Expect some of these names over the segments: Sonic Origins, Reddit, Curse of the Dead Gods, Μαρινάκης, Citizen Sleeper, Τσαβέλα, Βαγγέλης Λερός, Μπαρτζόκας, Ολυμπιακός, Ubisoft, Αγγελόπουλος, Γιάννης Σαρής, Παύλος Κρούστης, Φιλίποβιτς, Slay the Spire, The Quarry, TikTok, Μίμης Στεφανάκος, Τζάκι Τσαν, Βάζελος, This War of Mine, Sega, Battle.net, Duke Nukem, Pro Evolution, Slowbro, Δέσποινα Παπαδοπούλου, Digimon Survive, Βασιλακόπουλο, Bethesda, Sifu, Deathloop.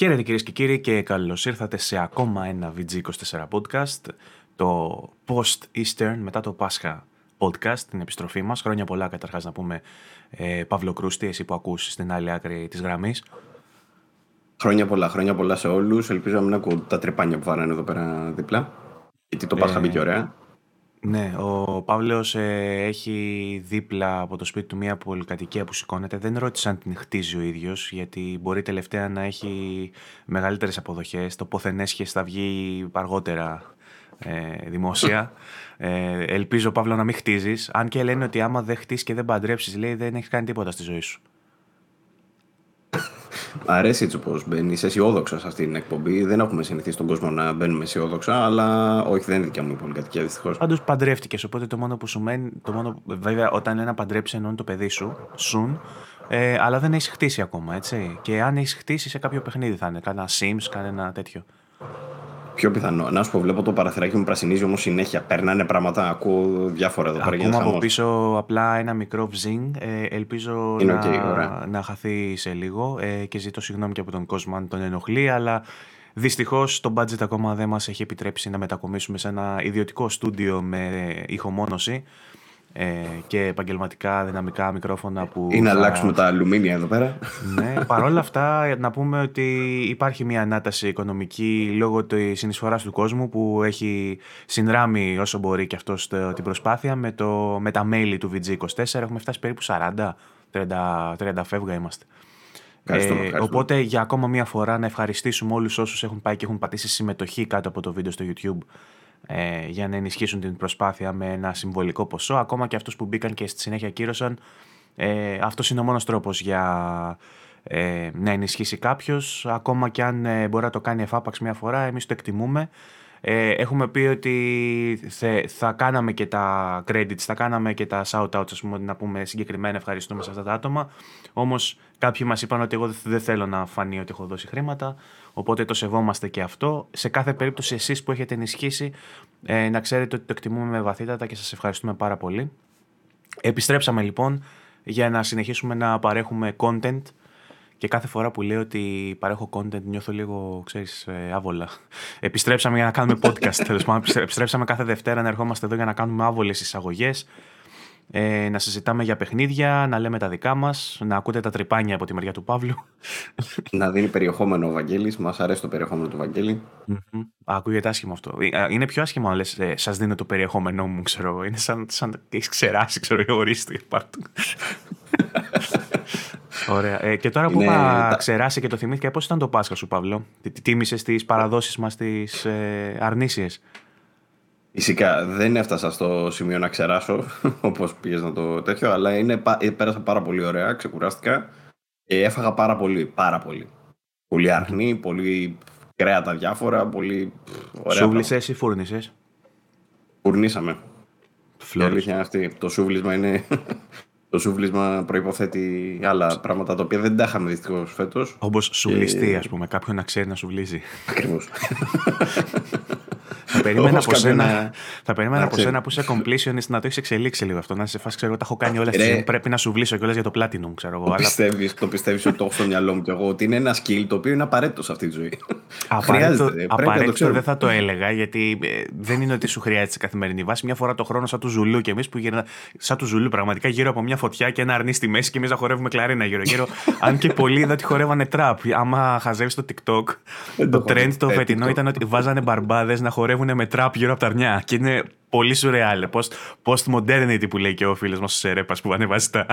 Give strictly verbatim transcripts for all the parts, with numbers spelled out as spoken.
Χαίρετε κυρίες και κύριοι και καλώς ήρθατε σε ακόμα ένα βι τζι είκοσι τέσσερα podcast, το post-Eastern, μετά το Πάσχα podcast, την επιστροφή μας. Χρόνια πολλά καταρχάς να πούμε, ε, Παύλο Κρούστη, εσύ που ακούσεις στην άλλη άκρη της γραμμής. Χρόνια πολλά, χρόνια πολλά σε όλους. Ελπίζω να μην ακούω τα τρεπάνια που βάρανε εδώ πέρα δίπλα, γιατί το Πάσχα ε... μπήκε ωραία. Ναι, ο Παύλος ε, έχει δίπλα από το σπίτι του μία πολυκατοικία που σηκώνεται. Δεν ρώτησε αν την χτίζει ο ίδιος, γιατί μπορεί τελευταία να έχει μεγαλύτερες αποδοχές. Το ποθενέσχες θα βγει αργότερα ε, δημόσια. Ε, ελπίζω, Παύλο, να μην χτίζεις. Αν και λένε ότι άμα δεν χτίσεις και δεν παντρέψεις, λέει, δεν έχεις κάνει τίποτα στη ζωή σου. Αρέσει έτσι όπως μπαίνει. Είσαι αισιόδοξα σε αυτή την εκπομπή. Δεν έχουμε συνηθίσει τον κόσμο να μπαίνουμε αισιόδοξα, αλλά όχι, δεν είναι δικιά μου η πολυκατοικία δυστυχώς. Πάντως παντρεύτηκες, οπότε το μόνο που σου μένει. Το μόνο... Βέβαια, όταν ένα παντρέψει ενώνει το παιδί σου, soon, ε, αλλά δεν έχεις χτίσει ακόμα, έτσι. Και αν έχεις χτίσει, σε κάποιο παιχνίδι θα είναι. Κάνα Sims, κανένα τέτοιο. Πιο πιθανό. Να σου πω, βλέπω το παραθυράκι μου πρασινίζει όμως συνέχεια. Περνάνε πράγματα, ακούω διάφορα εδώ πέρα. Ακόμα από χαμός. Πίσω απλά ένα μικρό βζινγκ. Ε, ελπίζω να, okay, να χαθεί σε λίγο ε, και ζητώ συγγνώμη και από τον κόσμο αν τον ενοχλεί. Αλλά δυστυχώς το budget ακόμα δεν μας έχει επιτρέψει να μετακομίσουμε σε ένα ιδιωτικό στούντιο με ηχομόνωση ε, και επαγγελματικά δυναμικά μικρόφωνα. Που ή να θα... αλλάξουμε τα αλουμίνια εδώ πέρα. Ναι, παρόλα αυτά να πούμε ότι υπάρχει μια ανάταση οικονομική λόγω της συνεισφοράς του κόσμου που έχει συνράμει όσο μπορεί και αυτό την προσπάθεια με, το, με τα mail του βι τζι είκοσι τέσσερα. Έχουμε φτάσει περίπου σαράντα, τριάντα, τριάντα φεύγα είμαστε. Ευχαριστώ, ευχαριστώ. Ε, οπότε για ακόμα μια φορά να ευχαριστήσουμε όλους όσους έχουν πάει και έχουν πατήσει συμμετοχή κάτω από το βίντεο στο YouTube Ε, για να ενισχύσουν την προσπάθεια με ένα συμβολικό ποσό. Ακόμα και αυτούς που μπήκαν και στη συνέχεια κύρωσαν. Ε, αυτός είναι ο μόνος τρόπος για ε, να ενισχύσει κάποιος. Ακόμα και αν ε, μπορεί να το κάνει εφάπαξ μια φορά, εμείς το εκτιμούμε. Ε, έχουμε πει ότι θε, θα κάναμε και τα credits, θα κάναμε και τα shout-outs, ας πούμε, να πούμε συγκεκριμένα ευχαριστούμε σε αυτά τα άτομα. Όμως κάποιοι μας είπαν ότι εγώ δεν θέλω να φανεί ότι έχω δώσει χρήματα, οπότε το σεβόμαστε και αυτό. Σε κάθε περίπτωση εσείς που έχετε ενισχύσει, ε, να ξέρετε ότι το εκτιμούμε με βαθύτατα και σας ευχαριστούμε πάρα πολύ. Επιστρέψαμε λοιπόν για να συνεχίσουμε να παρέχουμε content. Και κάθε φορά που λέω ότι παρέχω content νιώθω λίγο, ξέρεις, άβολα. Επιστρέψαμε για να κάνουμε podcast, τέλος πάντων. Επιστρέψαμε κάθε Δευτέρα να ερχόμαστε εδώ για να κάνουμε άβολες εισαγωγές, ε, να συζητάμε για παιχνίδια, να λέμε τα δικά μας, να ακούτε τα τρυπάνια από τη μεριά του Παύλου. Να δίνει περιεχόμενο ο Βαγγέλης, μας αρέσει το περιεχόμενο του Βαγγέλη. Mm-hmm. Ακούγεται άσχημα αυτό. Είναι πιο άσχημα, λες, ε, σας δίνω το περιεχόμενό μου, ξέρω. Είναι σαν, σαν έχεις ξεράσει, ξέρω, ή ορίστε. Ωραία. Ε, και τώρα που είναι... είπα ξεράσει και το θυμήθηκα, πώς ήταν το Πάσχα σου, Παύλο? Τι τίμησες τις παραδόσεις μας, τις ε, αρνήσιες? Φυσικά δεν έφτασα στο σημείο να ξεράσω, όπως πήγες να το τέτοιο, αλλά είναι, πέρασα πάρα πολύ ωραία, ξεκουράστηκα. Ε, έφαγα πάρα πολύ, πάρα πολύ. Πολύ αρνή, πολύ κρέατα διάφορα, πολύ ωραία. Σούβλησες ή φούρνησες? Φουρνήσαμε. Αυτή. Το σούβλισμα είναι... Το σούβλισμα προϋποθέτει άλλα πράγματα τα οποία δεν τα είχαμε δυστυχώς φέτος. Όπως σουβλιστή, και... ας πούμε, κάποιον να ξέρει να σουβλίζει. Ακριβώς. Θα περίμενα από σένα να... που είσαι completionist να το έχεις εξελίξει λίγο αυτό. Να σε φας, ξέρω, τα έχω κάνει όλα. Ρε... πρέπει να σουβλίσω κιόλας για το platinum, ξέρω. Το πιστεύεις, το πιστεύεις ότι το έχω στο μυαλό μου κι εγώ, ότι είναι ένα skill το οποίο είναι απαραίτητο σε αυτή τη ζωή. Απαραίτητο, απαραίτητο δεν θα το έλεγα, γιατί δεν είναι ότι σου χρειάζεται σε καθημερινή βάση. Μια φορά το χρόνο, σαν του Ζουλού κι εμείς που γυρνά. Σαν του Ζουλού, πραγματικά γύρω από μια φωτιά και ένα αρνί στη μέση και εμείς να χορεύουμε κλαρίνα γύρω-γύρω. Αν και πολλοί είδα ότι χορεύανε τραπ. Άμα χαζεύει το TikTok, το trend το φετινό ήταν ότι βάζανε μπαρμπάδες να χορεύουν με τραπ γύρω από τα αρνιά και είναι πολύ σουρεάλ. Post-modernity που λέει και ο φίλος μας ο Σερέπας που ανεβάζει τα,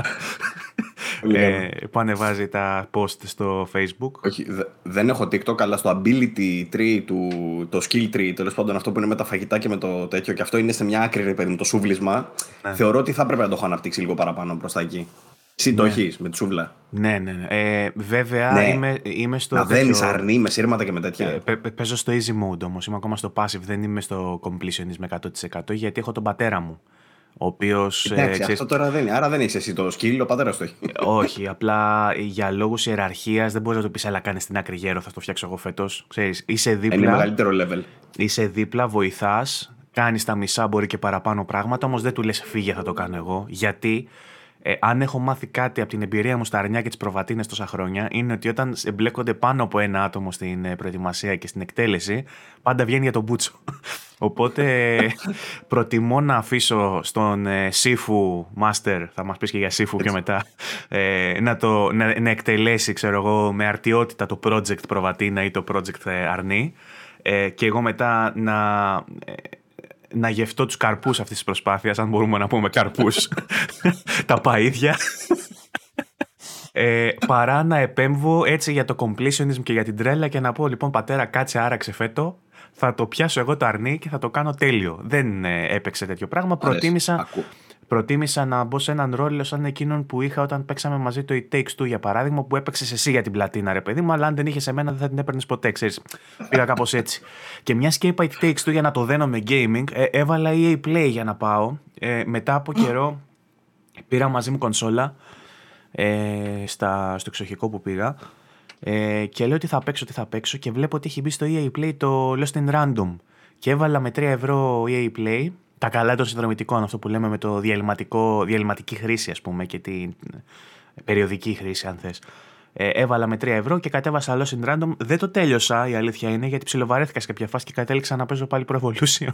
ε, που ανεβάζει τα post στο Facebook. Όχι, δε, δεν έχω TikTok, αλλά στο ability tree, του, το skill tree, τέλος πάντων αυτό που είναι με τα φαγητά και με το τέτοιο, και αυτό είναι σε μια άκρη, ρε παιδί μου, το σούβλισμα. Ναι. Θεωρώ ότι θα έπρεπε να το έχω αναπτύξει λίγο παραπάνω προς τα εκεί. Εσύ το έχεις με τη σούβλα. Ναι, ναι, ναι. Ε, βέβαια ναι. Είμαι, είμαι στο. Να δένεις τέτοιο... αρνί με σύρματα και με τέτοια. Ε, πε, πε, παίζω στο easy mode όμως. Είμαι ακόμα στο passive, δεν είμαι στο completionism εκατό τοις εκατό γιατί έχω τον πατέρα μου. ο οποίος... Εντάξει, ε, αυτό τώρα δεν είναι. Άρα δεν είσαι εσύ το σκύλο, ο πατέρας το έχει. Όχι, απλά για λόγους ιεραρχίας δεν μπορείς να το πεις, αλλά κάνεις την άκρη γέρο, θα το φτιάξω εγώ φέτος. Ξέρεις, είσαι δίπλα. Είναι μεγαλύτερο level. Είσαι δίπλα, βοηθάς, κάνεις τα μισά, μπορεί και παραπάνω πράγματα, όμως δεν του λες φύγε, θα το κάνω εγώ. Γιατί ε, αν έχω μάθει κάτι από την εμπειρία μου στα αρνιά και τις προβατίνες τόσα χρόνια, είναι ότι όταν εμπλέκονται πάνω από ένα άτομο στην προετοιμασία και στην εκτέλεση, πάντα βγαίνει για τον μπούτσο. Οπότε προτιμώ να αφήσω στον ε, Sifu Master, θα μας πεις και για Sifu πιο μετά, ε, να, το, να, να εκτελέσει, ξέρω εγώ, με αρτιότητα το project προβατίνα ή το project ε, αρνί, ε, και εγώ μετά να... Ε, να γευτώ τους καρπούς αυτής της προσπάθειας, αν μπορούμε να πούμε καρπούς, τα παΐδια, ε, παρά να επέμβω έτσι για το completionism και για την τρέλα και να πω λοιπόν πατέρα κάτσε άραξε φέτο, θα το πιάσω εγώ το αρνί και θα το κάνω τέλειο. Δεν ε, έπαιξε τέτοιο πράγμα. Προτίμησα, προτίμησα να μπω σε έναν ρόλο σαν εκείνον που είχα όταν παίξαμε μαζί το It Takes Two, για παράδειγμα, που έπαιξες εσύ για την πλατίνα, ρε παιδί μου, αλλά αν δεν είχες εμένα δεν θα την έπαιρνες ποτέ, ξέρεις. Πήγα κάπως έτσι. Και μιας και είπα It Takes Two για να το δένω με gaming, ε, έβαλα ι έι Play για να πάω. Ε, μετά από καιρό πήρα μαζί μου κονσόλα ε, στα, στο εξοχικό που πήγα. Ε, και λέω ότι θα παίξω, τι θα παίξω, και βλέπω ότι έχει μπει στο ι έι Play το Lost in Random και έβαλα με τρία ευρώ ι έι Play, τα καλά των συνδρομητικών, αυτό που λέμε με το διαλυματικό, διαλυματική χρήση ας πούμε και την περιοδική χρήση αν θες, ε, έβαλα με τρία ευρώ και κατέβασα Lost in Random. Δεν το τέλειωσα, η αλήθεια είναι, γιατί ψιλοβαρέθηκα σε κάποια φάση και κατέληξα να παίζω πάλι Pro Evolution.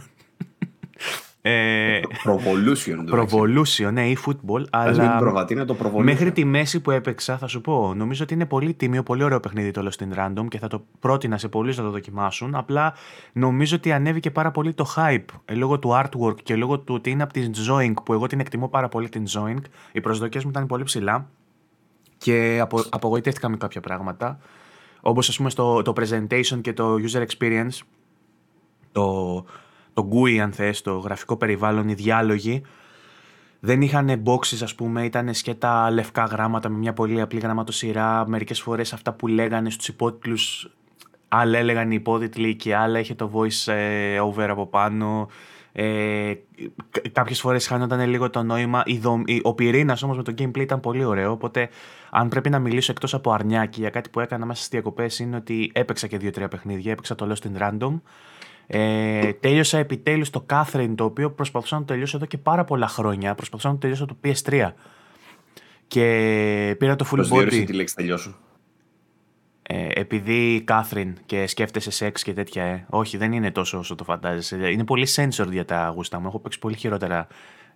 Ε, Pro Evolution, Pro Evolution, ναι, ή football. Αλλά προβατίνα, το Pro Evolution. Μέχρι τη μέση που έπαιξα, θα σου πω, νομίζω ότι είναι πολύ τίμιο, πολύ ωραίο παιχνίδι το Lost in Random και θα το πρότεινα σε πολλούς να το δοκιμάσουν. Απλά νομίζω ότι ανέβηκε πάρα πολύ το hype λόγω του artwork και λόγω του ότι είναι από την Zoink, που εγώ την εκτιμώ πάρα πολύ την Zoink. Οι προσδοκίες μου ήταν πολύ ψηλά και απο, απογοητεύτηκα με κάποια πράγματα. Όπως ας πούμε στο, το presentation και το user experience, το. Το γκούι, αν θες, το γραφικό περιβάλλον, οι διάλογοι δεν είχαν boxes, ας πούμε, ήταν σκέτα λευκά γράμματα με μια πολύ απλή γραμματοσυρά. Μερικές φορές αυτά που λέγανε στους υπότιτλους, άλλα έλεγαν οι υπότιτλοι και άλλα είχε το voice over από πάνω. Ε, κάποιες φορές χάνονταν λίγο το νόημα. Η δο... Ο πυρήνας όμως με το gameplay ήταν πολύ ωραίο. Οπότε, αν πρέπει να μιλήσω εκτός από αρνιάκι για κάτι που έκανα μέσα στις διακοπές, είναι ότι έπαιξα και δύο-τρία παιχνίδια. Έπαιξα το Lost in Random. Ε, τέλειωσα επιτέλους το Catherine, το οποίο προσπαθούσα να το τελειώσω εδώ και πάρα πολλά χρόνια. Προσπαθούσα να το τελειώσω το πι ες θρι και πήρα το full body. Πώς διόρισε τη λέξη τελειώσω? Ε, επειδή Catherine και σκέφτεσαι σεξ και τέτοια, ε. Όχι, δεν είναι τόσο όσο το φαντάζεσαι. Είναι πολύ censored για τα γούστα μου. Έχω παίξει πολύ χειρότερα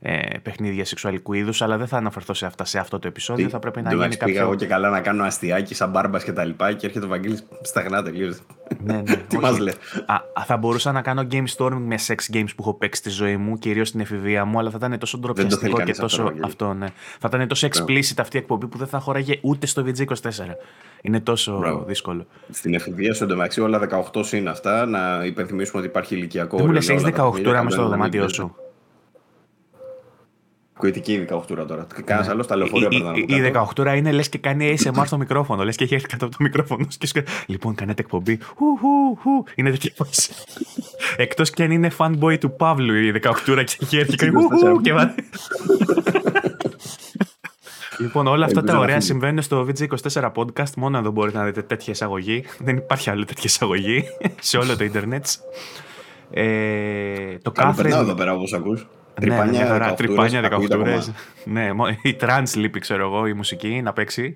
ε, παιχνίδια σεξουαλικού είδους, αλλά δεν θα αναφερθώ σε αυτά σε αυτό το επεισόδιο. Τι, θα πρέπει να γίνει κάποιο. Πήγα εγώ και καλά να κάνω αστιάκι, σαν μπάρμπας και τα λοιπά, και έρχεται ο Βαγγέλης σταγνά τελείως. Ναι, ναι. Τι μας λέει. Θα μπορούσα να κάνω game storming με sex games που έχω παίξει στη ζωή μου, κυρίως στην εφηβεία μου, αλλά θα ήταν τόσο ντροπιαστικό και τόσο. Αυτό, αυτό, ναι. Θα ήταν τόσο explicit αυτή η εκπομπή που δεν θα χωράγε ούτε στο βι τζι είκοσι τέσσερα. Είναι τόσο Μπράβο. δύσκολο. Στην εφηβεία σου εντωμεταξύ όλα δεκαοκτώ είναι αυτά. Να υπενθυμίσουμε ότι υπάρχει ηλικιακό. Δεν μου λες, έχεις δεκαοκτώ ώρα μες στο δωμάτιό σου. Κουητική δεκαοκτώ τώρα. Κάνας άλλο στα λεωφορεία περνάω. Η δεκαοκτώ είναι λες και κάνει έι ες εμ αρ στο μικρόφωνο. Λες και έχει έρθει κάτω από το μικρόφωνο. Λοιπόν, κάνετε εκπομπή. Είναι τέτοια φάση. Εκτός και αν είναι fanboy του Παύλου η δεκαοκτώ και έχει έρθει και Λοιπόν, όλα αυτά τα ωραία συμβαίνουν στο βι τζι είκοσι τέσσερα podcast. Μόνο εδώ μπορείτε να δείτε τέτοια εισαγωγή. Δεν υπάρχει άλλη τέτοια εισαγωγή σε όλο το ίντερνετ. Το κάθε. Περνάω εδώ πέρα όπως ακούς. Τρυπάνια δεκαοκτώ ώρες. Ναι, η trans λείπει, ξέρω εγώ, η μουσική να παίξει.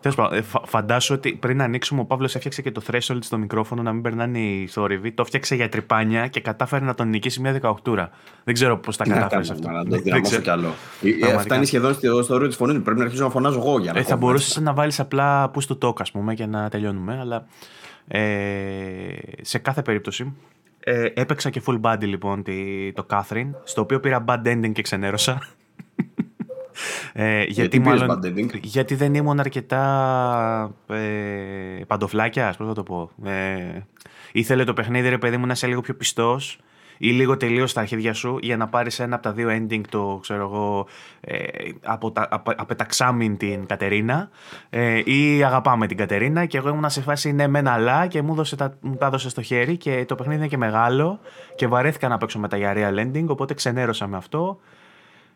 Τέλος πάντων, φαντάσου ότι πριν ανοίξουμε ο Παύλος έφτιαξε και το threshold στο μικρόφωνο να μην περνάνε οι θόρυβοι. Το έφτιαξε για τρυπάνια και κατάφερε να τον νικήσει μια δεκαοκτώ. Δεν ξέρω πώς τα κατάφερε αυτό. Δεν ξέρω. Φτάνει σχεδόν στο όριο τη φωνή. Πρέπει να αρχίσω να φωνάζω εγώ για να. Θα μπορούσε να βάλει απλά push to talk, α πούμε, και να τελειώνουμε. Αλλά σε κάθε περίπτωση. Ε, έπαιξα και full body λοιπόν τη, το Catherine, στο οποίο πήρα bad ending και ξενέρωσα. ε, γιατί γιατί μάλλον, bad ending? Γιατί δεν ήμουν αρκετά ε, παντοφλάκια, πώς θα το πω. Ε, ήθελε το παιχνίδι, ρε παιδί μου, να είσαι λίγο πιο πιστός. ή λίγο τελείως τα χέρια σου για να πάρεις ένα από τα δύο ending, το ξέρω εγώ, ε, από τα, από, απεταξάμην την Κατερίνα, ε, ή αγαπάμε την Κατερίνα, και εγώ ήμουν σε φάση ναι μεν αλλά, και μου, δώσε τα, μου τα έδωσε στο χέρι, και το παιχνίδι είναι και μεγάλο και βαρέθηκα να παίξω μετά για real ending, οπότε ξενέρωσα με αυτό.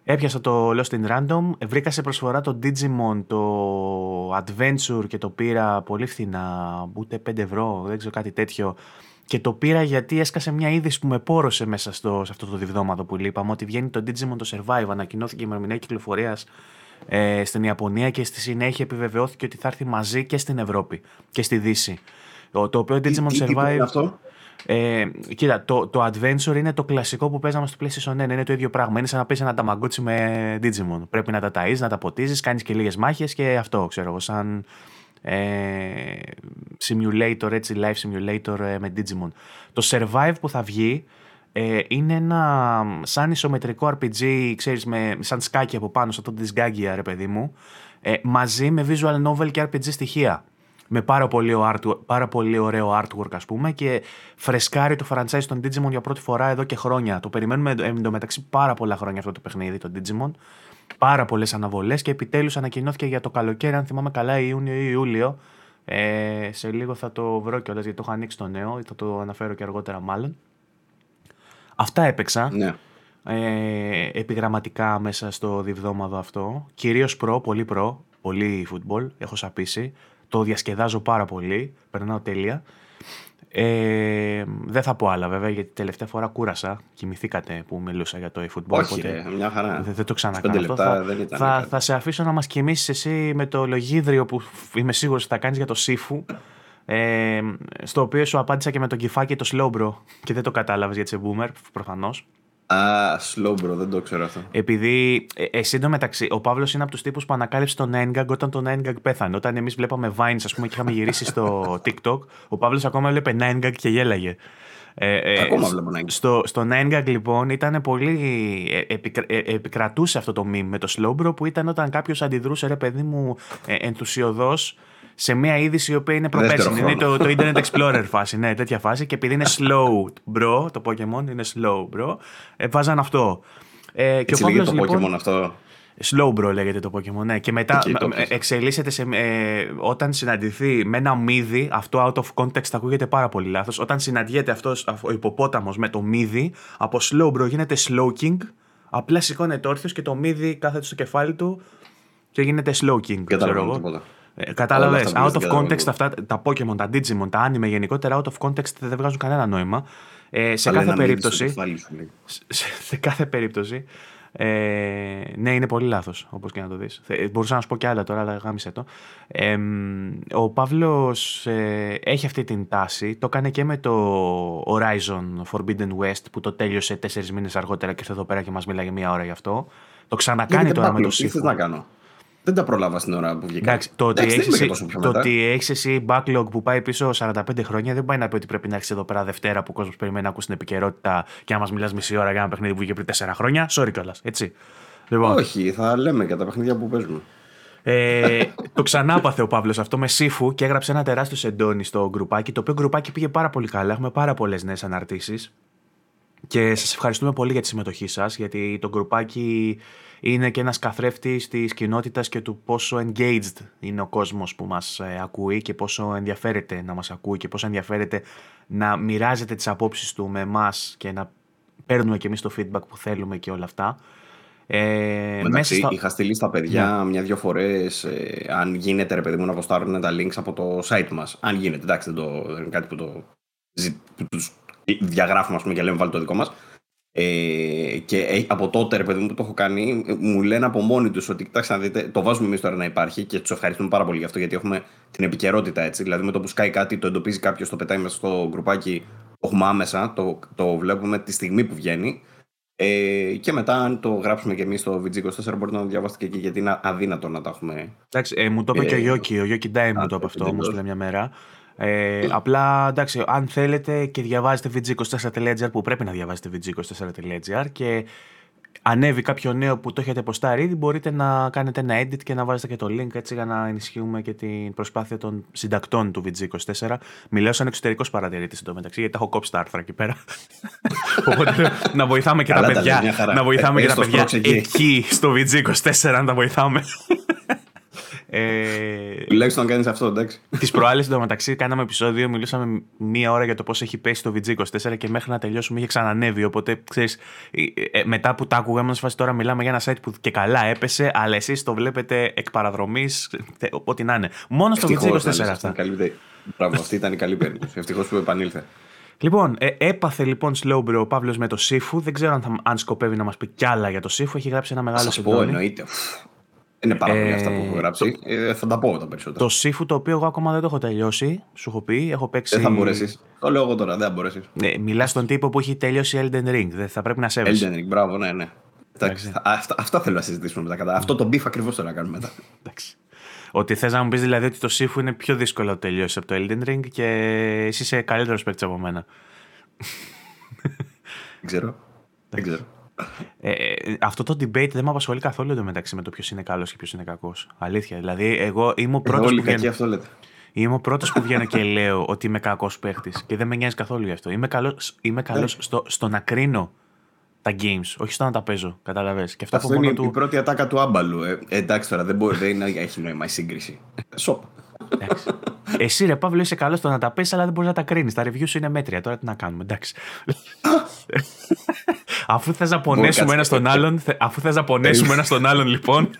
Έπιασα το Lost in Random, βρήκα σε προσφορά το Digimon, το Adventure, και το πήρα πολύ φθηνά, ούτε πέντε ευρώ, δεν ξέρω, κάτι τέτοιο. Και το πήρα γιατί έσκασε μια είδηση που με πόρωσε μέσα στο, σε αυτό το διβδόματο που είπαμε, ότι βγαίνει το Digimon το Survive, ανακοινώθηκε η ημερομηνία κυκλοφορίας ε, στην Ιαπωνία, και στη συνέχεια επιβεβαιώθηκε ότι θα έρθει μαζί και στην Ευρώπη και στη Δύση. Το οποίο Digimon τι, Survive... Τι είναι αυτό? Ε, κοίτα, το, το Adventure είναι το κλασικό που παίζαμε στο PlayStation ένα, είναι το ίδιο πράγμα. Είναι σαν να παίζεις ένα ταμαγκούτσι με Digimon. Πρέπει να τα ταΐζεις, να τα ποτίζεις, κάνεις και λίγες μάχες και αυτό, ξέρω εγώ, σαν ε, simulator, έτσι, live simulator ε, με Digimon. Το Survive που θα βγει ε, είναι ένα σαν ισομετρικό αρ πι τζι, ξέρεις, με, σαν σκάκι από πάνω, σαν το Disgaea, ρε παιδί μου, ε, μαζί με visual novel και αρ πι τζι στοιχεία. Με πάρα πολύ, artwork, πάρα πολύ ωραίο artwork, ας πούμε, και φρεσκάρει το franchise των Digimon για πρώτη φορά εδώ και χρόνια. Το περιμένουμε εντωμεταξύ πάρα πολλά χρόνια αυτό το παιχνίδι, το Digimon. Πάρα πολλές αναβολές, και επιτέλους ανακοινώθηκε για το καλοκαίρι, αν θυμάμαι καλά, Ιούνιο ή Ιούλιο. Ε, σε λίγο θα το βρω κιόλας, γιατί το είχα ανοίξει το νέο, θα το αναφέρω και αργότερα μάλλον. Αυτά έπαιξα. Ναι. Ε, επιγραμματικά μέσα στο διβδόμαδο αυτό. Κυρίως προ, πολύ προ, πολύ football, έχω σαπίσει. Το διασκεδάζω πάρα πολύ, περνάω τέλεια. Ε, δεν θα πω άλλα βέβαια, γιατί τελευταία φορά κούρασα. Κοιμηθήκατε που μιλούσα για το eFootball. Όχι, οπότε ρε, μια χαρά. Δεν, δεν το ξανακάνω αυτό. Θα, δεν θα, θα σε αφήσω να μας κοιμήσεις εσύ με το λογίδριο που είμαι σίγουρος ότι θα κάνεις για το Sifu. Ε, στο οποίο σου απάντησα και με τον κυφάκι το Slowbro και δεν το κατάλαβες γιατί είσαι boomer, προφανώς. Α, Slowbro, δεν το ξέρω αυτό. Επειδή ε, εντωμεταξύ, ο Παύλος είναι από τους τύπους που ανακάλυψε τον nine gag όταν τον nine gag πέθανε. Όταν εμείς βλέπαμε Vines, ας πούμε, και είχαμε γυρίσει στο TikTok, ο Παύλος ακόμα έβλεπε nine gag και γέλαγε. Ε, ε, ακόμα βλέπω nine gag. Στο, στο nine gag, λοιπόν, ήταν πολύ. Επικρα, ε, επικρατούσε αυτό το meme με το Slowbro, που ήταν όταν κάποιος αντιδρούσε, ρε παιδί μου, ε, ενθουσιοδός σε μια είδηση η οποία είναι προπέρσινη. Είναι το, το Internet Explorer φάση, ναι, τέτοια φάση. Και επειδή είναι slow, bro, το Pokemon είναι slow, bro, ε, βάζαν αυτό. Ε, και έτσι ο Παύλος, λέγεται το λοιπόν, Pokemon αυτό. Slow, bro, λέγεται το Pokemon, ναι. Και μετά okay, εξελίσσεται σε, ε, όταν συναντηθεί με ένα μύδι, αυτό out of context ακούγεται πάρα πολύ λάθος. Όταν συναντιέται αυτός ο υποπόταμος με το μύδι, από slow, bro γίνεται sloking, απλά σηκώνεται όρθιος και το μύδι κάθεται στο κεφάλι του και γίνεται sloking, ξέρω εγώ. Ε, Κατάλαβες, out of context αυτά τα Pokemon, τα Digimon, τα anime γενικότερα, out of context δεν βγάζουν κανένα νόημα. Ε, σε, κάθε περίπτωση, σε, σε κάθε περίπτωση, ε, ναι, είναι πολύ λάθος, όπως και να το δεις. Ε, μπορούσα να σου πω και άλλα τώρα, αλλά γάμισε το. Ε, ο Παύλος ε, έχει αυτή την τάση, το έκανε και με το Horizon Forbidden West, που το τέλειωσε τέσσερις μήνες αργότερα και ήρθε εδώ πέρα και μας μιλάει μία ώρα γι' αυτό. Το ξανακάνει τώρα με το Sifu. Δεν τα προλάβα στην ώρα που βγήκα. Εντάξει, το Εντάξει, ότι έχεις, το ότι έχεις εσύ backlog που πάει πίσω σαράντα πέντε χρόνια δεν πάει να πει ότι πρέπει να έρθεις εδώ πέρα Δευτέρα που ο κόσμος περιμένει να ακούσει την επικαιρότητα και να μας μιλάς μισή ώρα για ένα παιχνίδι που βγήκε πριν τέσσερα χρόνια. Sorry κιόλας, έτσι. Λοιπόν. Όχι, θα λέμε για τα παιχνίδια που παίζουμε. Ε, το ξανάπαθε ο Παύλος αυτό με Sifu και έγραψε ένα τεράστιο σεντόνι στο γκρουπάκι, το οποίο γκρουπάκι πήγε πάρα πολύ καλά. Έχουμε πάρα πολλές νέες αναρτήσεις. Και σας ευχαριστούμε πολύ για τη συμμετοχή σας, γιατί το γκρουπάκι είναι και ένας καθρέφτης της κοινότητας και του πόσο engaged είναι ο κόσμος που μας ε, ακούει και πόσο ενδιαφέρεται να μας ακούει και πόσο ενδιαφέρεται να μοιράζεται τις απόψεις του με εμάς και να παίρνουμε και εμείς το feedback που θέλουμε και όλα αυτά. Ε, μεταξύ, στα... είχα στείλει στα παιδιά yeah. μια-δυο φορές ε, αν γίνεται, ρε παιδί μου, να αποστάρουν τα links από το site μας. Αν γίνεται, εντάξει, δεν το, δεν είναι κάτι που το διαγράφουμε, ας πούμε, και λέμε βάλει το δικό μας. Ε, και από τότε, ρε παιδί μου, που το έχω κάνει, μου λένε από μόνοι τους ότι κοιτάξτε να δείτε, το βάζουμε εμείς τώρα να υπάρχει, και τους ευχαριστούμε πάρα πολύ γι' αυτό, γιατί έχουμε την επικαιρότητα, έτσι. Δηλαδή, με το που σκάει κάτι, το εντοπίζει κάποιος, το πετάει μέσα στο γκρουπάκι, το έχουμε άμεσα, το, το βλέπουμε τη στιγμή που βγαίνει. Ε, και μετά, αν το γράψουμε και εμείς στο βι τζι είκοσι τέσσερα, μπορείτε να το διαβάσετε και εκεί, γιατί είναι αδύνατο να τα έχουμε. Εντάξει, ε, μου το είπε ε, και ο Γιώκη, ο Γιώκη Ντάι μου το είπε αυτό, μου στείλε μια μέρα. Ε, απλά εντάξει, αν θέλετε και διαβάζετε βι τζι είκοσι τέσσερα τελεία τζι άρ που πρέπει να διαβάζετε βι τζι είκοσι τέσσερα τελεία τζι άρ και ανέβει κάποιο νέο που το έχετε ποστάρει ήδη, μπορείτε να κάνετε ένα edit και να βάζετε και το link, έτσι, για να ενισχύουμε και την προσπάθεια των συντακτών του βι τζι είκοσι τέσσερα. Μιλάω σαν εξωτερικός παρατηρητής εντωμεταξύ, γιατί τα έχω κόψει τα άρθρα εκεί πέρα. Οπότε να βοηθάμε και τα παιδιά, να βοηθάμε και τα παιδιά εκεί στο βι τζι είκοσι τέσσερα, να τα βοηθάμε. Τουλάχιστον να κάνεις αυτό, εντάξει. Τις προάλλες εντωμεταξύ κάναμε επεισόδιο, μιλούσαμε μία ώρα για το πώς έχει πέσει το βι τζι είκοσι τέσσερα και μέχρι να τελειώσουμε είχε ξανανέβει. Οπότε ξέρεις, μετά που τα άκουγα, ήμουν τώρα μιλάμε για ένα site που και καλά έπεσε, αλλά εσείς το βλέπετε εκ παραδρομής, ό,τι να είναι. Μόνο στο βι τζι είκοσι τέσσερα αυτά. Μπράβο, αυτή ήταν η καλή περίπτωση. Ευτυχώς που επανήλθε. Λοιπόν, ε, έπαθε λοιπόν Slowbro ο Παύλος με το Sifu. Δεν ξέρω αν, θα, αν σκοπεύει να μας πει κι άλλα για το Sifu. Έχει γράψει ένα μεγάλο συντόνι. Εννοείται. Είναι πάρα πολύ ε, αυτά που έχω γράψει. Το, ε, θα τα πω τα περισσότερα. Το Sifu, το οποίο εγώ ακόμα δεν το έχω τελειώσει, σου έχω πει. Έχω παίξει... Δεν θα μπορέσεις. Το λέω εγώ τώρα, δεν θα μπορέσεις. Ε, μιλάς στον τύπο που έχει τελειώσει Elden Ring. Δεν θα πρέπει να σέβεσαι. Elden Ring, μπράβο, ναι, ναι. Εντάξει. Αυτά, αυτά θέλω να συζητήσουμε μετά. Αυτό το beef ακριβώς τώρα κάνουμε μετά. Εντάξει. Ότι θες να μου πεις δηλαδή ότι το Sifu είναι πιο δύσκολο να τελειώσει από το Elden Ring και εσύ είσαι καλύτερος παίκτης από μένα. Δεν ξέρω. Δεν ξέρω. Ε, αυτό το debate δεν με απασχολεί καθόλου εντωμεταξύ με το ποιος είναι καλός και ποιος είναι κακός. Αλήθεια. Δηλαδή, εγώ είμαι ο πρώτος που βγαίνω. Αυτό λέτε. Είμαι ο πρώτος που βγαίνω και λέω ότι είμαι κακός παίχτης και δεν με νοιάζει καθόλου γι' αυτό. Είμαι καλός, είμαι καλός στο, στο να κρίνω τα games, όχι στο να τα παίζω. Καταλαβες. Αυτό από είναι του... η πρώτη ατάκα του άμπαλου. Ε, εντάξει τώρα, δεν μπορεί να έχει νόημα η σύγκριση. Σοπ. Εντάξει. Εσύ ρε Παύλο είσαι καλός στο να τα παίζεις, αλλά δεν μπορείς να τα κρίνεις. Τα review σου είναι μέτρια. Τώρα τι να κάνουμε, εντάξει. Αφού θες να πονέσουμε ένα στον άλλον, αφού θες να πονέσουμε ένα στον άλλον, λοιπόν.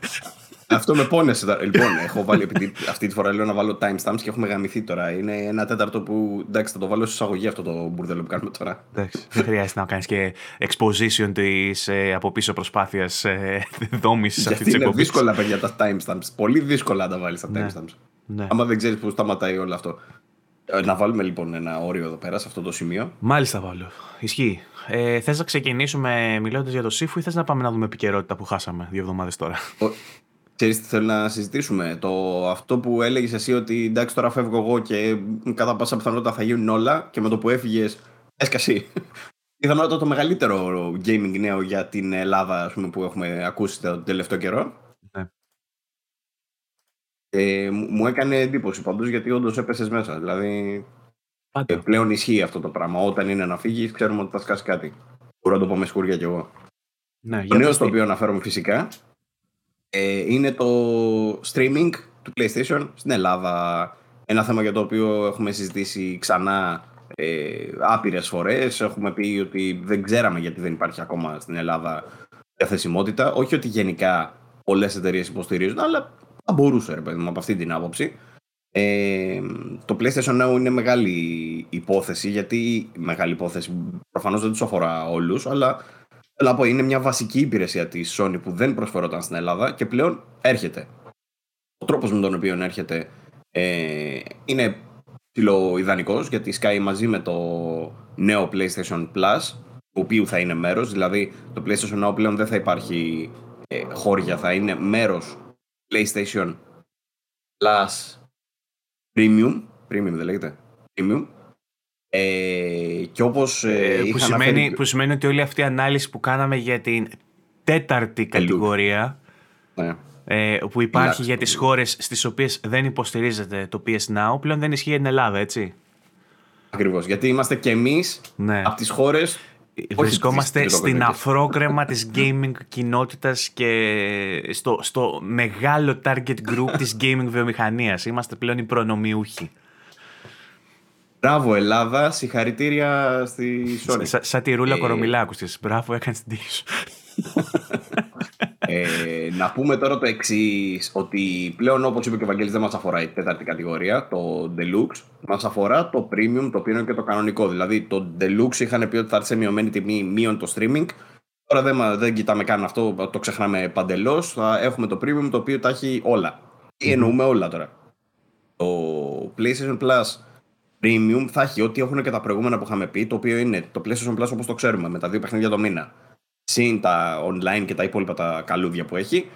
Αυτό με πόνεσε. Λοιπόν, έχω βάλει, επειδή αυτή τη φορά λέω να βάλω timestamps και έχουμε γαμηθεί τώρα. Είναι ένα τέταρτο που εντάξει, θα το βάλω σε εισαγωγή αυτό το μπουρδέλο που κάνουμε τώρα. Εντάξει, δεν χρειάζεται να κάνεις και exposition της ε, από πίσω προσπάθειας ε, δόμησης αυτή τη εκπομπή. Είναι δύσκολα, παιδιά, τα timestamps. Πολύ δύσκολα να τα βάλεις τα timestamps. Ναι. Άμα δεν ξέρεις που σταματάει όλο αυτό. Να βάλουμε λοιπόν ένα όριο εδώ πέρα, σε αυτό το σημείο. Μάλιστα, Παύλο. Ισχύει. Ε, θες να ξεκινήσουμε μιλώντας για το Sifu ή θες να πάμε να δούμε επικαιρότητα που χάσαμε δύο εβδομάδες τώρα? Ο... Ξέρεις τι θέλω να συζητήσουμε? Το... Αυτό που έλεγες εσύ ότι εντάξει, τώρα φεύγω εγώ και κατά πάσα πιθανότητα θα γίνουν όλα, και με το που έφυγες, έσκαση. Είδαμε τώρα το μεγαλύτερο gaming νέο για την Ελλάδα, ας πούμε, που έχουμε ακούσει τον τελευταίο καιρό. Ναι. Ε, μου έκανε εντύπωση παντού, γιατί όντως έπεσες μέσα. Δηλαδή, ε, πλέον ισχύει αυτό το πράγμα. Όταν είναι να φύγεις, ξέρουμε ότι θα σκάσει κάτι. Μπορώ να το πω με σκούρια κι εγώ. Ναι, το νέο στο οποίο αναφέρομαι φυσικά ε, είναι το streaming του PlayStation στην Ελλάδα. Ένα θέμα για το οποίο έχουμε συζητήσει ξανά ε, άπειρες φορές. Έχουμε πει ότι δεν ξέραμε γιατί δεν υπάρχει ακόμα στην Ελλάδα διαθεσιμότητα. Όχι ότι γενικά πολλές εταιρείες υποστηρίζουν, αλλά. Θα μπορούσε, ρε παιδί μου, από αυτή την άποψη. Ε, το PlayStation Now είναι μεγάλη υπόθεση, γιατί μεγάλη υπόθεση προφανώς δεν τους αφορά όλους, αλλά θέλω να πω, είναι μια βασική υπηρεσία της Sony που δεν προσφερόταν στην Ελλάδα και πλέον έρχεται. Ο τρόπος με τον οποίο έρχεται ε, είναι ιδανικός, γιατί σκάει μαζί με το νέο PlayStation Plus, του οποίου θα είναι μέρος, δηλαδή το PlayStation Now πλέον δεν θα υπάρχει ε, χώρια, θα είναι μέρος PlayStation Plus Premium, Premium δεν λέγεται, Premium. Ε, και όπως ε, που, σημαίνει, αναφέρει... που σημαίνει ότι όλη αυτή η ανάλυση που κάναμε για την τέταρτη κατηγορία ναι. ε, που υπάρχει Λάξτε, για τις χώρες στις οποίες δεν υποστηρίζεται το πι ες Now, πλέον δεν ισχύει για την Ελλάδα, έτσι. Ακριβώς, γιατί είμαστε και εμείς ναι. από τις χώρες. Βρισκόμαστε στην αφρόκρεμα της gaming κοινότητας και στο, στο μεγάλο target group της gaming βιομηχανίας. Είμαστε πλέον οι προνομιούχοι. Μπράβο Ελλάδα, συγχαρητήρια στη Sony. Σ- σαν τη Ρούλα ε... Κορομιλά άκουσες. Μπράβο, έκανες την τύχη σου. ε, να πούμε τώρα το εξής, ότι πλέον, όπως είπε και ο Βαγγέλης, δεν μας αφορά η τέταρτη κατηγορία, το Deluxe. Μας αφορά το Premium, το οποίο είναι και το κανονικό. Δηλαδή το Deluxe είχαν πει ότι θα έρθει σε μειωμένη τιμή μείον το streaming. Τώρα δεν, δεν κοιτάμε καν αυτό, το ξεχνάμε παντελώς. Θα έχουμε το Premium, το οποίο τα έχει όλα. Τι mm-hmm. εννοούμε όλα τώρα? Το PlayStation Plus Premium θα έχει ό,τι έχουν και τα προηγούμενα που είχαμε πει, το οποίο είναι το PlayStation Plus όπως το ξέρουμε, με τα δύο παιχνίδια το μήνα. Συν τα online και τα υπόλοιπα τα καλούδια που έχει.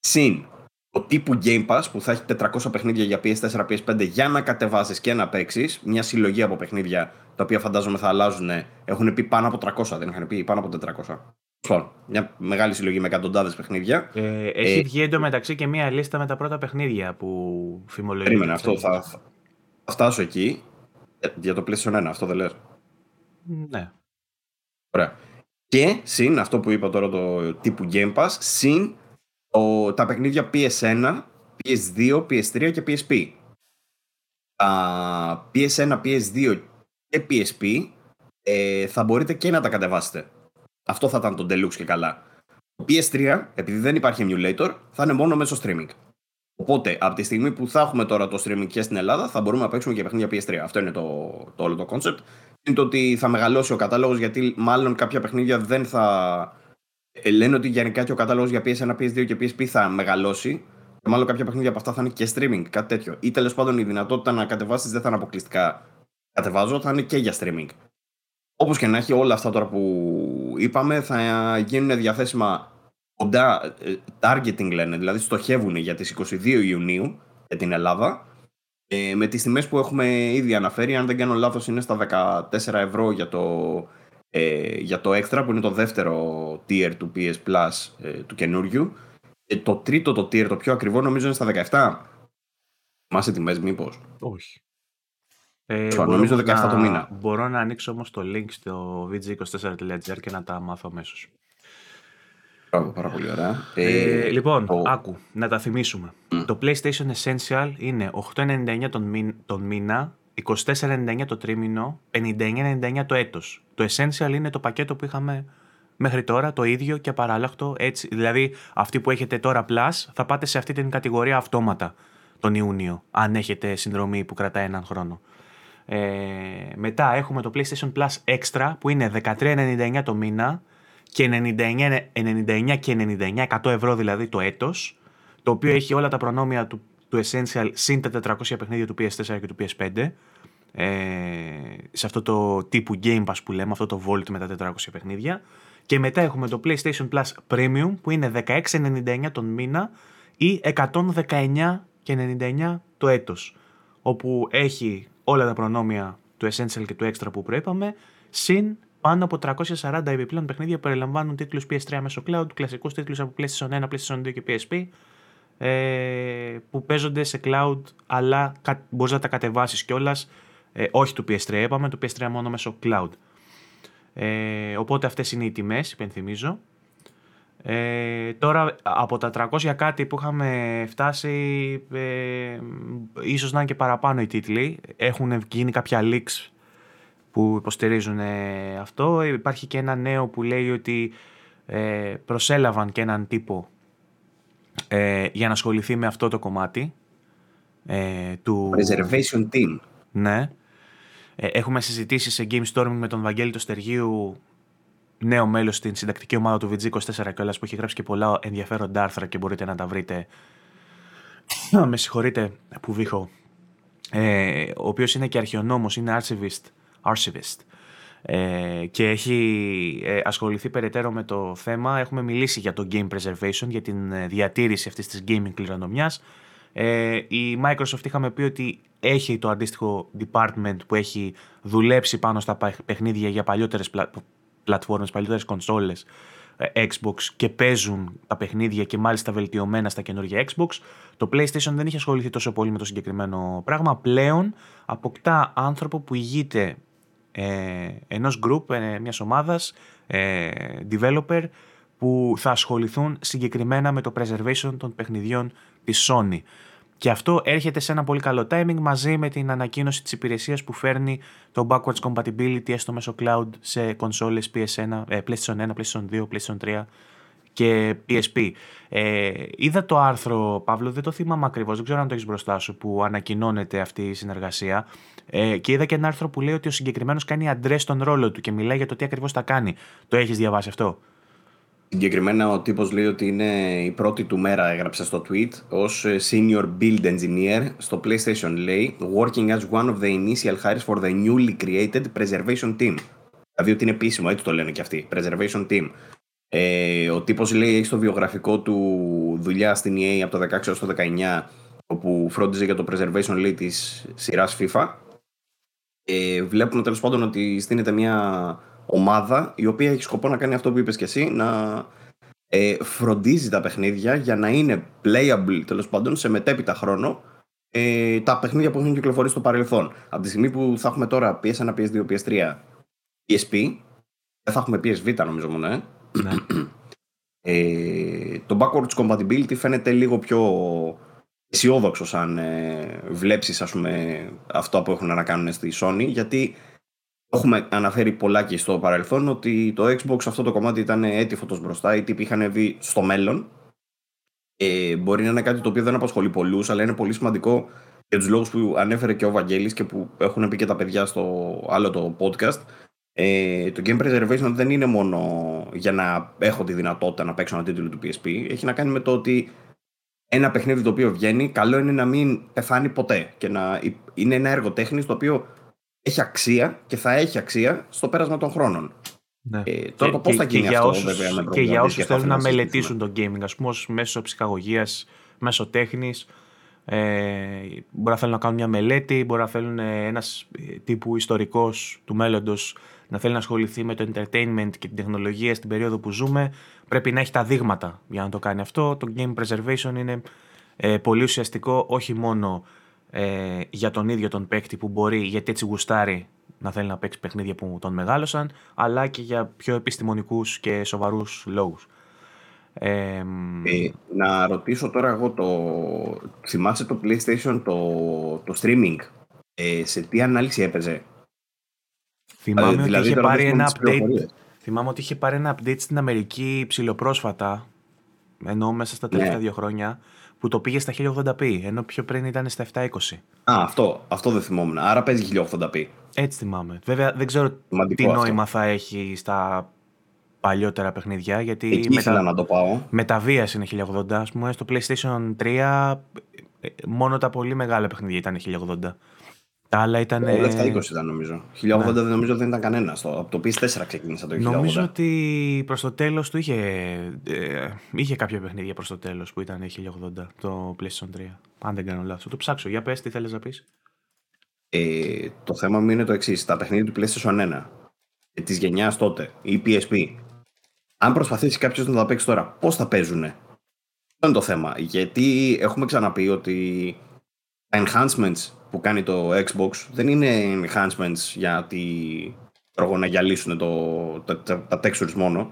Συν το τύπου Game Pass που θα έχει τετρακόσια παιχνίδια για πι ες φορ, πι ες φάιβ για να κατεβάσεις και να παίξεις. Μια συλλογή από παιχνίδια τα οποία φαντάζομαι θα αλλάζουν. Έχουν πει πάνω από τριακόσια, δεν είχαν πει πάνω από τετρακόσια. Μια μεγάλη συλλογή με εκατοντάδες παιχνίδια. Ε, έχει ε, βγει εντωμεταξύ και μια λίστα με τα πρώτα παιχνίδια που φημολογείται. Περίμενε, αυτό θα, θα φτάσω εκεί. Ε, για το PlayStation ένα, αυτό δεν λες? Ναι. Ωραία. Και συν αυτό που είπα τώρα, το τύπου Game Pass, συν ο, τα παιχνίδια πι ες ένα, πι ες δύο, πι ες τρία και πι ες πι. Τα πι ες ένα, πι ες δύο και πι ες πι ε, θα μπορείτε και να τα κατεβάσετε. Αυτό θα ήταν το Deluxe και καλά. Το πι ες τρία, επειδή δεν υπάρχει emulator, θα είναι μόνο μέσω streaming. Οπότε, από τη στιγμή που θα έχουμε τώρα το streaming και στην Ελλάδα, θα μπορούμε να παίξουμε και παιχνίδια πι ες τρία. Αυτό είναι το, το όλο το concept. Είναι το ότι θα μεγαλώσει ο κατάλογος, γιατί μάλλον κάποια παιχνίδια δεν θα... Λένε ότι γενικά και ο κατάλογος για πι ες ένα, πι ες δύο και πι ες πι θα μεγαλώσει. Και μάλλον κάποια παιχνίδια από αυτά θα είναι και streaming, κάτι τέτοιο. Ή τέλος πάντων η δυνατότητα να κατεβάσεις δεν θα είναι αποκλειστικά κατεβάζω, θα είναι και για streaming. Όπως και να έχει, όλα αυτά τώρα που είπαμε θα γίνουν διαθέσιμα κοντά, targeting λένε, δηλαδή στοχεύουν για τις εικοστή δεύτερη Ιουνίου για την Ελλάδα, ε, με τις τιμές που έχουμε ήδη αναφέρει, αν δεν κάνω λάθος είναι στα δεκατέσσερα ευρώ για το, ε, για το Extra, που είναι το δεύτερο tier του πι ες Plus, ε, του καινούριου. Ε, το τρίτο το tier, το πιο ακριβό, νομίζω είναι στα δεκαεπτά. Μάσε τιμές μήπως? Όχι. Ε, Φα, νομίζω δεκαεπτά να, το μήνα. Μπορώ να ανοίξω όμως το link στο βι τζι είκοσι τέσσερα τελεία τζι άρ και να τα μάθω αμέσως. Μπράβο, πάρα πολύ ωραία. Ε, ε, λοιπόν, το... άκου, να τα θυμίσουμε. Mm. Το PlayStation Essential είναι οκτώ ενενήντα εννιά τον, μη, τον μήνα, είκοσι τέσσερα ενενήντα εννιά το τρίμηνο, ενενήντα εννιά ενενήντα εννιά το έτος. Το Essential είναι το πακέτο που είχαμε μέχρι τώρα, το ίδιο και απαράλλαχτο. Έτσι, δηλαδή, αυτοί που έχετε τώρα Plus θα πάτε σε αυτή την κατηγορία αυτόματα τον Ιούνιο, αν έχετε συνδρομή που κρατάει έναν χρόνο. Ε, μετά έχουμε το PlayStation Plus Extra που είναι δεκατρία ενενήντα εννιά το μήνα και ενενήντα εννιά και ενενήντα εννιά εκατό ευρώ δηλαδή το έτος, το οποίο έχει όλα τα προνόμια του, του Essential συν τα τετρακόσια παιχνίδια του πι ες φορ και του πι ες φάιβ, ε, σε αυτό το τύπου Game Pass που λέμε, αυτό το Vault με τα τετρακόσια παιχνίδια. Και μετά έχουμε το PlayStation Plus Premium που είναι δεκαέξι ενενήντα εννιά τον μήνα ή εκατόν δεκαεννιά ενενήντα εννιά το έτος, όπου έχει όλα τα προνόμια του Essential και του Extra που προείπαμε, συν πάνω από τριακόσια σαράντα επιπλέον παιχνίδια που περιλαμβάνουν τίτλους πι ες τρία μέσω cloud, κλασικούς τίτλους από PlayStation ένα, PlayStation δύο και πι ες πι, ε, που παίζονται σε cloud, αλλά κα, μπορείς να τα κατεβάσεις κιόλας, ε, όχι του πι ες τρία, είπαμε, του πι ες τρία μόνο μέσω cloud. Ε, οπότε αυτές είναι οι τιμές, υπενθυμίζω. Ε, τώρα από τα τριακόσια κάτι που είχαμε φτάσει, ε, ίσως να είναι και παραπάνω οι τίτλοι, έχουν γίνει κάποια leaks που υποστηρίζουν ε, αυτό. Υπάρχει και ένα νέο που λέει ότι ε, προσέλαβαν και έναν τύπο ε, για να ασχοληθεί με αυτό το κομμάτι ε, του Reservation Team. Ναι. Ε, έχουμε συζητήσει σε Game Storming με τον Βαγγέλη του Στεργίου, νέο μέλος στην συντακτική ομάδα του βι τζι είκοσι τέσσερα κιόλας, που έχει γράψει και πολλά ενδιαφέροντα άρθρα και μπορείτε να τα βρείτε. Με συγχωρείτε που βήχω. Ε, ο οποίος είναι και αρχαιονόμος, είναι archivist, archivist. Ε, και έχει ε, ασχοληθεί περαιτέρω με το θέμα. Έχουμε μιλήσει για το game preservation, για την διατήρηση αυτής της gaming κληρονομιάς. Ε, η Microsoft είχαμε πει ότι έχει το αντίστοιχο department που έχει δουλέψει πάνω στα παιχνίδια για παλιότερες πλατφόρμες, παλιότερες κονσόλες Xbox, και παίζουν τα παιχνίδια και μάλιστα βελτιωμένα στα καινούργια Xbox. Το PlayStation δεν είχε ασχοληθεί τόσο πολύ με το συγκεκριμένο πράγμα. Πλέον αποκτά άνθρωπο που ηγείται ε, ενός group, ε, μιας ομάδας, ε, developer, που θα ασχοληθούν συγκεκριμένα με το preservation των παιχνιδιών της Sony. Και αυτό έρχεται σε ένα πολύ καλό timing μαζί με την ανακοίνωση της υπηρεσίας που φέρνει το backwards compatibility έστω μέσω cloud σε κονσόλες πι ες ένα, PlayStation ένα, PlayStation δύο, PlayStation τρία και πι ες πι. Ε, είδα το άρθρο, Παύλο, δεν το θυμάμαι ακριβώς, δεν ξέρω αν το έχεις μπροστά σου, που ανακοινώνεται αυτή η συνεργασία. Ε, και είδα και ένα άρθρο που λέει ότι ο συγκεκριμένος κάνει αντρές στον ρόλο του και μιλάει για το τι ακριβώς θα κάνει. Το έχεις διαβάσει αυτό? Συγκεκριμένα ο τύπος λέει ότι είναι η πρώτη του μέρα, έγραψε στο tweet, ως Senior Build Engineer στο PlayStation, λέει, working as one of the initial hires for the newly created Preservation Team. Δηλαδή ότι είναι επίσημο, έτσι το λένε και αυτοί, Preservation Team. Ε, ο τύπος λέει, έχει στο βιογραφικό του δουλειά στην ι έι από το δεκαέξι έως το δεκαεννιά, όπου φρόντιζε για το Preservation, λέει, της σειράς FIFA. Ε, βλέπουμε τέλος πάντων ότι στείνεται μια ομάδα η οποία έχει σκοπό να κάνει αυτό που είπες και εσύ, να ε, φροντίζει τα παιχνίδια για να είναι playable, τέλος πάντων, σε μετέπειτα χρόνο, ε, τα παιχνίδια που έχουν κυκλοφορήσει στο παρελθόν. Από τη στιγμή που θα έχουμε τώρα πι ες ένα, πι ες δύο, πι ες τρία, πι ες πι, δεν θα έχουμε πι ες βι νομίζω μόνο, ε. Ναι. Ε, το backwards compatibility φαίνεται λίγο πιο αισιόδοξο αν ε, βλέψεις, ας πούμε, αυτό που έχουν να κάνουν στη Sony, γιατί έχουμε αναφέρει πολλά και στο παρελθόν ότι το Xbox αυτό το κομμάτι ήταν έτη φωτος μπροστά, οι τύποι είχαν βγει στο μέλλον. Ε, μπορεί να είναι κάτι το οποίο δεν απασχολεί πολλούς, αλλά είναι πολύ σημαντικό για τους λόγους που ανέφερε και ο Βαγγέλης και που έχουν πει και τα παιδιά στο άλλο το podcast. Ε, το Game Preservation δεν είναι μόνο για να έχω τη δυνατότητα να παίξω ένα τίτλο του πι ες πι, έχει να κάνει με το ότι ένα παιχνίδι το οποίο βγαίνει, καλό είναι να μην πεθάνει ποτέ και να είναι ένα έργο τέχνης το οποίο έχει αξία και θα έχει αξία στο πέρασμα των χρόνων. Ναι. Ε, τώρα το πώς θα γίνει και αυτό όσους, βέβαια, με και για όσους θέλουν να μελετήσουν το gaming, ας πούμε, ως μέσω ψυχαγωγίας, μέσω τέχνης, ε, μπορεί να θέλουν να κάνουν μια μελέτη, μπορεί να θέλουν ένας τύπου ιστορικός του μέλλοντος να θέλει να ασχοληθεί με το entertainment και την τεχνολογία στην περίοδο που ζούμε, πρέπει να έχει τα δείγματα για να το κάνει αυτό. Το game preservation είναι ε, πολύ ουσιαστικό, όχι μόνο ε, για τον ίδιο τον παίκτη που μπορεί, γιατί έτσι γουστάρει να θέλει να παίξει παιχνίδια που τον μεγάλωσαν, αλλά και για πιο επιστημονικούς και σοβαρούς λόγους. Ε, ε, να ρωτήσω τώρα εγώ, το... θυμάσαι το PlayStation, το, το streaming, ε, σε τι ανάλυση έπαιζε? Θυμάμαι, δηλαδή, ότι είχε πάρει ένα update, θυμάμαι ότι είχε πάρει ένα update στην Αμερική ψηλοπρόσφατα, ενώ μέσα στα τελευταία ναι. δύο χρόνια, που το πήγε στα χίλια ογδόντα πι, ενώ πιο πριν ήταν στα επτακόσια είκοσι. Α, αυτό, αυτό δεν θυμόμουν. Άρα παίζει χίλια ογδόντα πι. Έτσι θυμάμαι. Βέβαια δεν ξέρω σημαντικό τι νόημα αυτό θα έχει στα παλιότερα παιχνίδια, γιατί εκεί μετα... να το πάω. Μεταβίας είναι χίλια ογδόντα. Ας πούμε, στο PlayStation τρία μόνο τα πολύ μεγάλα παιχνίδια ήταν χίλια ογδόντα. Τα άλλα ήταν. Όλα αυτά είκοσι ήταν νομίζω. χίλια ογδόντα ναι. δεν νομίζω δεν ήταν κανένα. Από το πι ες φορ ξεκίνησα το χίλια ογδόντα. Νομίζω ότι προς το τέλος του είχε, ε, είχε κάποια παιχνίδια προς το τέλος που ήταν χίλια ογδόντα το PlayStation τρία. Αν δεν κάνω λάθος. Το ψάξω. Για πες, τι θέλεις να πεις. Ε, το θέμα μου είναι το εξής. Τα παιχνίδια του PlayStation ένα της γενιάς τότε ή πι ες πι, αν προσπαθήσει κάποιος να τα παίξει τώρα, πώς θα παίζουνε? Αυτό είναι το θέμα. Γιατί έχουμε ξαναπεί ότι τα enhancements που κάνει το Xbox δεν είναι enhancements γιατί να γυαλίσουν τα, τα, τα textures μόνο.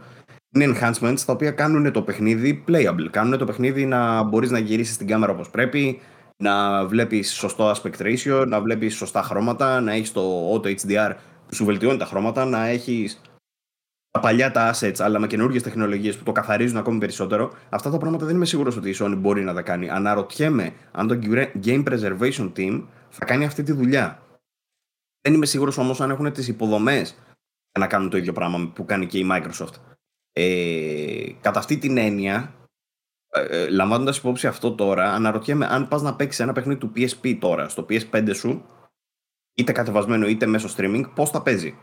Είναι enhancements τα οποία κάνουν το παιχνίδι playable. Κάνουν το παιχνίδι να μπορείς να γυρίσεις την κάμερα όπως πρέπει, να βλέπεις σωστό aspect ratio, να βλέπεις σωστά χρώματα, να έχεις το auto έιτς ντι αρ που σου βελτιώνει τα χρώματα, να έχεις τα παλιά τα assets αλλά με καινούργιες τεχνολογίες που το καθαρίζουν ακόμη περισσότερο. Αυτά τα πράγματα δεν είμαι σίγουρος ότι η Sony μπορεί να τα κάνει. Αναρωτιέμαι αν το Game Preservation Team θα κάνει αυτή τη δουλειά. Δεν είμαι σίγουρος όμως αν έχουν τις υποδομές να κάνουν το ίδιο πράγμα που κάνει και η Microsoft. Ε, κατά αυτή την έννοια, ε, λαμβάνοντας υπόψη αυτό τώρα, αναρωτιέμαι αν πας να παίξεις ένα παιχνίδι του πι ες πι τώρα, στο πι ες πέντε σου, είτε κατεβασμένο είτε μέσω streaming, πώς θα παίζει.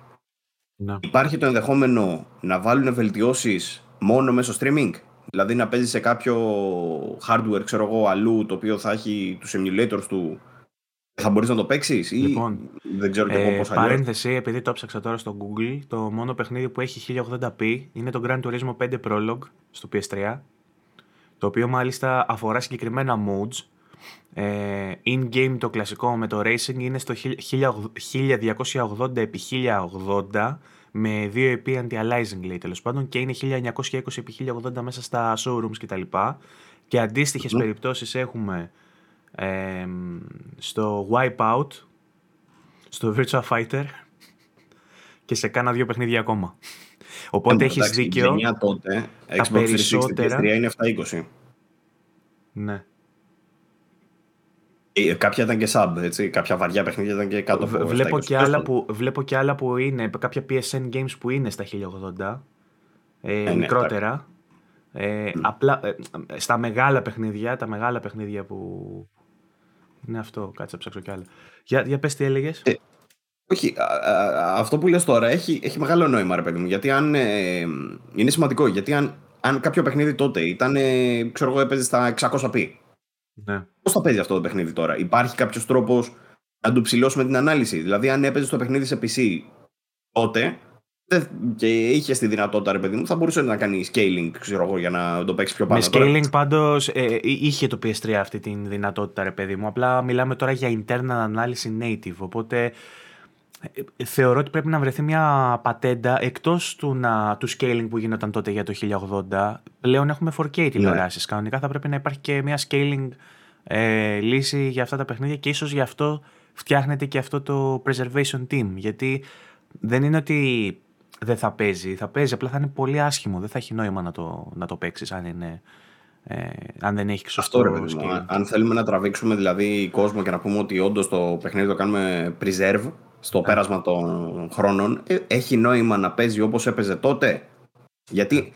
Να. Υπάρχει το ενδεχόμενο να βάλουν βελτιώσεις μόνο μέσω streaming, δηλαδή να παίζει σε κάποιο hardware, ξέρω εγώ, αλλού, το οποίο θα έχει τους emulators του, θα μπορείς να το παίξεις ή λοιπόν, δεν ξέρω και εγώ πώς αλλιώς. Παρένθεση, επειδή το ψάξα τώρα στο Google, το μόνο παιχνίδι που έχει χίλια ογδόντα πι είναι το Gran Turismo πέντε Prologue στο πι ες τρία, το οποίο μάλιστα αφορά συγκεκριμένα modes. In-game το κλασικό με το racing είναι στο χίλια διακόσια ογδόντα επί χίλια ογδόντα με δύο επί anti-aliasing, λέει, τέλος πάντων, και είναι χίλια εννιακόσια είκοσι επί χίλια ογδόντα μέσα στα showrooms κτλ. Και αντίστοιχες mm-hmm. περιπτώσεις έχουμε ε, στο Wipeout, στο Virtua Fighter και σε κάνα δύο παιχνίδια ακόμα. Οπότε έχεις δίκιο, τότε, τα Xbox περισσότερα τριακόσια εξήντα είναι επτακόσια είκοσι. Ναι. Κάποια ήταν και sub, έτσι, κάποια βαριά παιχνίδια ήταν και κάτω από βλέπω και, άλλα που, βλέπω και άλλα που είναι, κάποια πι ες εν games που είναι στα χίλια ογδόντα, ε, ε, μικρότερα. Ε, mm. Απλά ε, στα μεγάλα παιχνίδια, τα μεγάλα παιχνίδια που... Είναι αυτό, κάτσε να ψάξω κι άλλα. Για, για πες τι έλεγες. Ε, όχι, α, α, αυτό που λες τώρα έχει, έχει μεγάλο νόημα, ρε παιδί μου, γιατί αν... Ε, είναι σημαντικό, γιατί αν, αν κάποιο παιχνίδι τότε ήταν, ε, ξέρω εγώ, έπαιζε στα εξακόσια πι. Ναι. Πώς θα παίζει αυτό το παιχνίδι τώρα? Υπάρχει κάποιος τρόπος να του ψηλώσουμε την ανάλυση? Δηλαδή αν έπαιζε το παιχνίδι σε πι σι τότε, Και είχε τη δυνατότητα, ρε παιδί μου, θα μπορούσε να κάνει scaling, ξέρω εγώ, για να το παίξει πιο πάνω. Με scaling πάντως ε, είχε το πι ες θρι αυτή τη δυνατότητα, ρε παιδί μου. Απλά μιλάμε τώρα για internal ανάλυση native. Οπότε ε, θεωρώ ότι πρέπει να βρεθεί μια πατέντα εκτός του, να, του scaling που γινόταν τότε για το χίλια ογδόντα. Πλέον έχουμε φορ κέι τηλεοράσεις. Ναι. Κανονικά θα πρέπει να υπάρχει και μια scaling ε, λύση για αυτά τα παιχνίδια και ίσως γι' αυτό φτιάχνεται και αυτό το preservation team. Γιατί δεν είναι ότι δεν θα παίζει, θα παίζει, απλά θα είναι πολύ άσχημο. Δεν θα έχει νόημα να το, να το παίξεις αν, είναι, ε, αν δεν έχει σωστό scaling. Αν θέλουμε να τραβήξουμε δηλαδή κόσμο και να πούμε ότι όντως το παιχνίδι το κάνουμε preserve στο yeah. πέρασμα των χρόνων, ε, έχει νόημα να παίζει όπως έπαιζε τότε. Γιατί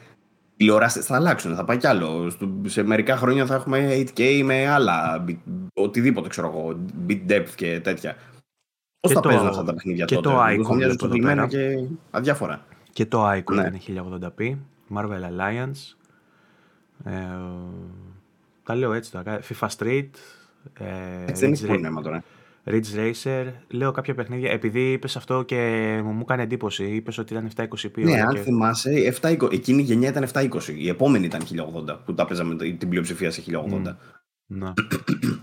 τηλεοράσεις θα αλλάξουν, θα πάει κι άλλο. Σε μερικά χρόνια θα έχουμε έιτ κέι με άλλα, οτιδήποτε ξέρω εγώ, bit depth και τέτοια. Πώς θα παίζουν αυτά τα παιχνίδια και τότε. Το Icon είναι και αδιάφορα. Και το Icon ναι. είναι χίλια ογδόντα πι, Marvel Alliance. Ε, τα λέω έτσι τώρα. FIFA Street. Ε, έτσι δεν έχει πρόβλημα τώρα. Ridge Racer. Λέω κάποια παιχνίδια. Επειδή είπες αυτό και μου έκανε εντύπωση, είπες ότι ήταν επτακόσια είκοσι πι. Ναι, αν και... θυμάσαι, επτακόσια είκοσι, εκείνη η γενιά ήταν επτακόσια είκοσι. Η επόμενη ήταν χίλια ογδόντα που τα παίζαμε την πλειοψηφία σε χίλια ογδόντα. Ναι. Mm.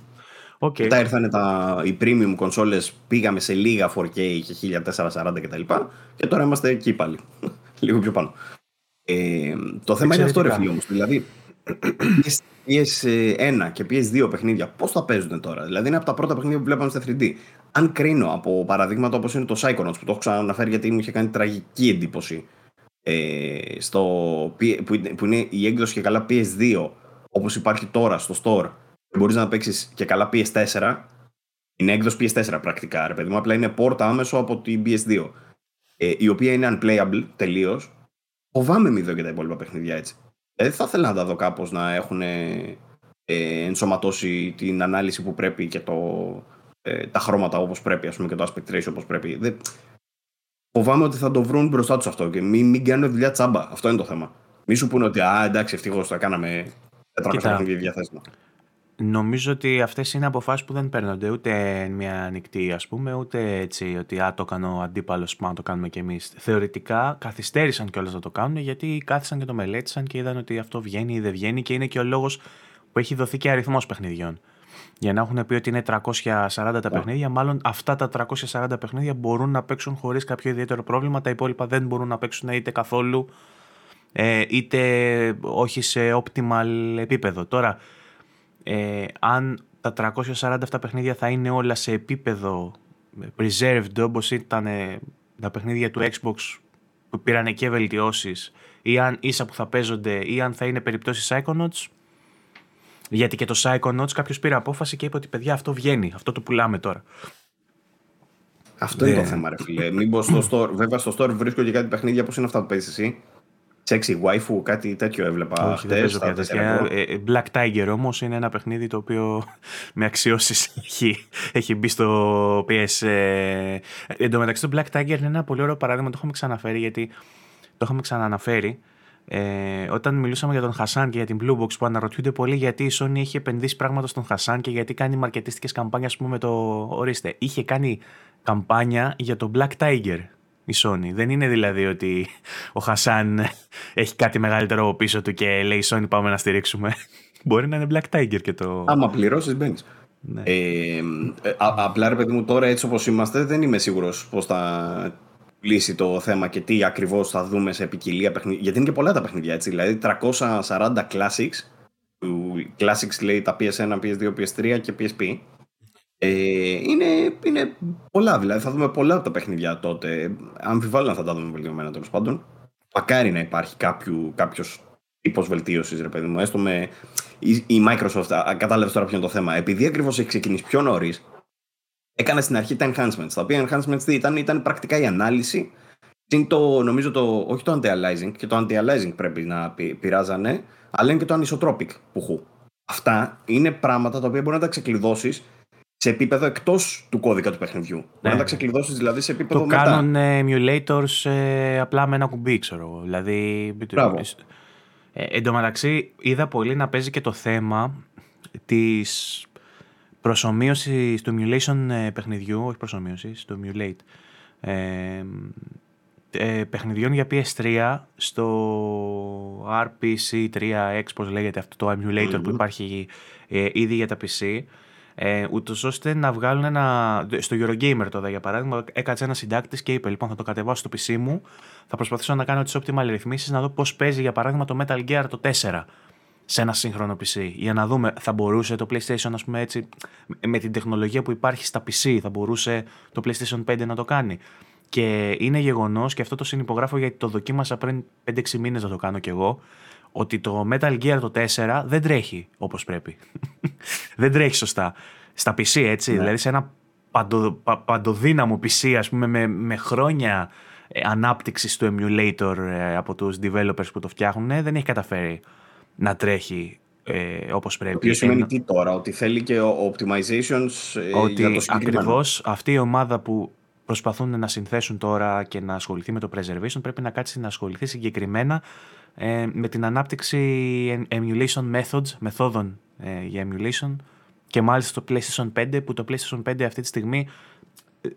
Okay. Μετά ήρθαν τα, οι premium κονσόλες, πήγαμε σε λίγα φορ κέι και χίλια τετρακόσια σαράντα κτλ. Και τώρα είμαστε εκεί πάλι. Λίγο πιο πάνω. Ε, το θέμα είναι αυτό, ρε φίλοι όμως. Δηλαδή, πι ες ένα και πι ες δύο παιχνίδια, πώς θα παίζουν τώρα. Δηλαδή, είναι από τα πρώτα παιχνίδια που βλέπαμε στα θρι ντι. Αν κρίνω από παραδείγματα όπως είναι το Psychonauts, που το έχω ξαναναφέρει γιατί μου είχε κάνει τραγική εντύπωση, ε, στο, που είναι η έκδοση και καλά πι ες δύο, όπως υπάρχει τώρα στο store. Μπορείς να παίξεις και καλά πι ες φορ, είναι έκδοση πι ες φορ πρακτικά, ρε παιδί μου, απλά είναι πόρτα άμεσο από την πι ες δύο, ε, η οποία είναι unplayable τελείως. Φοβάμαι μη δω και τα υπόλοιπα παιχνίδια έτσι. Δεν θα ήθελα να τα δω κάπως να έχουν ε, ενσωματώσει την ανάλυση που πρέπει και το, ε, τα χρώματα όπως πρέπει, ας πούμε, και το aspect ratio όπως πρέπει. Δεν... Φοβάμαι ότι θα το βρουν μπροστά τους αυτό και μην, μην κάνουν δουλειά τσάμπα. Αυτό είναι το θέμα. Μη σου πούνε ότι α, εντάξει, ευτυχώς θα κάναμε τετρακόσια παιχνίδια διαθέσιμα. Νομίζω ότι αυτές είναι αποφάσεις που δεν παίρνονται ούτε μια ανοιχτή, ας πούμε, ούτε έτσι ότι α, το έκανε ο αντίπαλος, να το κάνουμε κι εμείς. Θεωρητικά καθυστέρησαν κιόλας να το κάνουν, γιατί κάθισαν και το μελέτησαν και είδαν ότι αυτό βγαίνει ή δεν βγαίνει, και είναι και ο λόγος που έχει δοθεί και αριθμός παιχνιδιών. Για να έχουν πει ότι είναι τριακόσια σαράντα τα yeah. παιχνίδια, μάλλον αυτά τα τριακόσια σαράντα παιχνίδια μπορούν να παίξουν χωρίς κάποιο ιδιαίτερο πρόβλημα, τα υπόλοιπα δεν μπορούν να παίξουν είτε καθόλου, ε, είτε όχι σε optimal επίπεδο. Τώρα, Ε, αν τα τριακόσια σαράντα αυτά παιχνίδια θα είναι όλα σε επίπεδο preserved όπως ήταν ε, τα παιχνίδια του Xbox που πήραν και βελτιώσεις, ή αν ίσα που θα παίζονται, ή αν θα είναι περιπτώσεις Psychonauts, γιατί και το Psychonauts κάποιος πήρε απόφαση και είπε ότι παιδιά αυτό βγαίνει, αυτό το πουλάμε τώρα. Αυτό yeah. είναι το θέμα, ρε φίλε. Μήπως στο store, βέβαια στο store βρίσκω και κάτι παιχνίδια, πώς είναι αυτά που παίζεις εσύ. Sexy waifu, κάτι τέτοιο έβλεπα. Όχι, χτες, δεν παίζω πια. Black Tiger όμως είναι ένα παιχνίδι το οποίο με αξιώσεις έχει, έχει μπει στο πι ες. Ε, εν τω μεταξύ, το Black Tiger είναι ένα πολύ ωραίο παράδειγμα, το είχαμε ξαναφέρει, γιατί το είχαμε ξαναναφέρει ε, όταν μιλούσαμε για τον Χασάν και για την Blue Box, που αναρωτιούνται πολύ γιατί η Sony έχει επενδύσει πράγματα στον Χασάν και γιατί κάνει μαρκετίστικες καμπάνια, ας πούμε, με το ορίστε. Είχε κάνει καμπάνια για τον Black Tiger η Sony. Δεν είναι δηλαδή ότι ο Χασάν έχει κάτι μεγαλύτερο πίσω του και λέει Sony πάμε να στηρίξουμε. Μπορεί να είναι Black Tiger και το... Άμα πληρώσεις μπαίνεις. Ναι. Ε, α, απλά ρε παιδί μου, τώρα έτσι όπως είμαστε δεν είμαι σίγουρος πώς θα λύσει το θέμα και τι ακριβώς θα δούμε σε ποικιλία παιχνίδια. Γιατί είναι και πολλά τα παιχνίδια έτσι. Δηλαδή τριακόσια σαράντα Classics. Classics λέει τα πι ες ένα, πι ες δύο, πι ες τρία και πι ες πι. Ε, είναι, είναι πολλά, δηλαδή θα δούμε πολλά από τα παιχνίδια τότε. Αμφιβάλλω αν θα τα δούμε βελτιωμένα, τέλος πάντων. Μακάρι να υπάρχει κάποιο, κάποιος τύπος βελτίωσης, ρε παιδί μου. Έστω με η, η Microsoft, κατάλαβες τώρα ποιο είναι το θέμα. Επειδή ακριβώς έχει ξεκινήσει πιο νωρίς, έκανε στην αρχή τα enhancements. Τα οποία enhancements τι ήταν, ήταν πρακτικά η ανάλυση. Είναι το, νομίζω, το, όχι το anti-aliasing, και το anti-aliasing πρέπει να πει, πειράζανε, αλλά είναι και το anisotropic που χου. Αυτά είναι πράγματα τα οποία μπορεί να τα ξεκλειδώσεις σε επίπεδο εκτός του κώδικα του παιχνιδιού. Ναι. Μπορεί να τα ξεκλειδώσεις δηλαδή σε επίπεδο το μετά. Το κάνουν emulators ε, απλά με ένα κουμπί, ξέρω. Δηλαδή, ε, εν τω μεταξύ, είδα πολύ να παίζει και το θέμα της προσομοίωσης του emulation ε, παιχνιδιού, όχι προσομοίωσης, του emulate, ε, ε, παιχνιδιών για πι ες τρία στο αρ πι σι τρία εξ, πώς λέγεται αυτό το emulator mm-hmm. που υπάρχει ε, ήδη για τα πι σι, ε, ούτως ώστε να βγάλουν ένα... Στο Eurogamer τώρα για παράδειγμα έκατσε ένα συντάκτης και είπε λοιπόν θα το κατεβάσω στο πι σι μου, θα προσπαθήσω να κάνω τις optimal ρυθμίσεις, να δω πώς παίζει για παράδειγμα το Metal Gear το τέσσερα σε ένα σύγχρονο πι σι, για να δούμε θα μπορούσε το PlayStation, ας πούμε έτσι, με την τεχνολογία που υπάρχει στα πι σι, θα μπορούσε το PlayStation πέντε να το κάνει. Και είναι γεγονός, και αυτό το συνυπογράφω γιατί το δοκίμασα πριν πέντε έξι μήνες να το κάνω κι εγώ, ότι το Metal Gear το τέσσερα δεν τρέχει όπως πρέπει. Δεν τρέχει σωστά. Στα πι σι έτσι, ναι. Δηλαδή σε ένα παντο, πα, παντοδύναμο πι σι, ας πούμε, με, με χρόνια ανάπτυξης του emulator από τους developers που το φτιάχνουν, δεν έχει καταφέρει να τρέχει ε, όπως πρέπει. Το οποίο σημαίνει τι τώρα, ότι θέλει και optimizations ε, ότι για το συγκεκριμένο. Ακριβώς αυτή η ομάδα που προσπαθούν να συνθέσουν τώρα και να ασχοληθεί με το preservation πρέπει να κάτσει να ασχοληθεί συγκεκριμένα ε, με την ανάπτυξη emulation methods, μεθόδων ε, για emulation, και μάλιστα το PlayStation πέντε, που το PlayStation πέντε αυτή τη στιγμή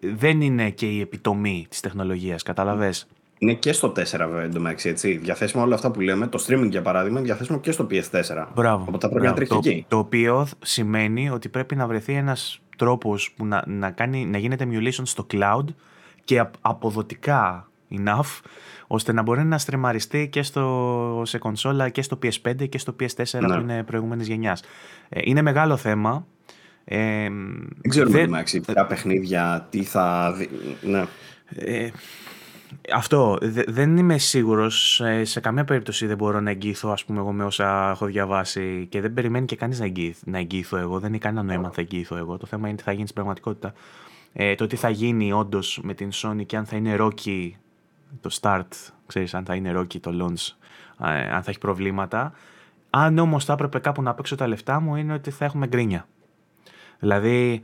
δεν είναι και η επιτομή της τεχνολογίας, καταλαβες. Είναι και στο τέσσερα βέβαια εντωμεταξύ, έτσι. Διαθέσιμα όλα αυτά που λέμε, το streaming για παράδειγμα, είναι διαθέσιμο και στο πι ες φορ. Μπράβο. Οπότε πρέπει να τρέχει εκεί. Το οποίο σημαίνει ότι πρέπει να βρεθεί ένας τρόπος που να, να, κάνει, να γίνεται emulation στο cloud και αποδοτικά enough, ώστε να μπορεί να στρεμαριστεί και στο, σε κονσόλα και στο πι ες φάιβ και στο πι ες φορ ναι. που είναι προηγούμενης γενιάς. Ε, είναι μεγάλο θέμα. Ε, δεν ξέρουμε δε... Μάξι, ποια παιχνίδια, τι θα... Ναι. Ε, Αυτό, δε, δεν είμαι σίγουρος, ε, σε καμία περίπτωση δεν μπορώ να εγγύηθω, ας πούμε, εγώ με όσα έχω διαβάσει, και δεν περιμένει και κανείς να, εγγύηθ, να εγγύηθω εγώ, δεν είναι κανένα νόημα θα εγγύηθω εγώ, το θέμα είναι τι θα γίνει στην πραγματικότητα, ε, το τι θα γίνει όντως με την Sony και αν θα είναι rocky το start, ξέρεις, αν θα είναι rocky το launch, ε, αν θα έχει προβλήματα, αν όμως θα έπρεπε κάπου να παίξω τα λεφτά μου είναι ότι θα έχουμε γκρίνια, δηλαδή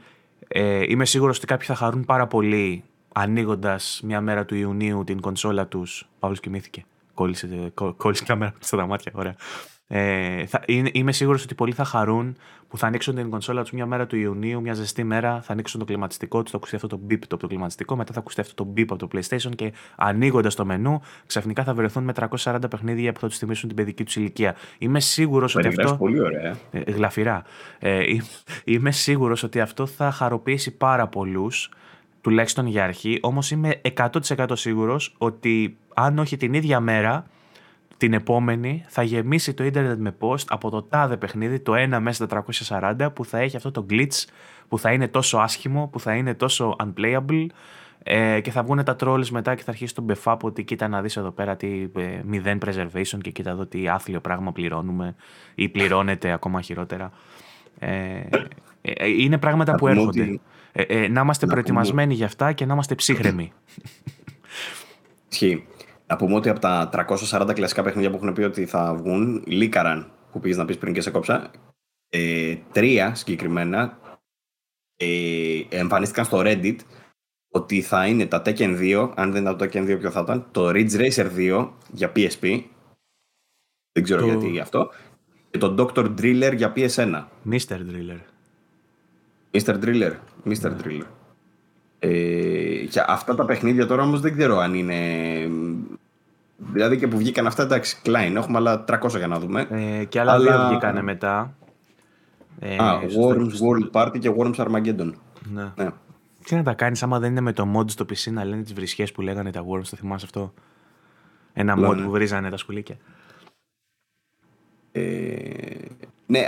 ε, είμαι σίγουρος ότι κάποιοι θα χαρούν πάρα πολύ ανοίγοντας μια μέρα του Ιουνίου την κονσόλα τους. Παύλος κοιμήθηκε. Κόλλησε, κό, κόλλησε κάμερα στα τα μάτια. Ωραία. Ε, θα, είναι, είμαι σίγουρος ότι πολλοί θα χαρούν που θα ανοίξουν την κονσόλα τους μια μέρα του Ιουνίου, μια ζεστή μέρα. Θα ανοίξουν το κλιματιστικό τους, θα ακουστεί αυτό το beep από το κλιματιστικό, μετά θα ακουστεί αυτό το beep από το PlayStation και ανοίγοντας το μενού, ξαφνικά θα βρεθούν με τριακόσια σαράντα παιχνίδια που θα τους θυμίσουν την παιδική τους ηλικία. Είμαι σίγουρος ότι αυτό. Πολύ ωραία. Ε, γλαφυρά. Ε, ε, είμαι σίγουρος ότι αυτό θα χαροποιήσει πάρα πολλούς. Τουλάχιστον για αρχή, όμως είμαι εκατό τοις εκατό σίγουρος ότι αν όχι την ίδια μέρα, την επόμενη θα γεμίσει το ίντερνετ με post από το τάδε παιχνίδι, το ένα μέσα στα τριακόσια σαράντα, που θα έχει αυτό το glitch, που θα είναι τόσο άσχημο, που θα είναι τόσο unplayable, ε, και θα βγουν τα trolls μετά και θα αρχίσει τον μπεφάπ ότι κοίτα να δεις εδώ πέρα τι ε, μηδέν preservation και κοίτα εδώ τι άθλιο πράγμα πληρώνουμε ή πληρώνεται ακόμα χειρότερα. Ε, ε, ε, είναι πράγματα που έρχονται. Ε, ε, να είμαστε να προετοιμασμένοι πούμε... για αυτά και να είμαστε ψύχρεμοι. Ισχύει. Να πούμε ότι από τα τριακόσια σαράντα κλασικά παιχνίδια που έχουν πει ότι θα βγουν, λίκαραν, που πήγες να πεις πριν και σε κόψα, ε, τρία συγκεκριμένα ε, εμφανίστηκαν στο Reddit ότι θα είναι τα Tekken δύο, αν δεν ήταν το Tekken δύο ποιο θα ήταν, το Ridge Racer δύο για πι ες πι, δεν ξέρω το... γιατί γι' αυτό, και το Doctor Driller για πι ες ένα. Μίστερ Driller. Μίστερ Driller. Μίστερ Driller. Ε, και αυτά τα παιχνίδια τώρα όμως δεν ξέρω αν είναι... Δηλαδή και που βγήκαν αυτά, εντάξει, κλάιν, έχουμε άλλα τριακόσια για να δούμε. Ε, και άλλα Αλλά... δύο βγήκανε μετά. Ε, Α, Worms World Party και Worms Armageddon. Ναι. Ναι. Τι να τα κάνεις άμα δεν είναι με το mod στο πι σι να λένε τις βρισχές που λέγανε τα Worms, το θυμάσαι αυτό? Ένα Λένε. mod που βρίζανε τα σκουλίκια. Ε, ναι...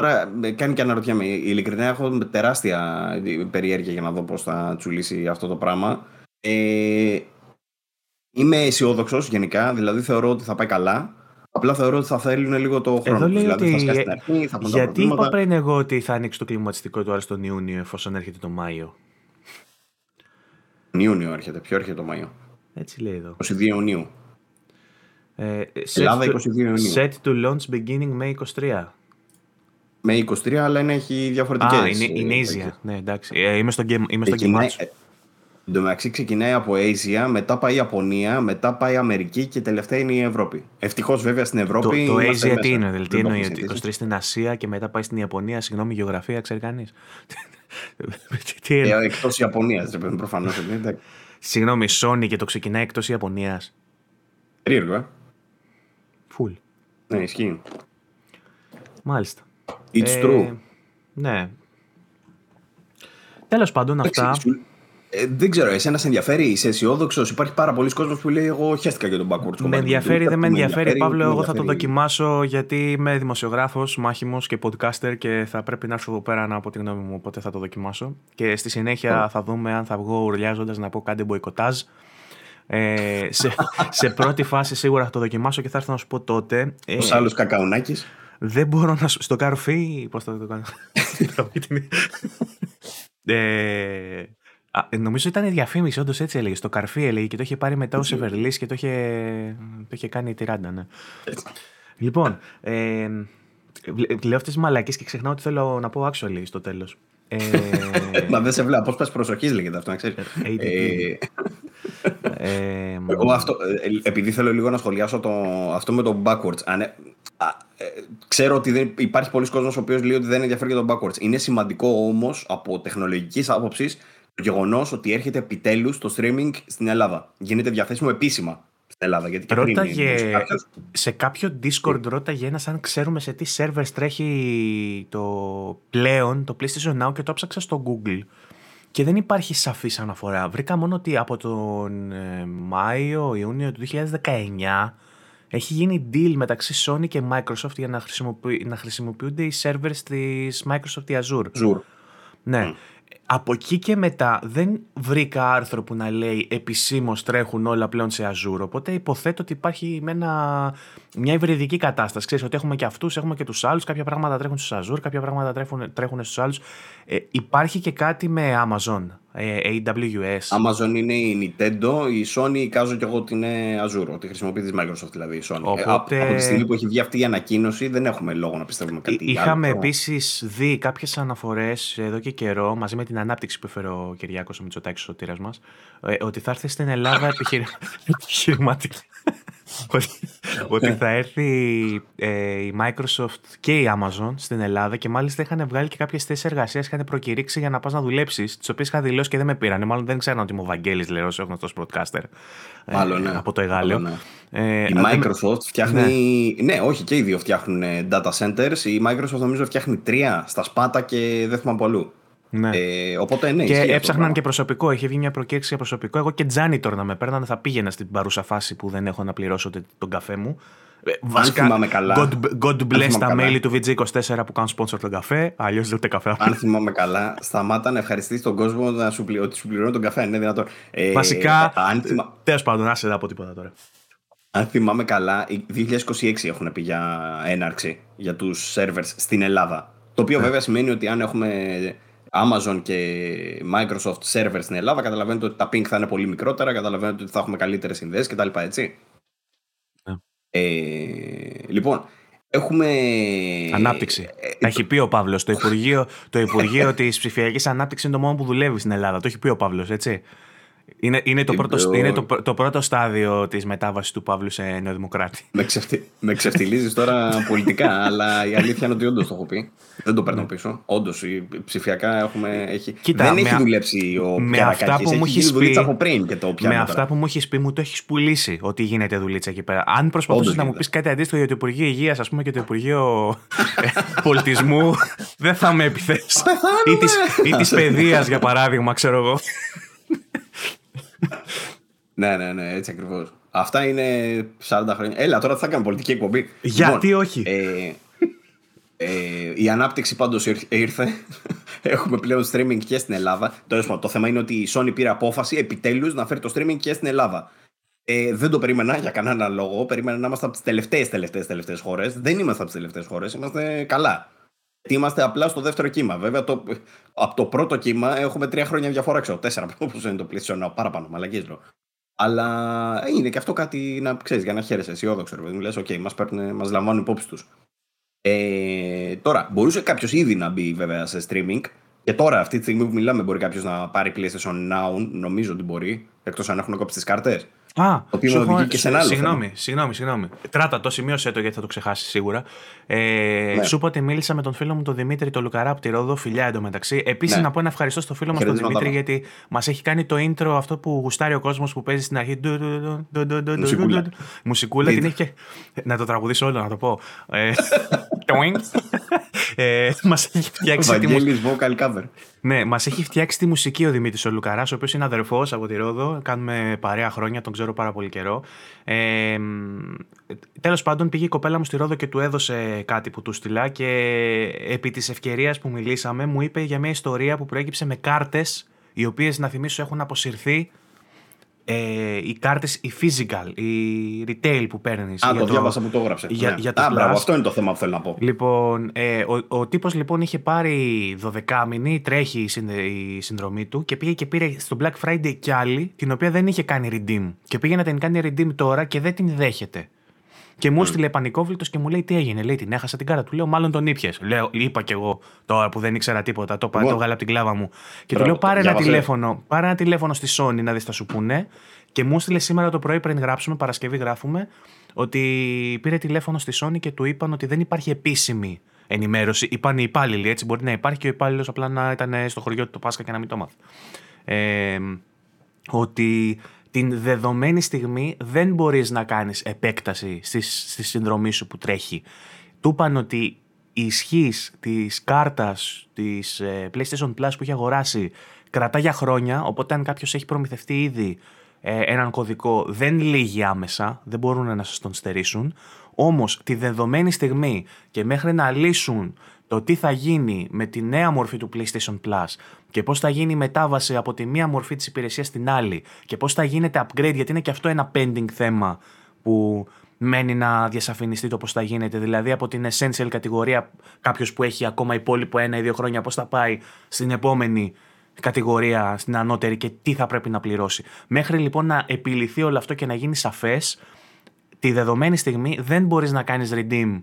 Τώρα κάνει και αναρωτιέμαι. Ειλικρινά έχω τεράστια περιέργεια για να δω πώς θα τσουλήσει αυτό το πράγμα. Ε, είμαι αισιόδοξος γενικά, δηλαδή θεωρώ ότι θα πάει καλά. Απλά θεωρώ ότι θα θέλουν λίγο το χρόνο. Εδώ λέει δηλαδή, ότι... θα σκάσει την αρχή, θα γιατί προβλήματα. Είπα πριν εγώ ότι θα ανοίξει το κλιματιστικό του άρα στον Ιούνιο εφόσον έρχεται το Μάιο. Ιούνιο έρχεται. Ποιο έρχεται το Μάιο? Έτσι λέει εδώ. είκοσι δύο Ιουνίου. Ε, Ελλάδα είκοσι δύο Ιουνίου. Set to launch beginning May είκοσι τρία. Με είκοσι τρία, αλλά είναι, έχει διαφορετικές. Α, είναι, είναι Asia. Ναι, εντάξει. Ε, είμαι στο game, είμαι στο game match. Εν τω μεταξύ ξεκινάει από Asia, μετά πάει η Ιαπωνία, μετά πάει η Αμερική και τελευταία είναι η Ευρώπη. Ευτυχώς βέβαια στην Ευρώπη. Το, το Asia μέσα. Τι είναι, δηλαδή, τι εννοεί, είκοσι τρία στην Ασία και μετά πάει στην Ιαπωνία. Συγγνώμη, γεωγραφία, ξέρει κανείς. Εκτός Ιαπωνίας, προφανώς. Συγγνώμη, Sony και το ξεκινάει εκτός Ιαπωνίας. Περίεργο, ε. Φουλ. Ναι, ισχύει. Μάλιστα. It's ε, true. Ναι. Τέλος πάντων, αυτά... Ε, δεν ξέρω, εσένα σε ενδιαφέρει, είσαι αισιόδοξος? Υπάρχει πάρα πολλοί κόσμος που λέει εγώ χέστηκα για τον backwards κομμάτι. Με ενδιαφέρει, δεν με ενδιαφέρει, Παύλο, εγώ θα το δοκιμάσω γιατί είμαι δημοσιογράφος, μάχημος και podcaster και θα πρέπει να έρθω εδώ πέρα να πω τη γνώμη μου, οπότε θα το δοκιμάσω. Και στη συνέχεια θα δούμε αν θα βγω ουρλιάζοντας να πω κάντε μποϊκοτάζ. Ε, σε, σε πρώτη φάση σίγουρα θα το δοκιμάσω και θα έρθω να σου πω τότε. Ως ε, άλλος κακαουνάκης. Δεν μπορώ να σου... Στο καρφί, πώς θα το κάνω. ε, Α, νομίζω ήταν διαφήμιση, όντως έτσι έλεγε. Στο καρφί έλεγε και το είχε πάρει μετά ο Σεβερλής και το είχε, το είχε κάνει η τυράντα. Ναι. Λοιπόν, ε, λέω αυτές τις μαλακές και ξεχνάω ότι θέλω να πω actually στο τέλος. Ε, Μα δεν σε βλέπω, απόσπαση προσοχής λέγεται αυτό, να ξέρεις. ε, ε, Εγώ αυτό, επειδή θέλω λίγο να σχολιάσω το, αυτό με το backwards. Ανε, α, ε, ξέρω ότι δεν, υπάρχει πολλοί κόσμος ο οποίος λέει ότι δεν ενδιαφέρει για το backwards. Είναι σημαντικό όμως από τεχνολογικής άποψης το γεγονός ότι έρχεται επιτέλους το streaming στην Ελλάδα. Γίνεται διαθέσιμο επίσημα στην Ελλάδα. Γιατί και ρώταγε, πριν, κάποιος... σε κάποιο Discord yeah. ρώταγε ένας αν ξέρουμε σε τι servers τρέχει το πλέον το PlayStation Now και το ψάξα στο Google. Και δεν υπάρχει σαφής αναφορά. Βρήκα μόνο ότι από τον Μάιο-Ιούνιο του δύο χιλιάδες δεκαεννιά έχει γίνει deal μεταξύ Sony και Microsoft για να, χρησιμοποιη... να χρησιμοποιούνται οι servers της Microsoft και Azure. Azure. Ναι. Mm. Από εκεί και μετά δεν βρήκα άρθρο που να λέει επισήμως τρέχουν όλα πλέον σε Azure. Οπότε υποθέτω ότι υπάρχει με ένα, μια υβριδική κατάσταση. Ξέρεις ότι έχουμε και αυτούς, έχουμε και τους άλλους. Κάποια πράγματα τρέχουν στους Azure, κάποια πράγματα τρέχουν, τρέχουν στους άλλους. Ε, υπάρχει και κάτι με Amazon, ε, έι ντάμπλιου ες. Amazon είναι η Nintendo, η Sony, η Κάζο και εγώ ότι είναι Azure. Ότι χρησιμοποιεί τη Microsoft δηλαδή η Sony. Οπότε... Ε, από τη στιγμή που έχει βγει αυτή η ανακοίνωση δεν έχουμε λόγο να πιστεύουμε κάτι. Είχαμε επίσης δει κάποιες αναφορές εδώ και καιρό μαζί με την ανάπτυξη που έφερε ο Κυριάκος ο Μητσοτάκης ο σωτήρας μας, ότι θα έρθει στην Ελλάδα επιχειρηματικά. Ότι θα έρθει η Microsoft και η Amazon στην Ελλάδα και μάλιστα είχαν βγάλει και κάποιες θέσεις εργασίας, είχαν προκηρύξει για να πας να δουλέψεις, τις οποίες είχα δηλώσει και δεν με πήρανε. Μάλλον δεν ξέραν ότι είμαι ο Βαγγέλης Λερός, ο γνωστός broadcaster από το Εγάλεο. Ε, η Microsoft φτιάχνει. Ναι. ναι, όχι και οι δύο φτιάχνουν data centers. Η Microsoft νομίζω φτιάχνει τρία στα Σπάτα και δεν θυμάμαι πολλού. Ναι. Ε, οπότε, ναι, και έψαχναν και προσωπικό. Είχε βγει μια προκήρυξη για προσωπικό. Εγώ και janitor να με παίρνανε, θα πήγαινα στην παρούσα φάση που δεν έχω να πληρώσω τον καφέ μου. Ε, βασικά, καλά. God, God bless τα μέλη του βι τζι είκοσι τέσσερα που κάνουν sponsor τον καφέ. Αλλιώς δεν ούτε καφέ. Αν θυμάμαι καλά, σταμάτα να ευχαριστείς τον κόσμο να σου πληρώ, ότι σου πληρώνει τον καφέ. Είναι δυνατόν. Ε, βασικά. Θυμά... Τέλος πάντων, άσε από τίποτα τώρα. Αν θυμάμαι καλά, δύο χιλιάδες είκοσι έξι έχουν πει για έναρξη για τους servers στην Ελλάδα. Το οποίο yeah. βέβαια σημαίνει ότι αν έχουμε Amazon και Microsoft servers στην Ελλάδα, καταλαβαίνετε ότι τα ping θα είναι πολύ μικρότερα, καταλαβαίνετε ότι θα έχουμε καλύτερες συνδέσεις κτλ. Έτσι. Yeah. Ε, λοιπόν, έχουμε... Ανάπτυξη. Ε, τα έχει το... πει ο Παύλος. Το Υπουργείο, το Υπουργείο της Ψηφιακής Ανάπτυξης είναι το μόνο που δουλεύει στην Ελλάδα. Το έχει πει ο Παύλος, έτσι. Είναι, είναι, το, πρώτο, είναι το, το πρώτο στάδιο της μετάβασης του Παύλου σε νεοδημοκράτη. Με, ξεφτι, με ξεφτιλίζεις τώρα πολιτικά, αλλά η αλήθεια είναι ότι όντως το έχω πει. Δεν το παίρνω πίσω. Όντως, ψηφιακά έχουμε, έχει, κοίτα, δεν με, έχει δουλέψει ο Πιαρακάκης. Έχει γίνει δουλίτσα από πριν και το πιάνω τώρα. Με αυτά που μου έχεις πει, μου το έχεις πουλήσει ότι γίνεται δουλίτσα εκεί πέρα. Αν προσπαθούσες να μου πεις κάτι αντίστοιχο για το Υπουργείο Υγείας, ας πούμε, και το Υπουργείο Πολιτισμού, δεν θα με επιθέσεις. Ή της παιδείας, για παράδειγμα, ξέρω εγώ. Ναι, ναι, ναι, έτσι ακριβώς. Αυτά είναι σαράντα χρόνια. Έλα, τώρα θα κάνουμε πολιτική εκπομπή. Γιατί λοιπόν, όχι. Ε, ε, η ανάπτυξη πάντως ήρθε. Έχουμε πλέον streaming και στην Ελλάδα. Το, το θέμα είναι ότι η Sony πήρε απόφαση επιτέλους να φέρει το streaming και στην Ελλάδα. Ε, δεν το περίμενα για κανένα λόγο. Περίμενα να είμαστε από τις τελευταίες, τελευταίες, τελευταίες χώρες. Δεν είμαστε από τις τελευταίες χώρες. Είμαστε καλά. Είμαστε απλά στο δεύτερο κύμα. Βέβαια, το, από το πρώτο κύμα έχουμε τρία χρόνια διαφορά. Ξέρω, τέσσερα όπως είναι το PlayStation Now, παραπάνω, μαλακής. Αλλά είναι και αυτό κάτι να ξέρεις για να χαίρεσαι αισιόδοξο. Μου λες, οκ, μας παίρνε, μας λαμβάνουν υπόψη τους. Ε, τώρα, μπορούσε κάποιος ήδη να μπει βέβαια σε streaming. Και τώρα, αυτή τη στιγμή που μιλάμε, μπορεί κάποιος να πάρει PlayStation Now. Νομίζω ότι μπορεί, εκτός αν έχουν κόψει τις κάρτες. Α, το οποίο συγχω... βγήκε σε ένα άλλο. Συγγνώμη, συγγνώμη, συγγνώμη. Τράτα το, σημείωσέ το γιατί θα το ξεχάσει σίγουρα. Ε, ναι. Σου είπα ότι μίλησα με τον φίλο μου τον Δημήτρη το Λουκαρά από τη Ρόδο, φιλιά εντωμεταξύ. Επίσης ναι. να πω ένα ευχαριστώ στο φίλο μας τον Δημήτρη, γιατί μας έχει κάνει το intro αυτό που γουστάρει ο κόσμος που παίζει στην αρχή. Μουσικούλα. Την έχει και. Να το τραγουδήσω όλο, να το πω. Μας έχει φτιάξει τη μουσική. Vocal cover. Ναι, μας έχει φτιάξει τη μουσική ο Δημήτρης ο Λουκαράς, ο οποίος είναι αδερφός από τη Ρόδο. Κάνουμε παρέα χρόνια, τον ξέρω πάρα πολύ καιρό. Ε, τέλος πάντων, πήγε η κοπέλα μου στη Ρόδο και του έδωσε κάτι που του στείλα και επί της ευκαιρίας που μιλήσαμε, μου είπε για μια ιστορία που προέκυψε με κάρτες, οι οποίες να θυμίσω έχουν αποσυρθεί. Ε, οι κάρτες, οι physical, οι retail που παίρνεις. Α, για το διάβασα που το έγραψε. Για, ναι. για το Α, πλάς. Μπράβο, αυτό είναι το θέμα που θέλω να πω. Λοιπόν, ε, ο, ο τύπος λοιπόν είχε πάρει δωδεκάμηνη, τρέχει η, συνδε, η συνδρομή του και πήγε και πήρε στο Black Friday κι άλλη, την οποία δεν είχε κάνει redeem. Και πήγε να την κάνει redeem τώρα και δεν την δέχεται. Και μου έστειλε mm. πανικόβλητος και μου λέει τι έγινε. Λέει την έχασα την κάρτα. Του λέω μάλλον τον ήπιες. Λέω, είπα κι εγώ τώρα που δεν ήξερα τίποτα. Το έβγαλα wow. από την κλάβα μου. Και Φράβο, του λέω πάρε ένα, τηλέφωνο, πάρε ένα τηλέφωνο στη Sony να δεις θα σου πούνε. Και μου έστειλε σήμερα το πρωί πριν γράψουμε, Παρασκευή γράφουμε, ότι πήρε τηλέφωνο στη Sony και του είπαν ότι δεν υπάρχει επίσημη ενημέρωση. Είπαν οι υπάλληλοι. Έτσι μπορεί να υπάρχει και ο υπάλληλος απλά να ήταν στο χωριό του το Πάσχα και να μην το μάθει. Ε, ότι. Την δεδομένη στιγμή δεν μπορείς να κάνεις επέκταση στη, στη συνδρομή σου που τρέχει. Του είπαν ότι η ισχύς της κάρτας της ε, PlayStation Plus που έχει αγοράσει κρατά για χρόνια, οπότε αν κάποιος έχει προμηθευτεί ήδη ε, έναν κωδικό δεν λύγει άμεσα, δεν μπορούν να σας τον στερήσουν. Όμως τη δεδομένη στιγμή και μέχρι να λύσουν το τι θα γίνει με τη νέα μορφή του PlayStation Plus και πώς θα γίνει η μετάβαση από τη μία μορφή της υπηρεσίας στην άλλη και πώς θα γίνεται upgrade, γιατί είναι και αυτό ένα pending θέμα που μένει να διασαφινιστεί το πώς θα γίνεται. Δηλαδή από την essential κατηγορία κάποιος που έχει ακόμα υπόλοιπο ένα ή δύο χρόνια πώς θα πάει στην επόμενη κατηγορία, στην ανώτερη και τι θα πρέπει να πληρώσει. Μέχρι λοιπόν να επιληθεί όλο αυτό και να γίνει σαφές, τη δεδομένη στιγμή δεν μπορείς να κάνεις redeem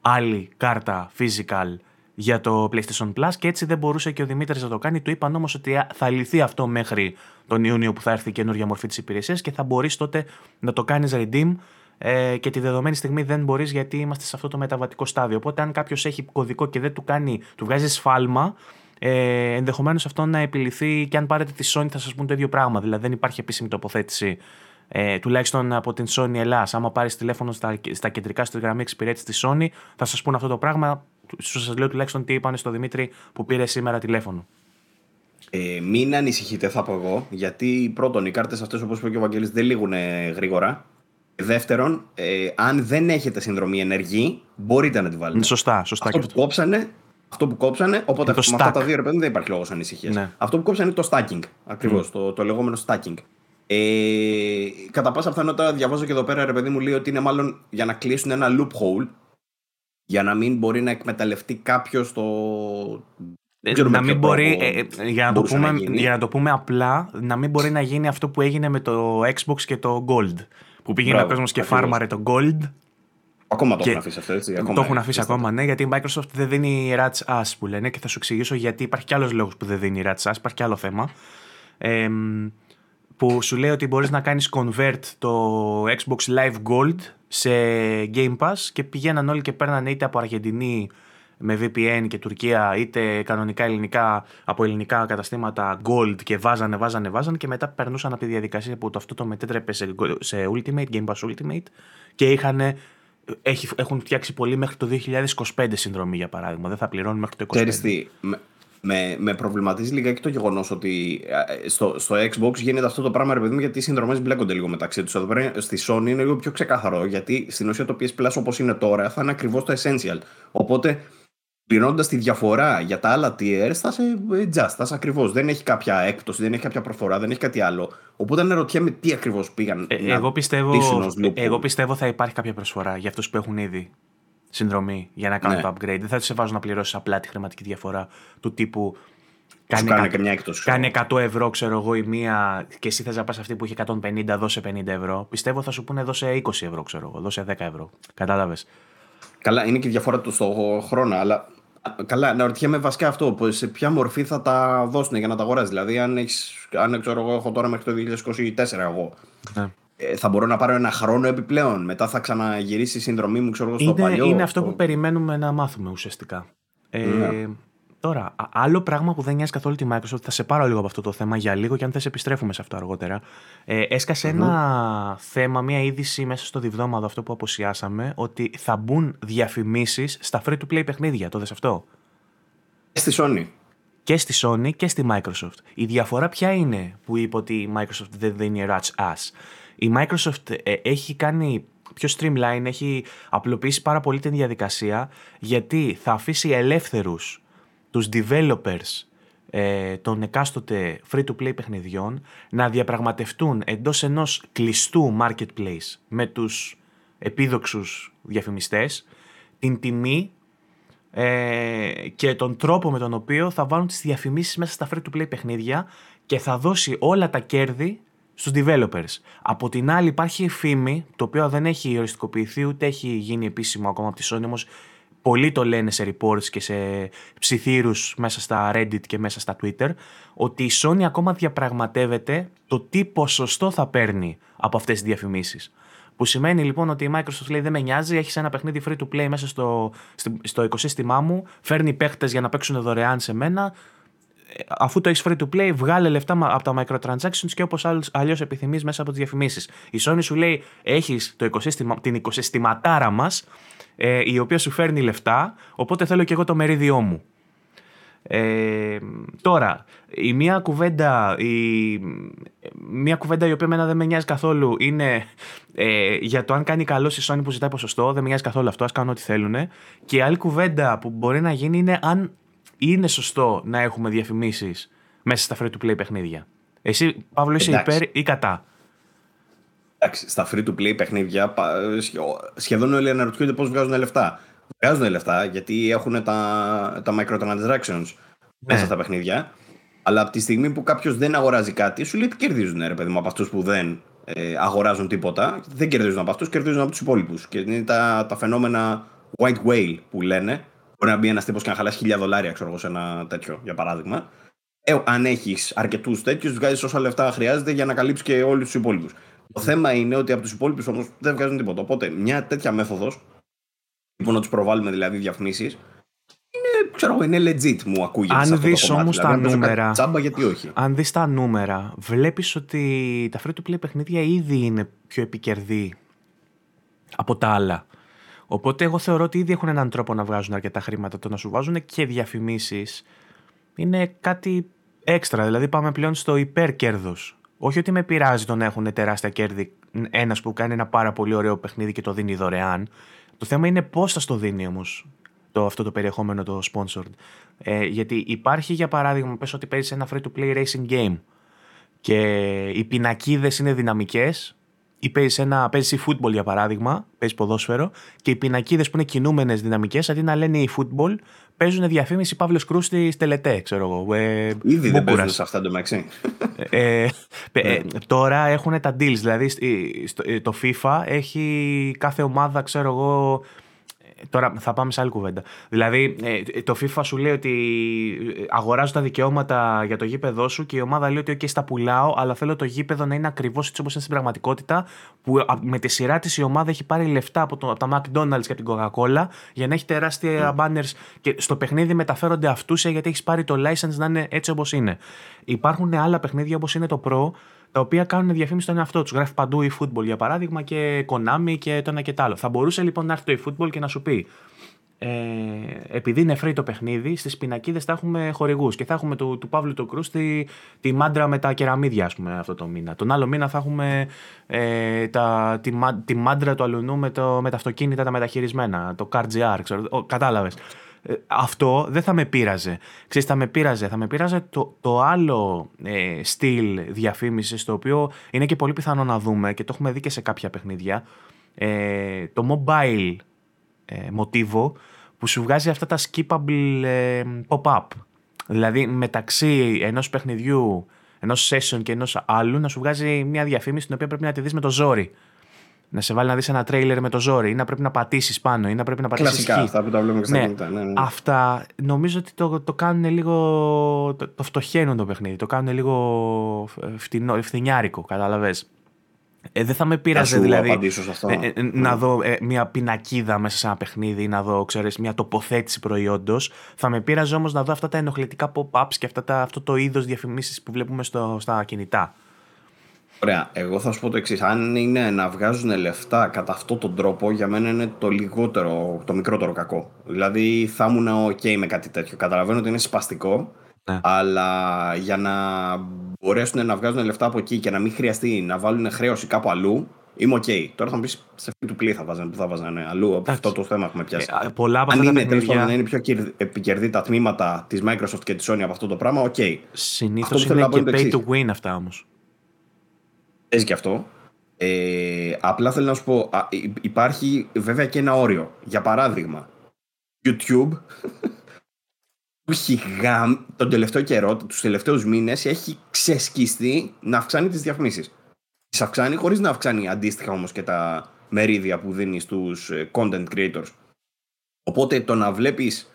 άλλη κάρτα physical για το PlayStation Plus και έτσι δεν μπορούσε και ο Δημήτρης να το κάνει. Του είπαν όμως ότι θα λυθεί αυτό μέχρι τον Ιούνιο που θα έρθει η καινούργια μορφή της υπηρεσίας και θα μπορείς τότε να το κάνεις redeem ε, και τη δεδομένη στιγμή δεν μπορείς γιατί είμαστε σε αυτό το μεταβατικό στάδιο. Οπότε αν κάποιος έχει κωδικό και δεν του κάνει, του βγάζει σφάλμα, ε, ενδεχομένως αυτό να επιληθεί και αν πάρετε τη Sony θα σας πούν το ίδιο πράγμα. Δηλαδή δεν υπάρχει επίσημη τοποθέτηση. Ε, τουλάχιστον από την Sony Ελλάς. Άμα πάρεις τηλέφωνο στα, στα κεντρικά, στη γραμμή εξυπηρέτηση της Sony, θα σας πούν αυτό το πράγμα. Σας λέω τουλάχιστον τι είπανε στο Δημήτρη που πήρε σήμερα τηλέφωνο. Ε, μην ανησυχείτε, θα πω εγώ, γιατί πρώτον, οι κάρτες αυτές, όπως είπε και ο Βαγγέλης, δεν λήγουν γρήγορα. Δεύτερον, ε, αν δεν έχετε συνδρομή ενεργή, μπορείτε να τη βάλετε. Σωστά, σωστά. Αυτό, και που, αυτό. Κόψανε, αυτό που κόψανε, οπότε με αυτά τα δύο δεν υπάρχει λόγος ανησυχίας. Ναι. Αυτό που κόψανε είναι το stacking. Ακριβώς, mm. το, το λεγόμενο stacking. Ε, κατά πάσα πιθανότητα, διαβάζω και εδώ πέρα, ρε παιδί μου, λέει ότι είναι μάλλον για να κλείσουν ένα loophole για να μην μπορεί να εκμεταλλευτεί κάποιος το. Ε, να μην μπορεί, το... Ε, για, να το πούμε, να για να το πούμε απλά, να μην μπορεί να γίνει αυτό που έγινε με το Xbox και το Gold. Που πήγαινε ο κόσμος και φάρμαρε το Gold. Ακόμα το έχουν αφήσει αυτό, έτσι. Ακόμα το έχουν αφήσει ακόμα, αφήσει. ναι, γιατί η Microsoft δεν δίνει rats as που λένε και θα σου εξηγήσω γιατί υπάρχει κι άλλος λόγος που δεν δίνει rats as, υπάρχει κι άλλο θέμα. Ε, που σου λέει ότι μπορείς να κάνεις convert το Xbox Live Gold σε Game Pass και πηγαίναν όλοι και παίρναν είτε από Αργεντινή με βι πι εν και Τουρκία είτε κανονικά ελληνικά από ελληνικά καταστήματα Gold και βάζανε, βάζανε, βάζανε και μετά περνούσαν από τη διαδικασία που το αυτό το μετέτρεπε σε Ultimate, Game Pass Ultimate και είχανε, έχουν φτιάξει πολύ μέχρι το δύο χιλιάδες είκοσι πέντε συνδρομή για παράδειγμα, δεν θα πληρώνουν μέχρι το είκοσι πέντε. Με, με προβληματίζει λιγάκι το γεγονός ότι στο, στο Xbox γίνεται αυτό το πράγμα, ρε παιδί μου, γιατί οι συνδρομές μπλέκονται λίγο μεταξύ τους. Εδώ πέρα στη Sony είναι λίγο πιο ξεκάθαρο, γιατί στην ουσία το πι ες Plus όπως είναι τώρα θα είναι ακριβώς το Essential. Οπότε πληρώνοντας τη διαφορά για τα άλλα tiers θα σε adjust, θα σε ακριβώς. Δεν έχει κάποια έκπτωση, δεν έχει κάποια προφορά, δεν έχει κάτι άλλο. Οπότε αναρωτιέμαι τι ακριβώς πήγαν. Ε, να εγώ, πιστεύω, ως εγώ πιστεύω θα υπάρχει κάποια προσφορά για αυτούς που έχουν ήδη συνδρομή για να κάνουν ναι. το upgrade. Δεν θα σε βάζω να πληρώσει απλά τη χρηματική διαφορά του τύπου κάνει, εκατό, κάνει εκατό ευρώ, ξέρω εγώ, η μία και εσύ θες να πας αυτή που έχει εκατόν πενήντα, δώσε πενήντα ευρώ. Πιστεύω θα σου πούνε δώσε είκοσι ευρώ, ξέρω εγώ, δώσε δέκα ευρώ. Κατάλαβες. Καλά, είναι και η διαφορά του στο χρόνο, αλλά καλά, να ρωτιέμαι βασικά αυτό, σε ποια μορφή θα τα δώσουν για να τα αγοράσει. Δηλαδή, αν, έχεις, αν ξέρω εγώ, έχω τώρα μέχρι το δύο χιλιάδες είκοσι τέσσερα εγώ. Ναι. ε, θα μπορώ να πάρω ένα χρόνο επιπλέον. Μετά θα ξαναγυρίσει η συνδρομή μου, ξέρω εγώ, στο είναι, παλιό. Είναι αυτό το... που περιμένουμε να μάθουμε ουσιαστικά. Ε, ναι. Τώρα, άλλο πράγμα που δεν νοιάζει καθόλου τη Microsoft, θα σε πάρω λίγο από αυτό το θέμα για λίγο και αν θες επιστρέφουμε σε αυτό αργότερα. Ε, έσκασε mm-hmm. ένα θέμα, μια είδηση μέσα στο διβδόμαδο αυτό που αποσιάσαμε, ότι θα μπουν διαφημίσεις στα free-to-play παιχνίδια. Το δες αυτό? Και στη Sony. Και στη Sony και στη Microsoft. Η διαφορά ποια είναι που είπε ότι η Microsoft δεν δίνει rat's ass? Η Microsoft ε, έχει κάνει... πιο streamline, έχει απλοποιήσει πάρα πολύ την διαδικασία, γιατί θα αφήσει ελεύθερους τους developers ε, των εκάστοτε free-to-play παιχνιδιών να διαπραγματευτούν εντός ενός κλειστού marketplace με τους επίδοξους διαφημιστές την τιμή ε, και τον τρόπο με τον οποίο θα βάλουν τις διαφημίσεις μέσα στα free-to-play παιχνίδια και θα δώσει όλα τα κέρδη στους developers. Από την άλλη υπάρχει η φήμη, το οποίο δεν έχει οριστικοποιηθεί ούτε έχει γίνει επίσημο ακόμα από τη Sony, όμως πολλοί το λένε σε reports και σε ψιθύρους μέσα στα Reddit και μέσα στα Twitter, ότι η Sony ακόμα διαπραγματεύεται το τι ποσοστό θα παίρνει από αυτές τις διαφημίσεις. Που σημαίνει λοιπόν ότι η Microsoft λέει δεν με νοιάζει, έχεις ένα παιχνίδι free to play μέσα στο, στο οικοσύστημά μου, φέρνει παίχτες για να παίξουν δωρεάν σε μένα, αφού το έχεις free to play, βγάλε λεφτά από τα microtransactions και όπως αλλιώς επιθυμείς μέσα από τις διαφημίσεις. Η Sony σου λέει έχεις το οικοσύστημα, την οικοσυστηματάρα μας, ε, η οποία σου φέρνει λεφτά, οπότε θέλω και εγώ το μερίδιό μου. Ε, τώρα, η μία κουβέντα, η, μία κουβέντα η οποία εμένα δεν με νοιάζει καθόλου είναι ε, για το αν κάνει καλός η Sony που ζητάει ποσοστό, δεν με νοιάζει καθόλου αυτό, ας κάνουν ό,τι θέλουν. Και η άλλη κουβέντα που μπορεί να γίνει είναι αν είναι σωστό να έχουμε διαφημίσεις μέσα στα free-to-play παιχνίδια. Εσύ, Παύλο, είσαι Εντάξει. υπέρ ή κατά? Εντάξει, στα free-to-play παιχνίδια σχεδόν όλοι αναρωτιούνται πώς βγάζουν λεφτά. Βγάζουν λεφτά γιατί έχουν τα, τα microtransactions ναι. μέσα στα παιχνίδια. Αλλά από τη στιγμή που κάποιος δεν αγοράζει κάτι, σου λέει τι κερδίζουν, ρε παιδί μου, από αυτούς που δεν ε, αγοράζουν τίποτα. Δεν κερδίζουν από αυτούς, κερδίζουν από τους υπόλοιπους. Και είναι τα, τα φαινόμενα white whale που λένε. Μπορεί να μπει ένας τύπος και να χαλάσει χίλια δολάρια, ξέρω εγώ, σε ένα τέτοιο, για παράδειγμα. Ε, αν έχεις αρκετούς τέτοιους, βγάζεις όσα λεφτά χρειάζεται για να καλύψεις και όλους τους υπόλοιπους. Mm. Το θέμα είναι ότι από τους υπόλοιπους όμως δεν βγάζουν τίποτα. Οπότε μια τέτοια μέθοδος, λοιπόν, να τους προβάλλουμε δηλαδή διαφημίσεις, είναι, ξέρω εγώ, είναι legit, μου ακούγεται. Αν δεις όμως τα δηλαδή, νούμερα. Τσάμπα, γιατί όχι. Αν δεις τα νούμερα, βλέπεις ότι τα free-to-play παιχνίδια ήδη είναι πιο επικερδή από τα άλλα. Οπότε εγώ θεωρώ ότι ήδη έχουν έναν τρόπο να βγάζουν αρκετά χρήματα. Το να σου βάζουν και διαφημίσεις είναι κάτι έξτρα. Δηλαδή πάμε πλέον στο υπερκέρδος. Όχι ότι με πειράζει το να έχουν τεράστια κέρδη ένας που κάνει ένα πάρα πολύ ωραίο παιχνίδι και το δίνει δωρεάν. Το θέμα είναι πώς θα στο δίνει όμως το, αυτό το περιεχόμενο, το sponsored. Ε, γιατί υπάρχει, για παράδειγμα, πες ότι παίζεις ένα free-to-play racing game και οι πινακίδες είναι δυναμικές. Ή παίζεις ένα, παίζεις e-football για παράδειγμα, παίζεις ποδόσφαιρο και οι πινακίδες που είναι κινούμενες δυναμικές, αντί να λένε e-football, παίζουν διαφήμιση Παύλος Κρούστης τελετέ, ξέρω εγώ. Ε, Ήδη δεν παίζουν σε αυτά το μεταξύ. Ε, ε, τώρα έχουν τα deals, δηλαδή το FIFA έχει κάθε ομάδα, ξέρω εγώ, τώρα θα πάμε σε άλλη κουβέντα. Δηλαδή το FIFA σου λέει ότι αγοράζω τα δικαιώματα για το γήπεδό σου και η ομάδα λέει ότι okay, στα πουλάω, αλλά θέλω το γήπεδο να είναι ακριβώς έτσι όπως είναι στην πραγματικότητα, που με τη σειρά της η ομάδα έχει πάρει λεφτά από, το, από τα McDonald's και από την Coca-Cola για να έχει τεράστια mm. banners και στο παιχνίδι μεταφέρονται αυτούσια γιατί έχεις πάρει το license να είναι έτσι όπως είναι. Υπάρχουν άλλα παιχνίδια όπως είναι το Pro, τα οποία κάνουν διαφήμιση στον εαυτό τους. Γράφει παντού eFootball για παράδειγμα και Konami και το ένα και το άλλο. Θα μπορούσε λοιπόν να έρθει το eFootball και να σου πει ε, επειδή είναι free το παιχνίδι, στις πινακίδες θα έχουμε χορηγούς και θα έχουμε του, του Παύλου το Κρούστη τη μάντρα με τα κεραμίδια, ας πούμε, αυτό το μήνα. Τον άλλο μήνα θα έχουμε ε, τα, τη, τη μάντρα του αλουνού με, το, με τα αυτοκίνητα τα μεταχειρισμένα, το Car τζι αρ, ξέρω, κατάλαβες. Αυτό δεν θα με πείραζε. Ξέρεις, θα με πείραζε. Θα με πείραζε το, το άλλο ε, στυλ διαφήμισης, το οποίο είναι και πολύ πιθανό να δούμε και το έχουμε δει και σε κάποια παιχνίδια. Ε, το mobile ε, μοτίβο που σου βγάζει αυτά τα skippable ε, pop-up. Δηλαδή μεταξύ ενός παιχνιδιού, ενός session και ενός άλλου να σου βγάζει μια διαφήμιση την οποία πρέπει να τη δεις με το ζόρι. Να σε βάλει να δεις ένα τρέιλερ με το ζόρι ή να πρέπει να πατήσεις πάνω ή να πρέπει να πατήσεις χι. Κλασικά αυτά που τα βλέπουμε και στα κινητά. Ναι, ναι. Αυτά νομίζω ότι το, το κάνουν λίγο... Το, το φτωχαίνουν το παιχνίδι. Το κάνουν λίγο φτηνό, φτηνιάρικο, καταλαβες. Ε, δεν θα με πείραζε δηλαδή ε, ε, να mm. δω ε, μια πινακίδα μέσα σε ένα παιχνίδι ή να δω ξέρεις, μια τοποθέτηση προϊόντος. Θα με πείραζε όμως να δω αυτά τα ενοχλητικά pop-ups και αυτά τα, αυτό το είδος διαφημίσεις που βλέπουμε στο, στα κινητά. Ωραία, εγώ θα σου πω το εξής. Αν είναι να βγάζουν λεφτά κατά αυτόν τον τρόπο, για μένα είναι το λιγότερο, το μικρότερο κακό. Δηλαδή θα ήμουν ok με κάτι τέτοιο. Καταλαβαίνω ότι είναι σπαστικό, ναι. Αλλά για να μπορέσουν να βγάζουν λεφτά από εκεί και να μην χρειαστεί να βάλουν χρέωση κάπου αλλού, είμαι ok. Τώρα θα μου πεις σε αυτή του πλοία θα βάζανε, που θα βάζανε αλλού από αυτό το θέμα έχουμε πιάσει. Ε, πολλά από αν αυτά είναι τέλος πάντων να είναι πιο επικερδή τα τμήματα της Microsoft και της Sony από αυτό το πράγμα, ok. Συνήθως είναι και pay to win αυτά όμως. Παίζει και αυτό. Ε, απλά θέλω να σου πω, υπάρχει βέβαια και ένα όριο. Για παράδειγμα, YouTube τον τελευταίο καιρό, τους τελευταίους μήνες, έχει ξεσκιστεί να αυξάνει τις διαφημίσεις. Τις αυξάνει χωρίς να αυξάνει αντίστοιχα όμως και τα μερίδια που δίνει στους content creators. Οπότε το να βλέπεις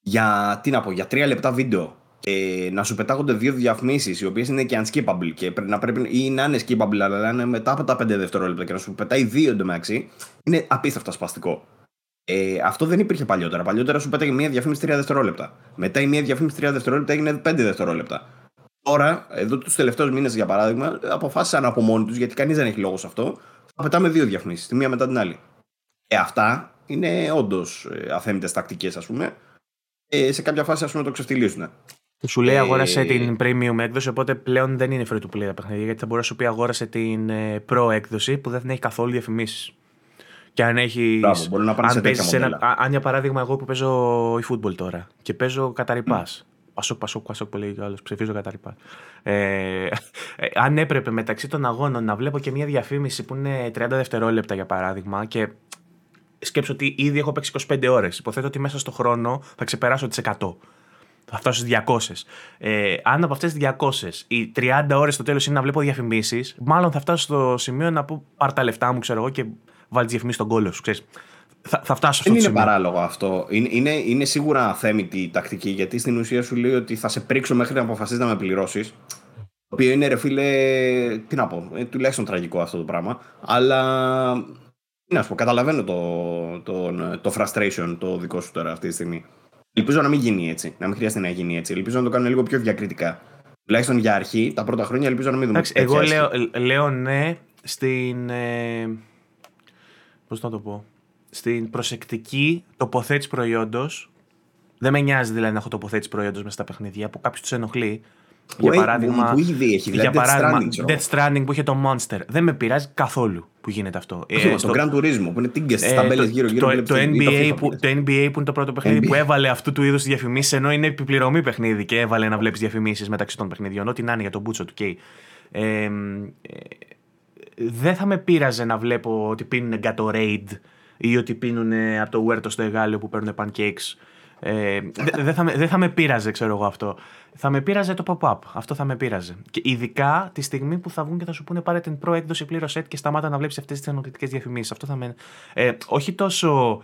για, τι να πω, για τρία λεπτά βίντεο και να σου πετάγονται δύο διαφημίσεις οι οποίες είναι και unskippable και να πρέπει, ή να είναι skippable αλλά είναι μετά από τα πέντε δευτερόλεπτα και να σου πετάει δύο εντωμεταξύ, είναι απίστευτα σπαστικό. Ε, αυτό δεν υπήρχε παλιότερα. Παλιότερα σου πέταγε μία διαφήμιση τρία δευτερόλεπτα. Μετά η μία διαφήμιση τρία δευτερόλεπτα έγινε πέντε δευτερόλεπτα. Τώρα, εδώ τους τελευταίους μήνες για παράδειγμα, αποφάσισαν από μόνοι τους, γιατί κανείς δεν έχει λόγο σε αυτό, θα πετάμε δύο διαφημίσεις, τη μία μετά την άλλη. Ε, αυτά είναι όντως αθέμητες τακτικές, ας πούμε. Ε, σε κάποια φάση, ας πούμε, το ξεφτυλίζουν. Σου λέει αγόρασε την premium έκδοση, οπότε πλέον δεν είναι free to play τα παιχνίδια. Γιατί θα μπορεί να σου πει αγόρασε την pro έκδοση που δεν θα έχει καθόλου διαφημίσεις. Και αν έχει. Αν για παράδειγμα, εγώ που παίζω η football τώρα και παίζω καταρρυπά. Πασόκ, πασόκ, πασόκ που λέει ο άλλο, ψηφίζω καταρρυπά. Αν έπρεπε μεταξύ των αγώνων να βλέπω και μια διαφήμιση που είναι τριάντα δευτερόλεπτα για παράδειγμα και σκέψω ότι ήδη έχω παίξει είκοσι πέντε ώρες. Υποθέτω ότι μέσα στον χρόνο θα ξεπεράσω τις εκατό. Θα φτάσω στις διακόσιες. Ε, αν από αυτές τις διακόσιες οι τριάντα ώρες στο τέλος είναι να βλέπω διαφημίσεις, μάλλον θα φτάσω στο σημείο να πω πάρ' τα λεφτά μου, ξέρω εγώ, και βάλεις διαφημίσεις στον κόλλο σου. Ξέρεις, θα, θα φτάσω στο σημείο. Δεν είναι παράλογο αυτό. Είναι, είναι, είναι σίγουρα αθέμητη η τακτική, γιατί στην ουσία σου λέει ότι θα σε πρίξω μέχρι να αποφασίσεις να με πληρώσεις. Το οποίο είναι ρε φίλε, τι να πω, είναι τουλάχιστον τραγικό αυτό το πράγμα. Αλλά να σου πω, καταλαβαίνω το, το, το, το frustration το δικό σου τώρα αυτή τη στιγμή. Ελπίζω να μην γίνει έτσι, να μην χρειάζεται να γίνει έτσι. Ελπίζω να το κάνουν λίγο πιο διακριτικά. Τουλάχιστον για αρχή, τα πρώτα χρόνια ελπίζω να μην δούμε. Εντάξει, εγώ λέω, λέω ναι στην. Ε, πώς να το πω. Στην προσεκτική τοποθέτηση προϊόντος. Δεν με νοιάζει δηλαδή να έχω τοποθέτηση προϊόντος μέσα στα παιχνίδια που κάποιος τους ενοχλεί. Που για παράδειγμα, που ήδη έχει, δηλαδή για Death παράδειγμα Stranding, Death Stranding που είχε το Monster. Δεν με πειράζει καθόλου που γίνεται αυτό. Ε, το στο... Gran Turismo που είναι τίγκες ε, ταμπέλες γύρω γύρω. Το, το, το, N B A που, το N B A που είναι το πρώτο παιχνίδι N B A που έβαλε αυτού του είδους διαφημίσεις, ενώ είναι επιπληρωμή παιχνίδι και έβαλε να βλέπεις διαφημίσεις μεταξύ των παιχνιδιών. Ό,τι να είναι για τον μπούτσο του K. Ε, ε, δεν θα με πείραζε να βλέπω ότι πίνουν Gatorade ή ότι πίνουν από το Huerto στο Εγάλεο που παίρνουν pancakes. Ε, δεν θα, δε θα με πείραζε, ξέρω εγώ αυτό. Θα με πείραζε το pop-up. Αυτό θα με πείραζε. Και ειδικά τη στιγμή που θα βγουν και θα σου πούνε πάρε την pro έκδοση πλήρω set και σταμάτα να βλέπεις αυτές τις ενοχλητικές διαφημίσεις. Αυτό θα με. Ε, όχι τόσο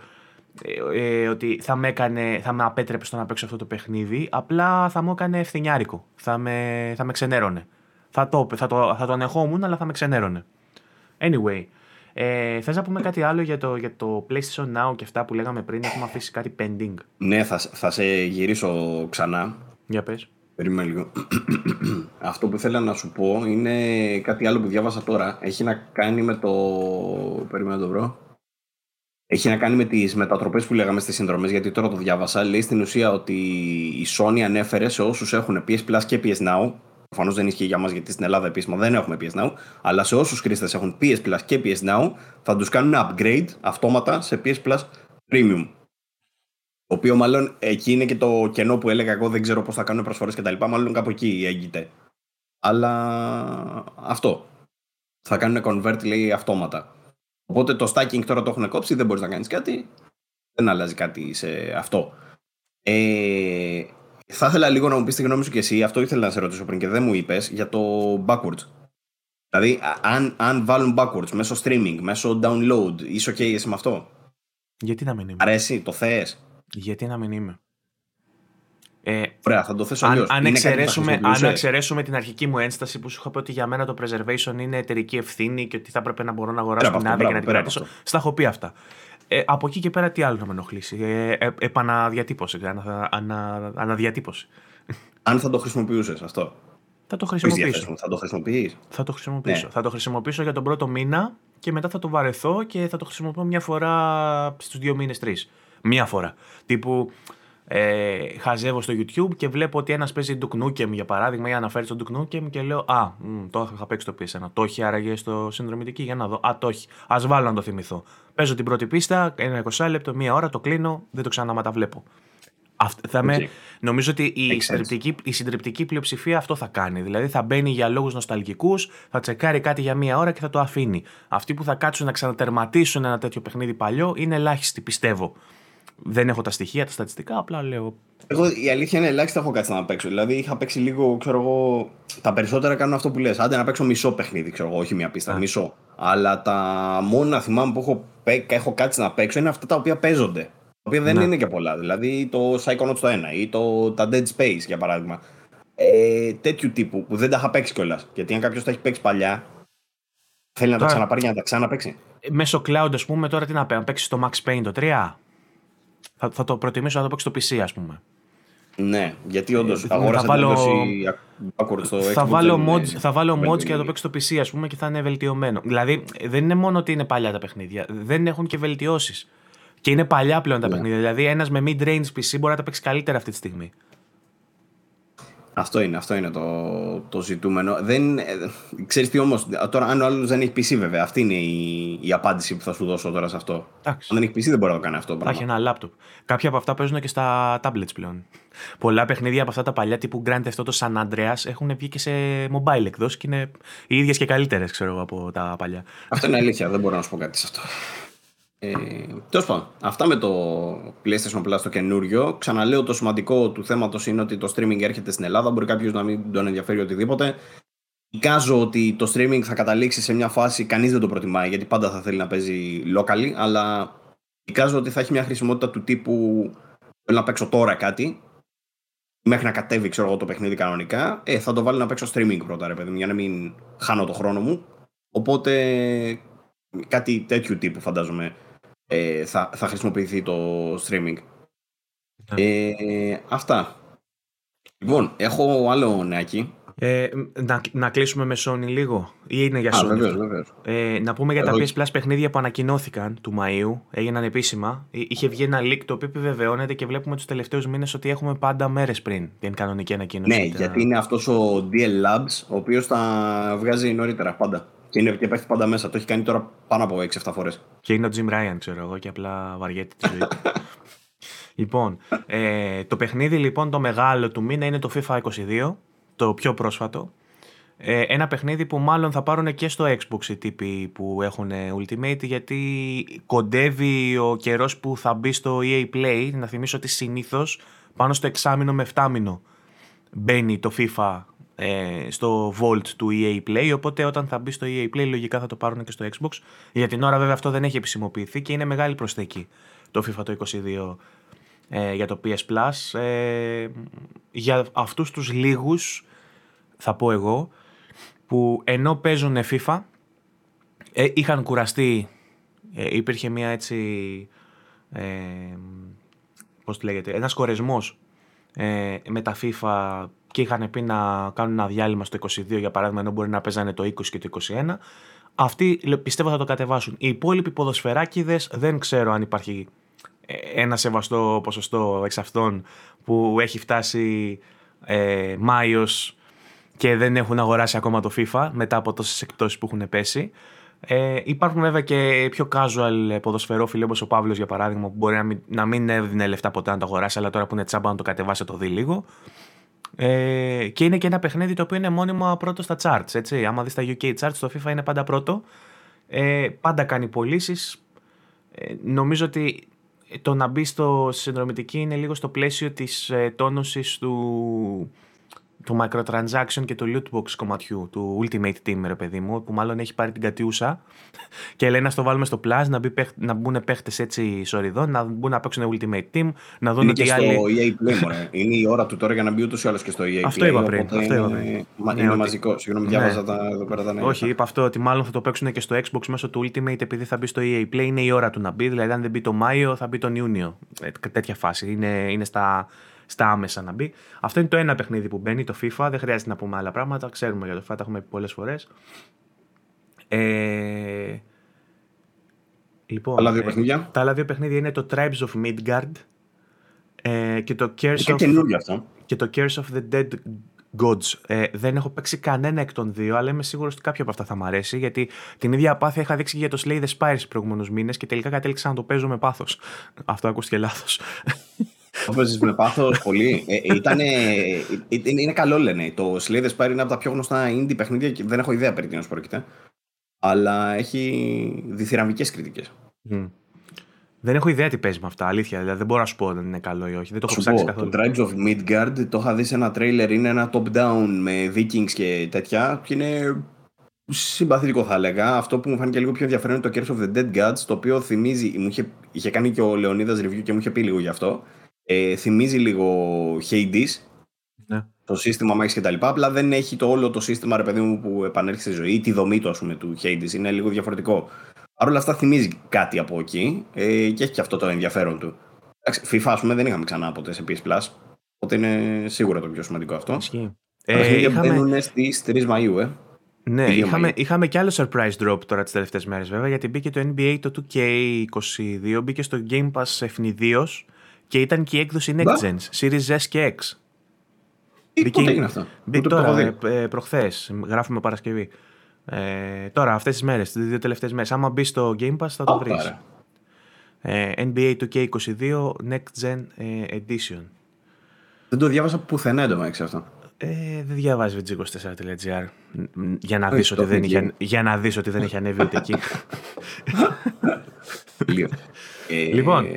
ε, ε, ότι θα με, έκανε, θα με απέτρεπε στο να παίξω αυτό το παιχνίδι, απλά θα μου έκανε ευθυνιάρικο. Θα με, θα με ξενέρωνε. Θα το, θα, το, θα το ανεχόμουν, αλλά θα με ξενέρωνε. Anyway. Ε, θες να πούμε κάτι άλλο για το, για το PlayStation Now και αυτά που λέγαμε πριν? Έχουμε αφήσει κάτι pending. Ναι, θα, θα σε γυρίσω ξανά. Για πες. Περίμενε λίγο. Αυτό που ήθελα να σου πω είναι κάτι άλλο που διάβασα τώρα. Έχει να κάνει με το... Περίμενε το βρω. Έχει να κάνει με τις μετατροπές που λέγαμε στις συνδρομές, γιατί τώρα το διάβασα. Λέει στην ουσία ότι η Sony ανέφερε σε όσους έχουν πι ες Plus και πι ες Now. Προφανώς δεν ισχύει για μας, γιατί στην Ελλάδα επίσημα δεν έχουμε πι ες Now. Αλλά σε όσους χρήστες έχουν πι ες Plus και πι ες Now, θα τους κάνουν upgrade αυτόματα σε πι ες Plus Premium. Το οποίο μάλλον εκεί είναι και το κενό που έλεγα εγώ, δεν ξέρω πώς θα κάνουν προσφορές κτλ. Μάλλον κάπου εκεί έγκυται. Αλλά αυτό. Θα κάνουν convert, λέει, αυτόματα. Οπότε το stacking τώρα το έχουν κόψει, δεν μπορείς να κάνεις κάτι. Δεν αλλάζει κάτι σε αυτό. Ε... Θα ήθελα λίγο να μου πεις τη γνώμη σου και εσύ. Αυτό ήθελα να σε ρωτήσω πριν και δεν μου είπες για το backwards. Δηλαδή, αν, αν βάλουν backwards μέσω streaming, μέσω download, είσαι ok εσύ με αυτό? Γιατί να μην είμαι? Αρέσει, το θες? Γιατί να μην είμαι? Ε, Ωραία, θα το θέσω αλλιώς. Αν, εξαιρέσουμε, αν εξαιρέσουμε την αρχική μου ένσταση που σου είχα πει ότι για μένα το preservation είναι εταιρική ευθύνη και ότι θα πρέπει να μπορώ να αγοράσω την άδεια για να την κρατήσω. Στα έχω πει αυτά. Ε, από εκεί και πέρα τι άλλο θα με ενοχλήσει. Ε, ε, επαναδιατύπωση. Ανα, ανα, αναδιατύπωση. Αν θα το χρησιμοποιούσες αυτό. Θα το χρησιμοποιήσω. Θα το χρησιμοποιήσω. Θα το χρησιμοποιήσω. Ναι. Θα το χρησιμοποιήσω για τον πρώτο μήνα και μετά θα το βαρεθώ και θα το χρησιμοποιώ μια φορά στους δύο μήνες, τρεις. Μια φορά. Τύπου ε, χαζεύω στο YouTube και βλέπω ότι ένας παίζει Duke Nukem για παράδειγμα ή αναφέρει στον Duke Nukem και λέω α, μ, το είχα παίξει το πι ες ένα. Το έχει άραγε στο συνδρομητική για να δω. Α, το έχει. Ας βάλω να το θυμηθώ. Παίζω την πρώτη πίστα, ένα είκοσι λεπτό, μια ώρα, το κλείνω, δεν το ξαναματαβλέπω. Θα με... okay. Νομίζω ότι η συντριπτική, η συντριπτική πλειοψηφία αυτό θα κάνει. Δηλαδή θα μπαίνει για λόγους νοσταλγικούς, θα τσεκάρει κάτι για μία ώρα και θα το αφήνει. Αυτοί που θα κάτσουν να ξανατερματίσουν ένα τέτοιο παιχνίδι παλιό είναι ελάχιστοι, πιστεύω. Δεν έχω τα στοιχεία, τα στατιστικά, απλά λέω. Εγώ η αλήθεια είναι ελάχιστα έχω κάτσει να παίξω. Δηλαδή είχα παίξει λίγο, ξέρω εγώ. Τα περισσότερα κάνουν αυτό που λες. Άντε να παίξω μισό παιχνίδι, ξέρω εγώ, όχι μία πίστα, yeah. μισό. Αλλά τα μόνα θυμάμαι που έχω, έχω κάτσει να παίξω είναι αυτά τα οποία παίζονται. Τα οποία δεν ναι. είναι και πολλά. Δηλαδή το Psychonauts το ένα ή το, τα Dead Space για παράδειγμα. Ε, τέτοιου τύπου που δεν τα είχα παίξει κιόλας. Γιατί αν κάποιος τα έχει παίξει παλιά, θέλει να τώρα, τα ξαναπάρει για να τα ξαναπαίξει. Μέσω cloud, ας πούμε, τώρα τι να παίξει το Max Payne το τρία. Θα, θα το προτιμήσω να το παίξει στο πι σι, ας πούμε. Ναι, γιατί όντως ε, αγόρασα την έκδοση backward στο Xbox. Θα βάλω mods είναι... και θα το παίξω στο πι σι, ας πούμε, και θα είναι βελτιωμένο. Δηλαδή δεν είναι μόνο ότι είναι παλιά τα παιχνίδια, δεν έχουν και βελτιώσεις. Και είναι παλιά πλέον τα yeah. παιχνίδια. Δηλαδή, ένας με mid-range πι σι μπορεί να τα παίξει καλύτερα αυτή τη στιγμή. Αυτό είναι, αυτό είναι το, το ζητούμενο. Δεν, ε, ξέρεις τι όμως, τώρα, αν ο άλλος δεν έχει πι σι, βέβαια, αυτή είναι η, η απάντηση που θα σου δώσω τώρα σε αυτό. Άξι. Αν δεν έχει πι σι, δεν μπορεί να το κάνει αυτό. Πράγμα. Έχει ένα λάπτοπ. Κάποια από αυτά παίζουν και στα tablets πλέον. Πολλά παιχνίδια από αυτά τα παλιά τύπου Grand Theft Auto San Andreas έχουν βγει και σε mobile εκδόσεις και είναι οι ίδιες και καλύτερες, ξέρω εγώ, από τα παλιά. Αυτό είναι αλήθεια, δεν μπορώ να σου πω κάτι σε αυτό. Ε, Τέλος πάντων, αυτά με το PlayStation Plus το καινούριο. Ξαναλέω, το σημαντικό του θέματος είναι ότι το streaming έρχεται στην Ελλάδα. Μπορεί κάποιος να μην τον ενδιαφέρει οτιδήποτε. Εικάζω ότι το streaming θα καταλήξει σε μια φάση, κανείς δεν το προτιμάει γιατί πάντα θα θέλει να παίζει locally, αλλά εικάζω ότι θα έχει μια χρησιμότητα του τύπου θέλω να παίξω τώρα κάτι μέχρι να κατέβει, ξέρω εγώ, το παιχνίδι κανονικά. Ε, θα το βάλει να παίξω streaming πρώτα, ρε παιδί μου, για να μην χάνω το χρόνο μου. Οπότε κάτι τέτοιου τύπου φαντάζομαι Θα, θα χρησιμοποιηθεί το streaming. Yeah. Ε, αυτά. Λοιπόν, έχω άλλο νεάκι. Ε, να, να κλείσουμε με Sony λίγο, ή είναι για Sony? Α, βεβαίως, βεβαίως. Ε, να πούμε για Εγώ... τα πι ες Plus παιχνίδια που ανακοινώθηκαν του Μαΐου, έγιναν επίσημα. Είχε βγει ένα leak το οποίο επιβεβαιώνεται και βλέπουμε τους τελευταίους μήνες ότι έχουμε πάντα μέρες πριν την κανονική ανακοίνωση. Ναι, τα... γιατί είναι αυτός ο ντι ελ Labs, ο οποίος τα βγάζει νωρίτερα πάντα. Και, είναι, και παίχνει πάντα μέσα. Το έχει κάνει τώρα πάνω από έξι εφτά φορές. Και είναι ο Jim Ryan, ξέρω εγώ, και απλά βαριέται τη ζωή του. Λοιπόν, ε, το παιχνίδι λοιπόν το μεγάλο του μήνα είναι το FIFA είκοσι δύο, το πιο πρόσφατο. Ε, ένα παιχνίδι που μάλλον θα πάρουν και στο Xbox οι τύποι που έχουν Ultimate, γιατί κοντεύει ο καιρός που θα μπει στο ι έι Play. Να θυμίσω ότι συνήθως πάνω στο εξάμηνο με εφτάμηνο μπαίνει το FIFA στο Vault του ι έι Play, οπότε όταν θα μπει στο ι έι Play λογικά θα το πάρουν και στο Xbox. Για την ώρα βέβαια αυτό δεν έχει επισημοποιηθεί και είναι μεγάλη προσθήκη το FIFA το είκοσι δύο ε, για το πι ες Plus. Ε, για αυτούς τους λίγους θα πω εγώ που ενώ παίζουν FIFA ε, είχαν κουραστεί, ε, υπήρχε μια έτσι ε, πώς τη λέγεται, ένας κορεσμός ε, με τα FIFA και είχαν πει να κάνουν ένα διάλειμμα στο είκοσι δύο για παράδειγμα, ενώ μπορεί να παίζανε το είκοσι και το είκοσι ένα. Αυτοί πιστεύω θα το κατεβάσουν. Οι υπόλοιποι ποδοσφαιράκιδες δεν ξέρω αν υπάρχει ένα σεβαστό ποσοστό εξ αυτών που έχει φτάσει ε, Μάιος και δεν έχουν αγοράσει ακόμα το FIFA μετά από τόσες εκτόσεις που έχουν πέσει. Ε, υπάρχουν βέβαια και πιο casual ποδοσφαιρόφιλοι όπως ο Παύλος για παράδειγμα που μπορεί να μην, να μην έδινε λεφτά ποτέ να το αγοράσει, αλλά τώρα που είναι τσάμπα να το κατεβάσει το δει λίγο. Ε, και είναι και ένα παιχνίδι το οποίο είναι μόνιμα πρώτο στα charts, έτσι. Άμα δεις τα γιου κέι charts, το FIFA είναι πάντα πρώτο. Ε, πάντα κάνει πωλήσεις. Ε, νομίζω ότι το να μπει στο συνδρομητική είναι λίγο στο πλαίσιο της ε, τόνωσης του, του microtransaction και του lootbox κομματιού του Ultimate Team, ρε παιδί μου, που μάλλον έχει πάρει την κατιούσα και λέει να στο βάλουμε στο Plus, να, μπει, να μπουν παίχτες έτσι σοριδών, να μπουν να παίξουν Ultimate Team, να δουν είναι ότι και άλλοι... Είναι στο E A Play, μωρέ. Είναι η ώρα του τώρα για να μπει ούτως ή άλλως και στο E A Play. Αυτό είπα πριν. Αυτό είναι, είπα πριν. Είναι ναι, μαζικό. Ότι... Συγγνώμη, διάβαζα ναι. τα εδώ πέρα τα νέα. Όχι, είπα αυτό, ότι μάλλον θα το παίξουν και στο Xbox μέσω του Ultimate, επειδή θα μπει στο E A Play. Είναι η ώρα του να μπει. Δηλαδή, αν δεν μπει το Μάιο, θα μπει τον Ιούνιο. Ε, τέτοια φάση. Είναι, είναι στα... στα άμεσα να μπει. Αυτό είναι το ένα παιχνίδι που μπαίνει, το FIFA. Δεν χρειάζεται να πούμε άλλα πράγματα. Ξέρουμε για το FIFA, τα έχουμε πει πολλές φορές. Ε... Λοιπόν, άλλα δύο παιχνίδια. Ε, τα άλλα δύο παιχνίδια είναι το Tribes of Midgard ε, και το Curse of... και το Curse of the Dead Gods. Ε, δεν έχω παίξει κανένα εκ των δύο, αλλά είμαι σίγουρος ότι κάποιο από αυτά θα μου αρέσει, γιατί την ίδια απάθεια είχα δείξει για το Slay the Spires προηγούμενους μήνες και τελικά κατέληξα να το παίζω με πάθος. Αυτό ακούστηκε λάθος. Το παίζεις με πάθος πολύ. Ε, ήτανε, είναι, είναι καλό, λένε. Το Slay the Spire είναι από τα πιο γνωστά indie παιχνίδια και δεν έχω ιδέα περί τίνος πρόκειται. Αλλά έχει διθυραμβικές κριτικές. Mm. Δεν έχω ιδέα τι παίζει με αυτά, αλήθεια. Δηλαδή, δεν μπορώ να σου πω αν είναι καλό ή όχι. Δεν το έχω ψάξει πω, καθόλου. Το Tribes of Midgard το είχα δει σε ένα τρέιλερ. Είναι ένα top-down με Vikings και τέτοια. Και είναι συμπαθητικό, θα έλεγα. Αυτό που μου φάνηκε λίγο πιο ενδιαφέρον είναι το Curse of the Dead Gods, το οποίο θυμίζει. Μου είχε, είχε κάνει και ο Λεωνίδας review και μου είχε πει λίγο γι' αυτό. Ε, θυμίζει λίγο Hades, ναι. το σύστημα μάχης και τα λοιπά, απλά δεν έχει το όλο το σύστημα, ρε παιδί μου, που επανέρχεται στη ζωή, τη δομή του, ας πούμε, του Hades, είναι λίγο διαφορετικό. Παρ' όλα αυτά θυμίζει κάτι από εκεί ε, και έχει και αυτό το ενδιαφέρον του. Εντάξει, FIFA, ας πούμε, δεν είχαμε ξανά ποτέ σε πι ες Plus, οπότε είναι σίγουρα το πιο σημαντικό αυτό. Ε, είχαμε... Μπαίνουν στις τρεις Μαΐου, ε. Ναι, είχαμε, είχαμε και άλλο surprise drop τώρα τις τελευταίες μέρες, βέβαια, γιατί μπήκε το εν μπι έι, το του κέι είκοσι δύο, μπήκε στο Game Pass ευνηδίως. Και ήταν και η έκδοση Next Gen, Series S και X. Πότε έγινε αυτό? Μπήκε τώρα, προχθές, γράφουμε Παρασκευή. Ε, τώρα, αυτές τις μέρες, τις δύο τελευταίες μέρες. Άμα μπει στο Game Pass θα το oh, βρεις. Ε, εν μπι έι του κέι είκοσι δύο, Next Gen ε, Edition. Δεν το διάβασα πουθενά έντομα έξω αυτό. Ε, δεν διαβάζει βι τζι είκοσι τέσσερα τελεία τζι άρ για να δεις ότι δεν είχε, για να δεις ότι δεν έχει ανέβει ούτε εκεί. Ε, λοιπόν,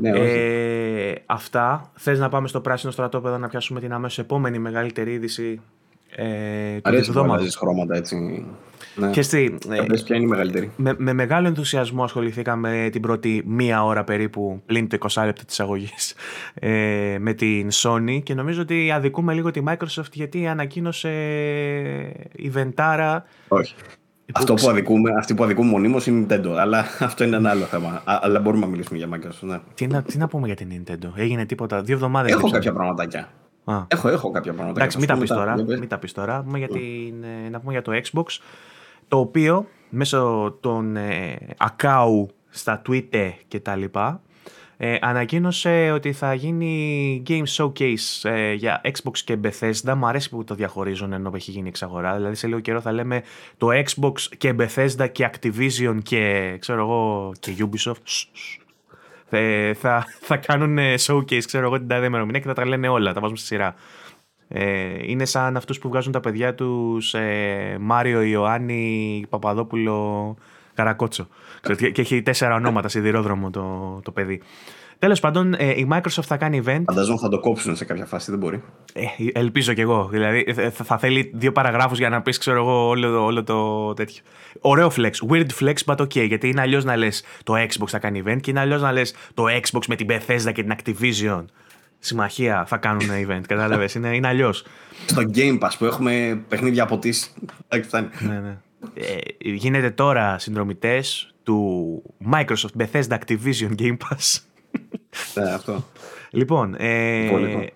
ναι, ε, αυτά. Θες να πάμε στο πράσινο στρατόπεδο να πιάσουμε την αμέσως επόμενη μεγαλύτερη είδηση ε, του εβδομάδας? Χρώματα έτσι. Ναι. Και στη, ε, ποια είναι η μεγαλύτερη. Με, με μεγάλο ενθουσιασμό ασχοληθήκαμε την πρώτη μία ώρα περίπου, πλην το είκοσι λεπτό της αγωγής, ε, με την Sony και νομίζω ότι αδικούμε λίγο τη Microsoft γιατί ανακοίνωσε η Βεντάρα. Όχι. Αυτό που αδικούμε, αυτή που αδικούμε μονίμως είναι η Nintendo, αλλά αυτό είναι ένα άλλο θέμα. Αλλά μπορούμε να μιλήσουμε για Microsoft. Ναι. Τι, να, τι να πούμε για την Nintendo, έγινε τίποτα, δύο εβδομάδες. Έχω λείψαμε. κάποια πραγματάκια. Α. Έχω, έχω κάποια πραγματάκια. Εντάξει, μην τα πεις τώρα, μην τα πεις τώρα. Για την, mm. Να πούμε για το Xbox, το οποίο μέσω των ε, ακάου στα Twitter και τα λοιπά, ε, ανακοίνωσε ότι θα γίνει Game Showcase ε, για Xbox και Bethesda. Μου αρέσει που το διαχωρίζουν ενώ έχει γίνει εξαγορά. Δηλαδή σε λίγο καιρό θα λέμε το Xbox και Bethesda και Activision και ξέρω εγώ και Ubisoft. Ε, θα, θα κάνουν showcase, ξέρω εγώ, την τάδε ημερομηνία και θα τα λένε όλα, τα βάζουμε στη σειρά. Ε, είναι σαν αυτούς που βγάζουν τα παιδιά τους ε, Μάριο, Ιωάννη, Παπαδόπουλο... Καρακότσο. Και έχει τέσσερα ονόματα σιδηρόδρομο το, το παιδί. Τέλος πάντων, ε, η Microsoft θα κάνει event. Φανταζόμουν θα το κόψουν σε κάποια φάση, δεν μπορεί. Ε, ελπίζω κι εγώ. Δηλαδή θα, θα θέλει δύο παραγράφους για να πεις, ξέρω εγώ, όλο, όλο το τέτοιο. Ωραίο flex. Weird flex, but okay. Γιατί είναι αλλιώς να λες το Xbox θα κάνει event και είναι αλλιώς να λες το Xbox με την Bethesda και την Activision. Συμμαχία θα κάνουν event. Κατάλαβες. Είναι, είναι αλλιώς. Στο Game Pass που έχουμε παιχνίδια από τις. Ναι, ναι. Ε, γίνεται τώρα συνδρομητές του Microsoft Bethesda Activision Game Pass. Ναι, αυτό. Λοιπόν, ε, λοιπόν,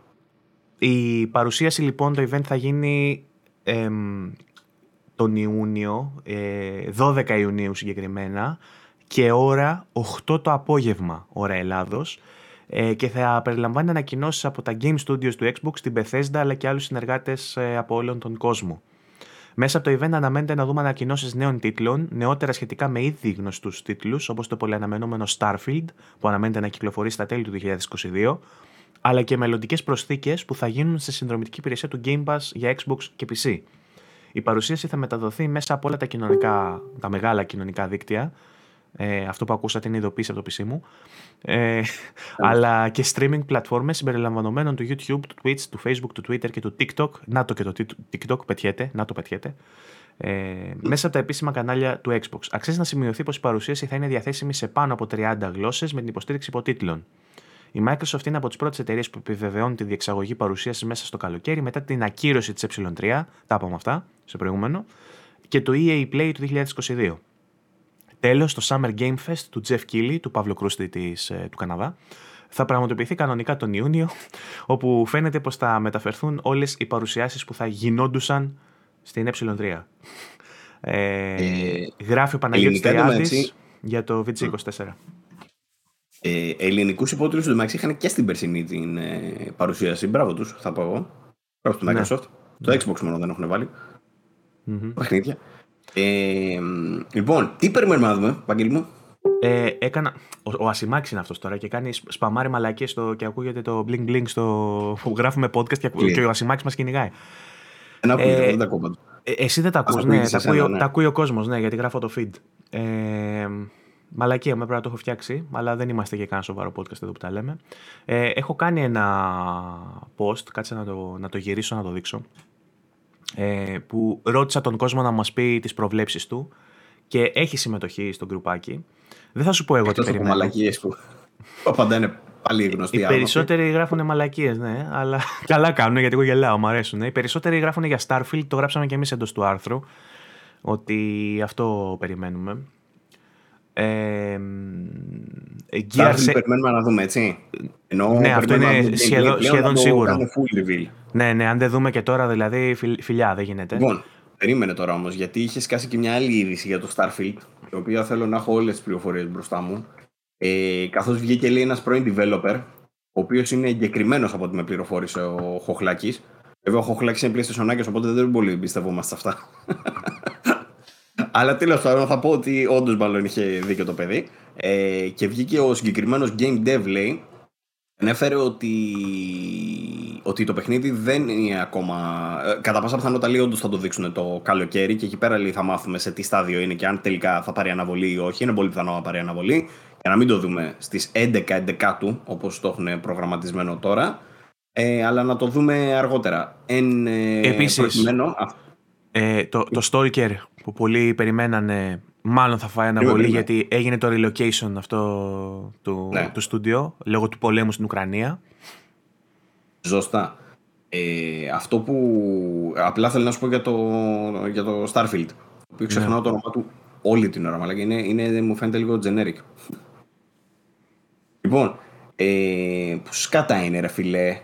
η παρουσίαση λοιπόν, το event θα γίνει ε, τον Ιούνιο, ε, δώδεκα Ιουνίου συγκεκριμένα και ώρα οκτώ το απόγευμα, ώρα Ελλάδος, ε, και θα περιλαμβάνει ανακοινώσεις από τα Game Studios του Xbox, την Bethesda αλλά και άλλους συνεργάτες ε, από όλον τον κόσμο. Μέσα από το event αναμένεται να δούμε ανακοινώσεις νέων τίτλων, νεότερα σχετικά με ήδη γνωστούς τίτλους, όπως το πολυαναμενόμενο Starfield, που αναμένεται να κυκλοφορεί στα τέλη του είκοσι είκοσι δύο, αλλά και μελλοντικές προσθήκες που θα γίνουν στη συνδρομητική υπηρεσία του Game Pass για Xbox και πι σι. Η παρουσίαση θα μεταδοθεί μέσα από όλα τα, κοινωνικά, τα μεγάλα κοινωνικά δίκτυα, Ε, αυτό που ακούσατε είναι ειδοποίηση από το πι σι μου. Ε, αλλά και streaming πλατφόρμες συμπεριλαμβανομένων του YouTube, του Twitch, του Facebook, του Twitter και του TikTok. Να το και το TikTok πετιέται, να το πετιέται. Ε, μέσα από τα επίσημα κανάλια του Xbox. Αξίζει να σημειωθεί πως η παρουσίαση θα είναι διαθέσιμη σε πάνω από τριάντα γλώσσες με την υποστήριξη υποτίτλων. Η Microsoft είναι από τις πρώτες εταιρείες που επιβεβαιώνει τη διεξαγωγή παρουσίασης μέσα στο καλοκαίρι μετά την ακύρωση της ε τρία, τα είπαμε αυτά σε προηγούμενο, και το ι έι Play του είκοσι είκοσι δύο. Τέλος, το Summer Game Fest του Jeff Keighley, του Παύλου Κρούστη της, του Καναδά, θα πραγματοποιηθεί κανονικά τον Ιούνιο, όπου φαίνεται πως θα μεταφερθούν όλες οι παρουσιάσεις που θα γινόντουσαν στην ε τρία. Ε, ε, γράφει ο Παναγιώτης Τριάδης για το βι τζι είκοσι τέσσερα. Ε, ελληνικούς υπότιτλους του Μαξί είχαν και στην περσινή την ε, παρουσίαση. Μπράβο τους, θα πω εγώ. Μπράβο του Microsoft. Ναι. Το Xbox μόνο δεν έχουν βάλει. Mm-hmm. Παιχνίδια. Ε, λοιπόν, τι περιμένουμε να δούμε, Βαγγέλη μου. Ε, έκανα... Ο, ο Ασημάκης είναι αυτός τώρα και κάνει σπαμάρι μαλακές στο... και ακούγεται το bling bling στο... που γράφουμε podcast και, yeah. και ο Ασημάκης μας κυνηγάει. Δεν ακούγεται, ε, δεν τα ακούω πάντα. Ε, εσύ δεν τα ακούς, ναι, τα ακούει, ναι. ακούει ο κόσμος, ναι, γιατί γράφω το feed. Ε, Μαλακία, με πρέπει να το έχω φτιάξει, αλλά δεν είμαστε και καν σοβαρό podcast εδώ που τα λέμε. Ε, έχω κάνει ένα post, κάτσε να το, να το γυρίσω, να το δείξω, ε, που ρώτησα τον κόσμο να μας πει τις προβλέψεις του και έχει συμμετοχή στο γκρουπάκι. Δεν θα σου πω εγώ τι περιμένω. Μαλακίες που πάντα είναι πάλι γνωστοί. Οι περισσότεροι γράφουν μαλακίες, ναι, αλλά καλά κάνουν γιατί εγώ γελάω, μου αρέσουν. Ναι. Οι περισσότεροι γράφουν για Starfield, το γράψαμε και εμείς εντός του άρθρου, ότι αυτό περιμένουμε. Ε, Starfield σε... περιμένουμε να δούμε, έτσι. Ενώ ναι, αυτό είναι σχεδόν, σχεδόν σίγουρο. Ναι, ναι, αν δεν δούμε και τώρα, δηλαδή φιλιά, δεν γίνεται. Λοιπόν, περίμενε τώρα όμως, γιατί είχε σκάσει και μια άλλη είδηση για το Starfield, η οποία θέλω να έχω όλες τις πληροφορίες μπροστά μου. Ε, καθώς βγήκε, λέει, ένας πρώην developer, ο οποίος είναι εγκεκριμένος από ό,τι με πληροφόρησε ο Χοχλάκης. Βέβαια, ο Χοχλάκης είναι PlayStation, οπότε δεν πολύ εμπιστευόμαστε σε αυτά. Αλλά τέλος πάντων θα πω ότι όντως μάλλον είχε δίκιο το παιδί. Ε, και βγήκε ο συγκεκριμένος Game Dev, λέει, ανέφερε ότι, ότι το παιχνίδι δεν είναι ακόμα. Κατά πάσα πιθανότητα, λέει, όντως θα το δείξουν το καλοκαίρι και εκεί πέρα, λέει, θα μάθουμε σε τι στάδιο είναι και αν τελικά θα πάρει αναβολή ή όχι. Είναι πολύ πιθανό να πάρει αναβολή. Για να μην το δούμε στις έντεκα έντεκα του, όπως το έχουν προγραμματισμένο τώρα. Ε, αλλά να το δούμε αργότερα. Εν, Επίσης, προκειμένο... ε, το, το Stalker που πολλοί περιμένανε, μάλλον θα φάει αναβολή, Είμαι, γιατί έγινε το relocation αυτό του, ναι. του studio λόγω του πολέμου στην Ουκρανία. Ζωστά. Ε, αυτό που απλά θέλω να σου πω για το, για το Starfield, το οποίο ξεχνάω, ναι, το όνομά του όλη την ώρα, αλλά είναι, είναι, μου φαίνεται λίγο generic. Λοιπόν, ε, που σκάτα είναι, ρε φίλε.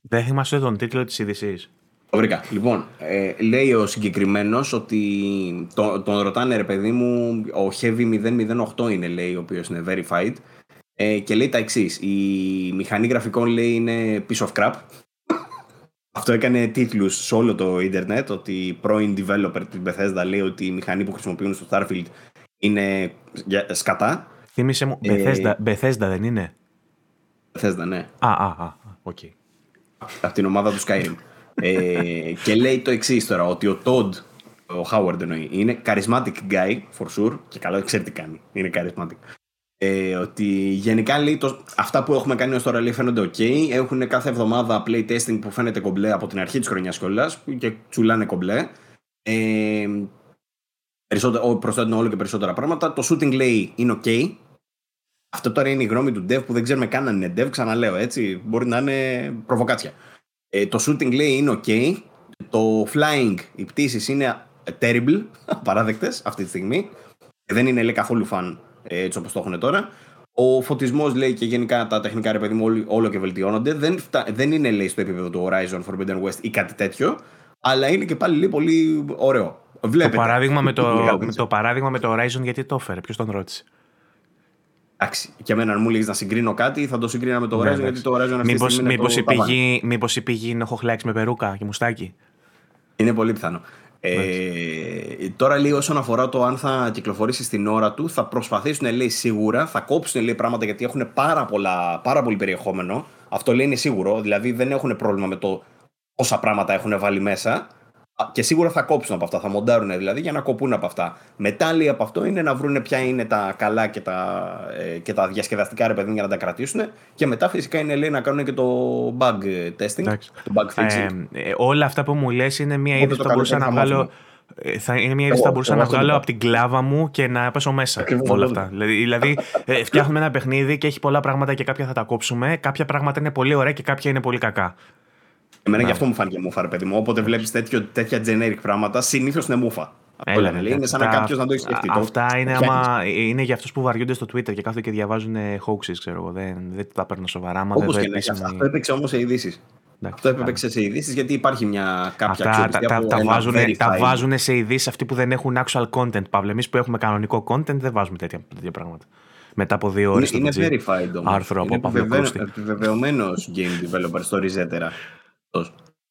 Δεν θυμάσαι τον τίτλο της είδησης. Βρήκα. Λοιπόν, ε, λέει ο συγκεκριμένος ότι το, τον ρωτάνε, ρε παιδί μου, ο Heavy μηδέν μηδέν οκτώ είναι, λέει, ο οποίος είναι verified, ε, και λέει τα εξής: η μηχανή γραφικών, λέει, είναι piece of crap. Αυτό έκανε τίτλους σε όλο το ίντερνετ, ότι πρώην developer της Bethesda λέει ότι η μηχανή που χρησιμοποιούν στο Starfield είναι σκατά. Θύμισε μου, Bethesda, ε, Bethesda δεν είναι? Bethesda, ναι. Α, α, α, οκ. Okay. Από την ομάδα του Skyrim. ε, και λέει το εξής τώρα, ότι ο Todd, ο Howard εννοεί, είναι charismatic guy for sure, και καλά ξέρει τι κάνει, είναι charismatic. Ε, ότι γενικά, λέει, το, αυτά που έχουμε κάνει ως τώρα, λέει, φαίνονται ok. Έχουν κάθε εβδομάδα playtesting που φαίνεται κομπλέ από την αρχή της χρονιάς κιόλας και τσουλάνε κομπλέ. Ε, προσθέτουν όλο και περισσότερα πράγματα. Το shooting, λέει, είναι ok. Αυτό τώρα είναι η γνώμη του dev που δεν ξέρουμε καν αν είναι dev, ξαναλέω, έτσι. Μπορεί να είναι προβοκάτσια. Ε, το shooting, λέει, είναι ok. Το flying, οι πτήσεις είναι terrible, απαράδεκτες αυτή τη στιγμή. Δεν είναι, λέει, καθόλου fun, έτσι όπως το έχουν τώρα. Ο φωτισμός, λέει, και γενικά τα τεχνικά, ρε παιδί μου, όλο και βελτιώνονται. Δεν, φτα... δεν είναι, λέει, στο επίπεδο του Horizon Forbidden West ή κάτι τέτοιο, αλλά είναι και πάλι, λέει, πολύ ωραίο. Βλέπετε. Το παράδειγμα, με το... το παράδειγμα με το Horizon, γιατί το έφερε, ποιος τον ρώτησε? Εντάξει, και εμένα αν μου λέγεις να συγκρίνω κάτι, θα το συγκρίνα με το Horizon, ναι, γιατί το Horizon αυτή μήπως, μήπως, το... η πηγή, μήπως η πηγή είναι ο Χοχλάκης με περούκα και μουστάκι. Είναι πολύ πιθανό. Ε, τώρα, λέει, όσον αφορά το αν θα κυκλοφορήσει στην ώρα του, θα προσπαθήσουν, λέει, σίγουρα, θα κόψουν, λέει, πράγματα, γιατί έχουν πάρα, πολλά, πάρα πολύ περιεχόμενο. Αυτό, λέει, είναι σίγουρο, δηλαδή δεν έχουν πρόβλημα με το όσα πράγματα έχουν βάλει μέσα, Και σίγουρα θα κόψουν από αυτά, θα μοντάρουν δηλαδή για να κοπούν από αυτά. Μετά λέει από αυτό είναι να βρουν ποια είναι τα καλά και τα, ε, και τα διασκεδαστικά ρε παιδί για να τα κρατήσουν. Και μετά φυσικά είναι λέει να κάνουν και το bug testing, το bug fixing. Ε, ε, όλα αυτά που μου λες είναι μια είδηση που θα μπορούσα να βγάλω. Θα είναι μια είδηση που θα μπορούσα εγώ, να βγάλω από την κλάβα μου και να πέσω μέσα. Ακριβώς, όλα αυτά. Δηλαδή, ε, φτιάχνουμε ένα παιχνίδι και έχει πολλά πράγματα και κάποια θα τα κόψουμε. Κάποια πράγματα είναι πολύ ωραία και κάποια είναι πολύ κακά. Εμένα γι' αυτό μου φάνηκε μούφα, ρε παιδί μου. Όποτε βλέπεις τέτοια generic πράγματα, συνήθως είναι μούφα. Αυτό λένε. Είναι σαν να κάποιος να το έχει σκεφτεί. Αυτά το... είναι, άμα... είναι για αυτούς που βαριούνται στο Twitter και κάθονται και διαβάζουν hoaxes, ξέρω εγώ. Δεν, δεν τα παίρνω σοβαρά. Μα όπως και να έχει. Αυτό έπαιξε όμως σε ειδήσεις. Αυτό έπαιξε σε ειδήσεις γιατί υπάρχει μια κάποια αξιοπιστία. Τα, τα, τα βάζουν σε ειδήσεις αυτοί που δεν έχουν actual content. Παύλε, εμείς που έχουμε κανονικό content δεν βάζουμε τέτοια, τέτοια πράγματα. Μετά από δύο ώρες. Είναι verified όμως. Είναι επιβεβαιωμένος game developer στο Ριζέτερα.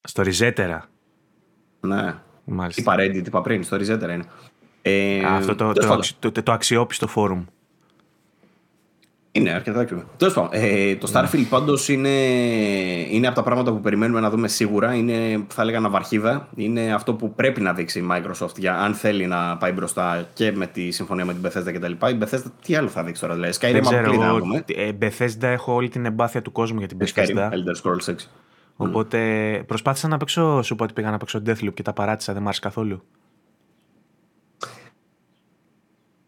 Στο Ριζέτερα. Ναι. Μάλιστα. Είπα Reddit, είπα πριν, στο Ριζέτερα είναι. Ε, Αυτό το, το, το, το, το αξιόπιστο φόρουμ. Είναι αρκετά ακριβώς. Τέλος πάντων, ε, το Starfield yeah. πάντως είναι, είναι από τα πράγματα που περιμένουμε να δούμε σίγουρα. Είναι, θα έλεγα, ναυαρχίδα. Είναι αυτό που πρέπει να δείξει η Microsoft για αν θέλει να πάει μπροστά και με τη συμφωνία με την Bethesda κτλ. Η Bethesda τι άλλο θα δείξει τώρα, δηλαδή. Skyrim αποκλείται να δούμε. Ε, Bethesda, έχω όλη την εμπάθεια του κόσμου για την Bethesda. Skyrim, Elder Scrolls έξι. Οπότε προσπάθησα να παίξω, σου πω ότι πήγα να παίξω Deathloop και τα παράτησα, δεν μ' άρεσε καθόλου.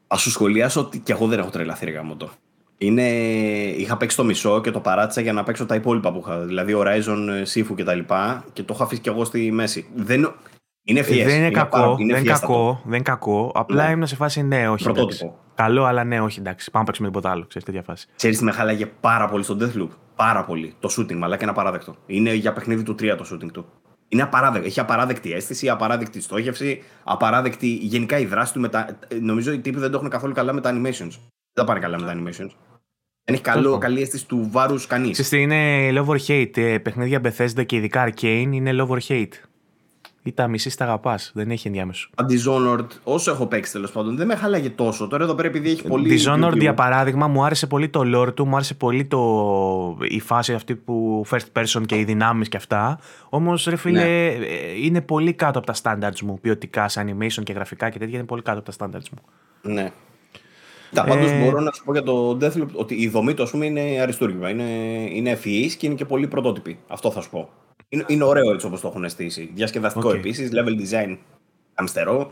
Ας σου σχολιάσω ότι κι εγώ δεν έχω τρελαθεί ρε γαμώτο. Είναι... Είχα παίξει το μισό και το παράτησα για να παίξω τα υπόλοιπα που είχα. Δηλαδή Horizon, Sifu και τα λοιπά και το είχα αφήσει κι εγώ στη μέση. Δεν είναι ευφιές. Δεν είναι κακό, πάρα... είναι δεν κακό, δεν κακό. Απλά ήμουν σε φάση ναι, όχι. Πρωτότυπο. Καλό, αλλά ναι, όχι εντάξει. Πάμε να παίξουμε τίποτα άλλο. Ξέρεις, τέτοια φάση. Ξέρεις τι με χάλαγε πάρα πολύ στο Deathloop. Πάρα πολύ. Το shooting, μαλάκα είναι απαράδεκτο. Είναι για παιχνίδι του τρία το shooting του. Είναι απαράδεκτο. Έχει απαράδεκτη αίσθηση, απαράδεκτη στόχευση, απαράδεκτη γενικά η δράση του. Μετα... Νομίζω οι τύποι δεν το έχουν καθόλου καλά με τα animations. Δεν τα πάνε καλά με τα animations. Δεν έχει καλό, καλή αίσθηση του βάρους κανείς. Ξέρετε, είναι love or hate. Παιχνίδια Bethesda και ειδικά Arcane είναι love or hate. Ή τα μισή τα αγαπά. Δεν έχει ενδιάμεσο. Dishonored, όσο έχω παίξει τέλος πάντων, δεν με χάλαγε τόσο. Τώρα εδώ πέρα επειδή έχει πολύ. Dishonored, για παράδειγμα, μου άρεσε πολύ το lore του, μου άρεσε πολύ το... η φάση αυτή που first person και οι δυνάμεις και αυτά. Όμως, ρε φίλε, ναι. είναι πολύ κάτω από τα standards μου. Ποιοτικά, σε animation και γραφικά και τέτοια, είναι πολύ κάτω από τα standards μου. Ναι. Τα πάντως ε... μπορώ να σου πω για το Deathloop ότι η δομή του, ας πούμε, είναι αριστούργημα. Είναι, είναι ευφυής και είναι και πολύ πρωτότυπη. Αυτό θα σου πω. Είναι, είναι ωραίο έτσι όπως το έχουν αισθήσει. Διασκεδαστικό okay. επίσης, level design αμστερό.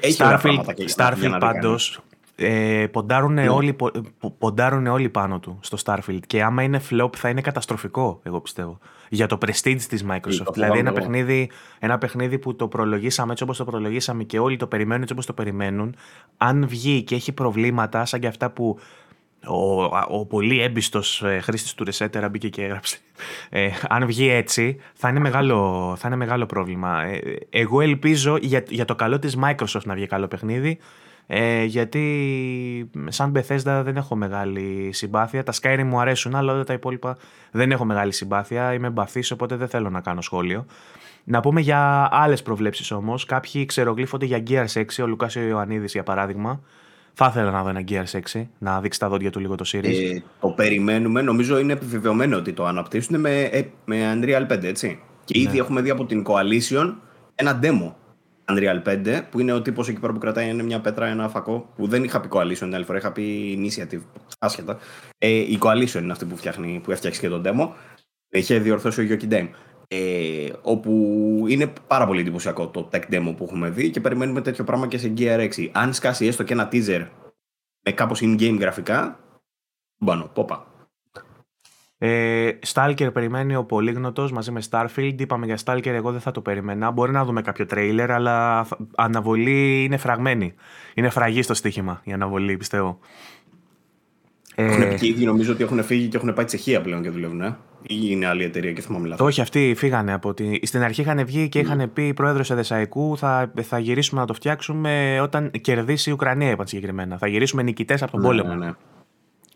Έχει Starfield, Starfield πάντως ε, ποντάρουν, mm. όλοι, πο, ποντάρουν όλοι πάνω του στο Starfield. Και άμα είναι flop θα είναι καταστροφικό, εγώ πιστεύω. Για το prestige της Microsoft. Δηλαδή ένα παιχνίδι, ένα παιχνίδι που το προλογίσαμε έτσι όπως το προλογίσαμε και όλοι το περιμένουν έτσι όπως το περιμένουν. Αν βγει και έχει προβλήματα σαν και αυτά που... Ο, ο πολύ έμπιστος ε, χρήστης του Resetera μπήκε και έγραψε. Ε, αν βγει έτσι, θα είναι μεγάλο, θα είναι μεγάλο πρόβλημα. Ε, εγώ ελπίζω για, για το καλό της Microsoft να βγει καλό παιχνίδι, ε, γιατί σαν Bethesda δεν έχω μεγάλη συμπάθεια. Τα Skyrim μου αρέσουν, αλλά όλα τα υπόλοιπα δεν έχω μεγάλη συμπάθεια. Είμαι μπαθής, οπότε δεν θέλω να κάνω σχόλιο. Να πούμε για άλλες προβλέψεις όμως. Κάποιοι ξερογλύφονται για Gears έξι, ο Λουκάς Ιωαννίδης για παράδειγμα. Θα ήθελα να δω ένα Gears έξι, να δείξει τα δόντια του λίγο το series. Ε, το περιμένουμε, νομίζω είναι επιβεβαιωμένο ότι το αναπτύσσουν με, με Unreal πέντε, έτσι. Και ήδη ναι. έχουμε δει από την Coalition ένα demo Unreal πέντε, που είναι ο τύπος εκεί πέρα που κρατάει είναι μια πέτρα, ένα φακό, που δεν είχα πει Coalition την άλλη φορά, είχα πει Initiative, άσχετα. Ε, η Coalition είναι αυτή που, φτιάχνει, που έφτιαξε και το demo, είχε διορθώσει ο Yoki Dame. Ε, όπου είναι πάρα πολύ εντυπωσιακό το tech demo που έχουμε δει και περιμένουμε τέτοιο πράγμα και σε Gear έξι. Αν σκάσει έστω και ένα teaser με κάπως in-game γραφικά, πάνω, πόπα. Ε, Stalker περιμένει ο Πολύγνωτος μαζί με Starfield. Είπαμε για Stalker, εγώ δεν θα το περίμενα. Μπορεί να δούμε κάποιο τρέιλερ, αλλά αναβολή είναι φραγμένη. Είναι φραγή στο στοίχημα η αναβολή, πιστεύω. Έχουν πει και ήδη νομίζω ότι έχουν φύγει και έχουν πάει Τσεχία πλέον και δουλεύουν. Ε. Ή είναι άλλη εταιρεία και θυμάμαι λάθος. Όχι, αυτοί φύγανε από την. Στην αρχή είχαν βγει και είχαν πει πρόεδρος Εδεσαϊκού θα, θα γυρίσουμε να το φτιάξουμε όταν κερδίσει η Ουκρανία, είπαν συγκεκριμένα. Θα γυρίσουμε νικητές από τον ναι, πόλεμο. Ναι, ναι.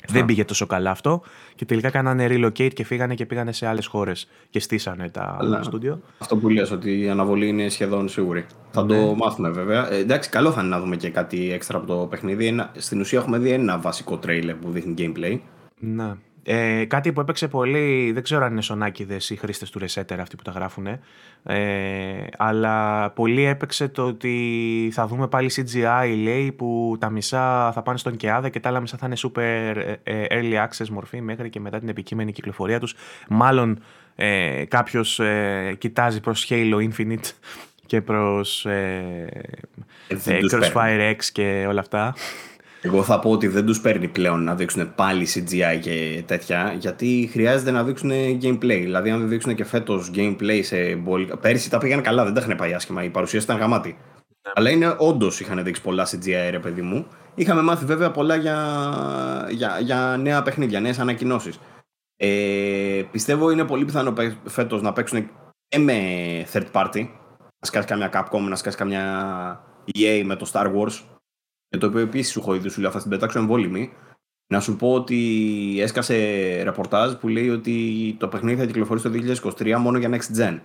Δεν πήγε τόσο καλά αυτό και τελικά κάνανε relocate και φύγανε και πήγανε σε άλλες χώρες και στήσανε τα στούντιο. Αυτό που λες ότι η αναβολή είναι σχεδόν σίγουρη. Θα ναι. το μάθουμε βέβαια. Ε, εντάξει, καλό θα είναι να δούμε και κάτι έξτρα από το παιχνίδι. Ένα, στην ουσία έχουμε δει ένα βασικό τρέιλερ που δείχνει gameplay. Ναι. Ε, κάτι που έπαιξε πολύ, δεν ξέρω αν είναι σονάκιδες οι χρήστες του Resetter αυτοί που τα γράφουνε, ε, αλλά πολύ έπαιξε το ότι θα δούμε πάλι σι τζι άι, λέει, που τα μισά θα πάνε στον Κεάδα και τα άλλα μισά θα είναι super early access μορφή μέχρι και μετά την επικείμενη κυκλοφορία τους. Μάλλον ε, κάποιος ε, κοιτάζει προς Halo Infinite και προς ε, ε, Crossfire X και όλα αυτά. Εγώ θα πω ότι δεν τους παίρνει πλέον να δείξουν πάλι σι τζι άι και τέτοια, γιατί χρειάζεται να δείξουν gameplay. Δηλαδή, αν δεν δείξουν και φέτος gameplay σε πολύ... Πέρυσι τα πήγαν καλά, δεν τα είχαν πάει άσχημα, η παρουσίαση ήταν γαμάτη. Yeah. Αλλά είναι όντως είχαν δείξει πολλά σι τζι άι, ρε παιδί μου. Είχαμε μάθει βέβαια πολλά για, για... για νέα παιχνίδια, νέες ανακοινώσεις. Ε, πιστεύω είναι πολύ πιθανό φέτος να παίξουν και με third party. Να σκάσει καμιά Capcom, να σκάσει καμιά ι έι με το Star Wars. Και το οποίο επίσης σου έχω ήδη σου λέω, θα την πετάξω εμβόλυμη. Να σου πω ότι έσκασε ρεπορτάζ που λέει ότι το παιχνίδι θα κυκλοφορήσει το δύο χιλιάδες είκοσι τρία μόνο για Next Gen.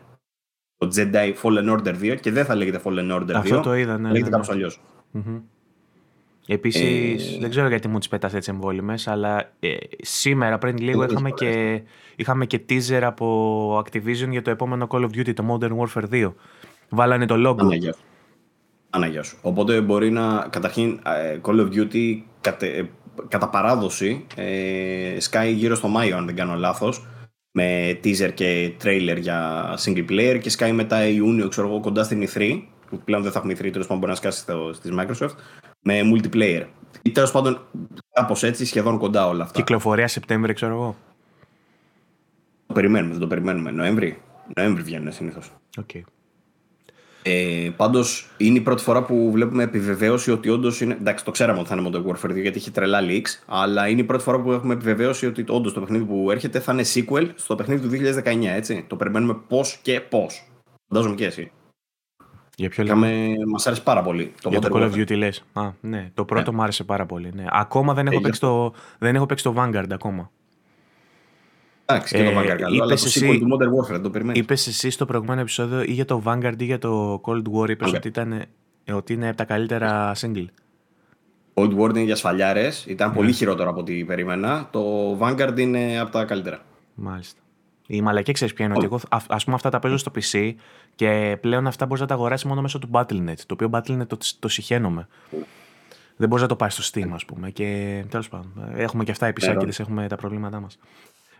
Το Jedi Fallen Order δύο, και δεν θα λέγεται Fallen Order δύο. Αυτό το είδα, ναι. Λέγεται ναι, κάπως ναι. αλλιώς. Mm-hmm. Επίσης, ε... δεν ξέρω γιατί μου τις πέτασε έτσι εμβόλυμες, αλλά ε, σήμερα πριν λίγο είχαμε και, είχαμε και teaser από Activision για το επόμενο Call of Duty, το Modern Warfare δύο. Βάλανε το logo. Αναγιά. Αναγιά σου. Οπότε μπορεί να, καταρχήν, Call of Duty κατε, κατά παράδοση ε, σκάει γύρω στο Μάιο, αν δεν κάνω λάθος, με teaser και trailer για single player, και σκάει μετά Ιούνιο, ξέρω εγώ, κοντά στην ι θρι, που πλέον δεν θα έχουμε ι θρι, τέλος πάντων μπορεί να σκάσει στο, στις Microsoft, με multiplayer. Ή τέλος πάντων, κάπως έτσι, σχεδόν κοντά όλα αυτά. Κυκλοφορία Σεπτέμβρη, ξέρω εγώ. Το περιμένουμε, δεν το περιμένουμε. Νοέμβρη, Νοέμβρη βγαίνουν συνήθως. Okay. Ε, πάντως είναι η πρώτη φορά που βλέπουμε επιβεβαίωση ότι όντως είναι. Εντάξει, το ξέραμε ότι θα είναι Modern Warfare δύο γιατί έχει τρελά leaks, αλλά είναι η πρώτη φορά που έχουμε επιβεβαίωση ότι όντως το παιχνίδι που έρχεται θα είναι sequel στο παιχνίδι του δύο χιλιάδες δεκαεννιά, έτσι. Το περιμένουμε πώς και πώς. Φαντάζομαι και εσύ. Για ποιο λόγο? Μας άρεσε πάρα πολύ το για Modern το Call of Duty, λες. Α, ναι. Το πρώτο ναι. μου άρεσε πάρα πολύ. Ναι. Ακόμα δεν έχω, ε, παίξει το... δεν έχω παίξει το Vanguard ακόμα. Εντάξει, και το Vanguard, ε, αλλά το sequel του Modern Warfare το περιμένεις. Είπες εσύ στο προηγούμενο επεισόδιο ή για το Vanguard ή για το Cold War, είπες okay. ότι, ήταν, ότι είναι από τα καλύτερα single. Cold War είναι για σφαλιάρες, ήταν yeah. πολύ χειρότερο από ό,τι περίμενα. Το Vanguard είναι από τα καλύτερα. Μάλιστα. Η μαλακή ξέρεις ποια είναι, oh. ότι εγώ ας πούμε αυτά τα παίζω στο πι σι και πλέον αυτά μπορείς να τα αγοράσεις μόνο μέσω του Battle.net, το οποίο Battle.net το, το συχαίνομαι. Oh. Δεν μπορείς να το πάει στο Steam, ας πούμε, και τέλος πάντων. Έχουμε και αυτά επισάκητες, yeah. έχουμε τα προβλήματά μας.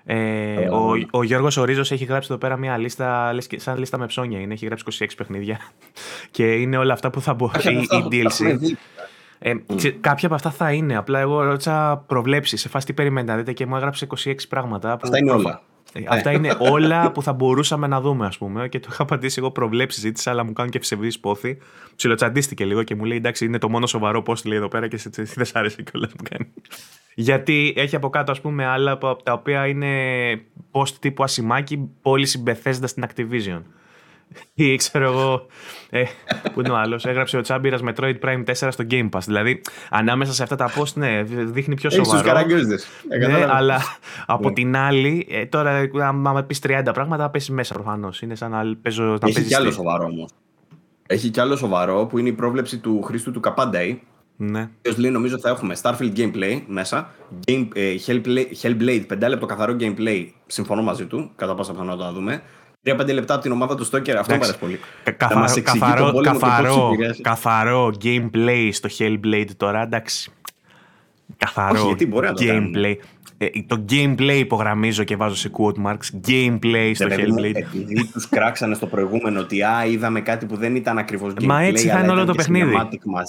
Ε, ο, ο Γιώργος Ορίζος έχει γράψει εδώ πέρα μια λίστα, σαν λίστα με ψώνια είναι, έχει γράψει είκοσι έξι παιχνίδια και είναι όλα αυτά που θα μπορεί η ντι ελ σι. Ε, mm. Κάποια από αυτά θα είναι, απλά εγώ ρώτησα προβλέψεις, σε φάση τι περιμένετε να δείτε και μου έγραψε είκοσι έξι πράγματα. Που... Αυτά είναι όλα. Αυτά είναι όλα που θα μπορούσαμε να δούμε, ας πούμε, και το είχα απαντήσει εγώ προβλέψεις ζήτησα, αλλά μου κάνουν και ψευδή πόθη. Ψιλοτσαντίστηκε λίγο και μου λέει εντάξει, είναι το μόνο σοβαρό post λέει εδώ πέρα και δεν σ' άρεσε κιόλας που κάνει. Γιατί έχει από κάτω, ας πούμε, άλλα από τα οποία είναι post τύπου ασημάκι, πώληση Bethesda στην Activision. Ή ξέρω εγώ. Ε, πού είναι ο άλλος. Έγραψε ο Τσάμπιρας Metroid Prime τέσσερα στο Game Pass. Δηλαδή, ανάμεσα σε αυτά τα post, ναι, δείχνει πιο σοβαρό. Στους καραγκιόζηδες. Ναι, αλλά από την άλλη, τώρα, άμα πεις τριάντα πράγματα, θα πέσει μέσα προφανώς. Είναι σαν να παίζω. Να έχει παίζεις κι άλλο σοβαρό όμως. Έχει κι άλλο σοβαρό που είναι η πρόβλεψη του Χρήστου του Καπάνταη. Ναι. Λέει, νομίζω θα έχουμε Starfield gameplay μέσα. Game, ε, Hellblade, Hellblade πέντε λεπτό καθαρό gameplay. Συμφωνώ μαζί του. Κατά πάσα πιθανότητα να δούμε. τρία πέντε λεπτά από την ομάδα του Stalker, αυτό μου πολύ. Καθαρό, καθαρό, καθαρό, καθαρό gameplay στο Hellblade τώρα, εντάξει. Καθαρό. Όχι, γιατί μπορεί να το gameplay. Ε, το gameplay υπογραμμίζω και βάζω σε quote marks. Gameplay στο δεν Hellblade. Επειδή τους κράξανε στο προηγούμενο ότι α, είδαμε κάτι που δεν ήταν ακριβώς gameplay. Μα έτσι θα είναι όλο το παιχνίδι.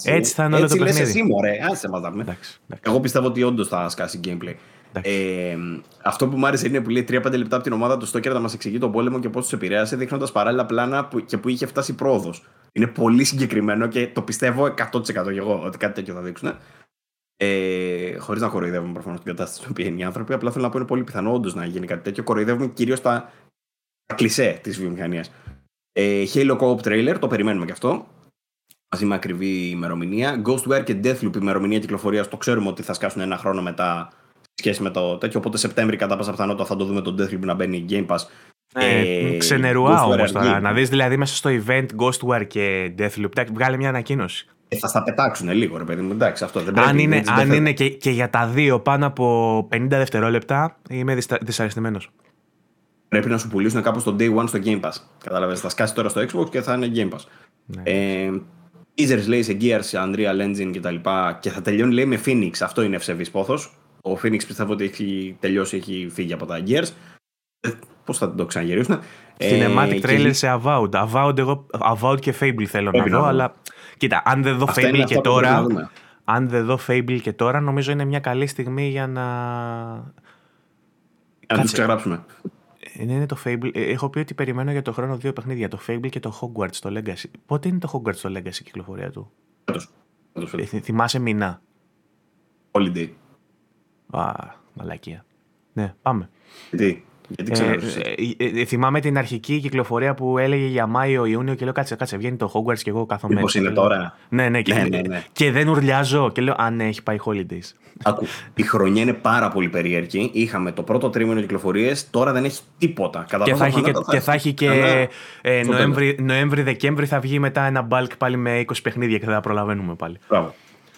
Έτσι θα είναι όλο το παιχνίδι. Έτσι λες εσύ, μωρέ. Άσε μας, εντάξει, εντάξει. Εγώ πιστεύω ότι όντως θα σκάσει gameplay. Ε, αυτό που μου άρεσε είναι που λέει τρία πέντε λεπτά από την ομάδα του Στόκερ να μας εξηγεί τον πόλεμο και πώς τους επηρέασε, δείχνοντας παράλληλα πλάνα που, και που είχε φτάσει πρόοδος. Είναι πολύ συγκεκριμένο και το πιστεύω εκατό τοις εκατό και εγώ ότι κάτι τέτοιο θα δείξουν. Ε, χωρίς να κοροϊδεύουμε προφανώς την κατάσταση στην οποία είναι οι άνθρωποι, απλά θέλω να πω είναι πολύ πιθανό όντως να γίνει κάτι τέτοιο. Κοροϊδεύουμε κυρίως τα, τα κλισέ της βιομηχανίας. Ε, Halo Co-op trailer, το περιμένουμε κι αυτό. Μαζί με ακριβή ημερομηνία. Ghostwire και Deathloop ημερομηνία κυκλοφορίας, το ξέρουμε ότι θα σκάσουν ένα χρόνο μετά. Σχέση με το τέτοιο, οπότε Σεπτέμβρη κατά πάσα πιθανότητα θα το δούμε τον Deathloop να μπαίνει Game Pass. Ε, ε, ξενερουά όμως τώρα, να δεις δηλαδή μέσα στο event Ghostware και Deathloop, βγάλε μια ανακοίνωση. Ε, θα στα πετάξουν λίγο, ρε παιδί μου. Εντάξει, αυτό δεν πρέπει. Αν είναι, έτσι, αν είναι και, και για τα δύο πάνω από πενήντα δευτερόλεπτα, είμαι δυσαρεστημένος. Πρέπει να σου πουλήσουν κάπου στο Day One στο Game Pass. Κατάλαβες, θα σκάσει τώρα στο Xbox και θα είναι Game Pass. Ναι. Ε, teasers λέει σε Gears, Unreal Engine κτλ. Και, και θα τελειώνει λέει με Phoenix. Αυτό είναι ευσεβής πόθος. Ο Phoenix πιστεύω ότι έχει τελειώσει, έχει φύγει από τα Gears. Πώς θα το ξαναγυρίσουν. Cinematic ε, trailer και... σε Avowed. Avowed, εγώ, Avowed και Fable θέλω να, να δω, αλλά... Κοίτα, αν δεν δω Fable και τώρα... Αν δεν δω Fable και τώρα, νομίζω είναι μια καλή στιγμή για να... Να τους ξεγράψουμε. Είναι, είναι το Fable. Έχω πει ότι περιμένω για το χρόνο δύο παιχνίδια. Το Fable και το Hogwarts στο Legacy. Πότε είναι το Hogwarts στο Legacy η κυκλοφορία του? Φέτος. Θυμάσαι μηνά. Holiday. Α, μαλακία. Ναι, πάμε. Τι, γιατί ξαναρρώσεις. Ε, ε, ε, θυμάμαι την αρχική κυκλοφορία που έλεγε για Μάιο-Ιούνιο και λέω κάτσε, κάτσε, βγαίνει το Hogwarts και εγώ κάθομαι. Μήπως είναι τώρα. Ναι, ναι, και, ναι, ναι, ναι. Και δεν ουρλιάζω και λέω αν ναι, έχει πάει Holidays. Άκου, η χρονιά είναι πάρα πολύ περίεργη. Είχαμε το πρώτο τρίμηνο κυκλοφορίες, τώρα δεν έχει τίποτα. Κατά και, θα έχει και, θα και θα έχει και ναι, ε, Νοέμβρη-Δεκέμβρη θα βγει μετά ένα bulk πάλι με είκοσι παιχνίδια και θα τα προλαβαίνουμε πάλι. Μπράβο.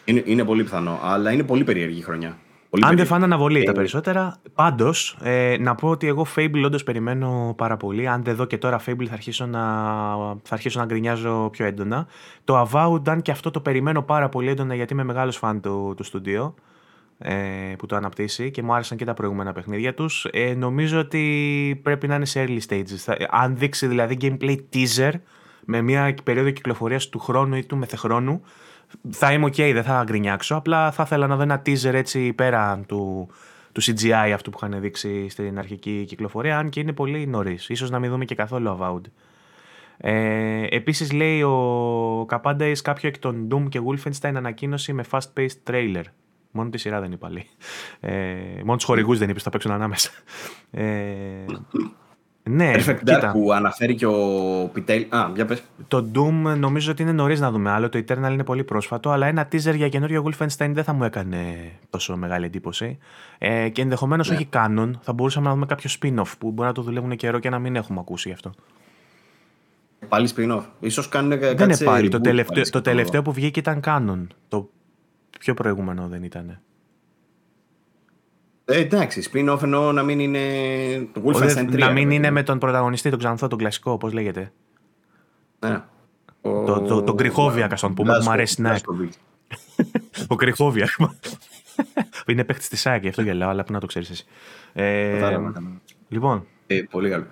Είναι, είναι πολύ πιθανό, αλλά είναι πολύ περίεργη η χρονιά. Πολύ αν δεν φάνε αναβολή yeah. τα περισσότερα. Πάντως, ε, να πω ότι εγώ Fable όντως περιμένω πάρα πολύ. Αν δεν δω και τώρα Fable θα αρχίσω, να, θα αρχίσω να γκρινιάζω πιο έντονα. Το Avowed, αν και αυτό το περιμένω πάρα πολύ έντονα γιατί είμαι μεγάλος φαν του, του στούντιο ε, που το αναπτύσσει και μου άρεσαν και τα προηγούμενα παιχνίδια τους. Ε, νομίζω ότι πρέπει να είναι σε early stages. Θα, ε, αν δείξει δηλαδή gameplay teaser με μια περίοδο κυκλοφορίας του χρόνου ή του μεθεχρόνου, θα είμαι οκ, okay, δεν θα γκρινιάξω. Απλά θα ήθελα να δω ένα teaser έτσι πέραν του, του σι τζι άι αυτού που είχαν δείξει στην αρχική κυκλοφορία. Αν και είναι πολύ νωρίς. Ίσως να μην δούμε και καθόλου Avowed. Ε, επίσης λέει ο Καπάντα κάποιο εκ των Doom και Wolfenstein ανακοίνωση με fast-paced trailer. Μόνο τη σειρά δεν είπα λέει. Ε, μόνο τους χορηγούς δεν είπες, θα παίξουν ανάμεσα. Ε, ναι, Perfect Dark που αναφέρει και ο Πιτέλ. Α, για πες. Το Doom νομίζω ότι είναι νωρίς να δούμε άλλο. Το Eternal είναι πολύ πρόσφατο. Αλλά ένα teaser για καινούριο Wolfenstein δεν θα μου έκανε τόσο μεγάλη εντύπωση. Ε, και ενδεχομένως ναι. όχι κάνον. Θα μπορούσαμε να δούμε κάποιο spin-off που μπορεί να το δουλεύουν καιρό και να μην έχουμε ακούσει γι' αυτό. Πάλι spin-off. Ίσως κάνουν κάτι. Δεν είναι πάλι. Το τελευταίο, πάλι το τελευταίο που βγήκε ήταν κάνον. Το πιο προηγούμενο δεν ήταν. Ε, εντάξει, spin-off εννοώ να μην είναι το Wolfenstein τρία. Να μην είναι με τον πρωταγωνιστή, τον ξανθό, τον κλασικό, πώς λέγεται. Ναι. Ο... Το, το, τον Κρυχόβιακα, στον πούμε, που μου αρέσει να... Ο Κρυχόβιακα. Είναι παίχτης της ΣΑΚ, αυτό γελάω, αλλά πού να το ξέρεις εσύ. Ε, λοιπόν. Ε, πολύ καλό.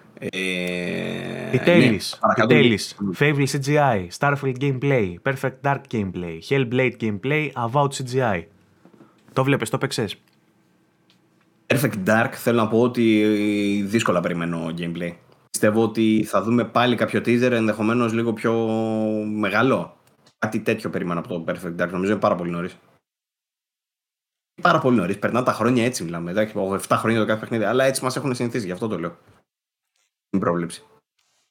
Επιτέλης, επιτέλης, Fable σι τζι άι, Starfield gameplay, Perfect Dark gameplay, Hellblade gameplay, Avowed σι τζι άι. Το βλέπεις, το παίξες. Perfect Dark, θέλω να πω ότι δύσκολα περιμένω gameplay. Πιστεύω ότι θα δούμε πάλι κάποιο teaser, ενδεχομένως λίγο πιο μεγάλο. Κάτι τέτοιο περιμένω από το Perfect Dark, νομίζω είναι πάρα πολύ νωρίς. Πάρα πολύ νωρίς, περνά τα χρόνια έτσι μιλάμε. επτά χρόνια το κάθε παιχνίδι, αλλά έτσι μας έχουν συνηθίσει, γι' αυτό το λέω. Την πρόβλεψη.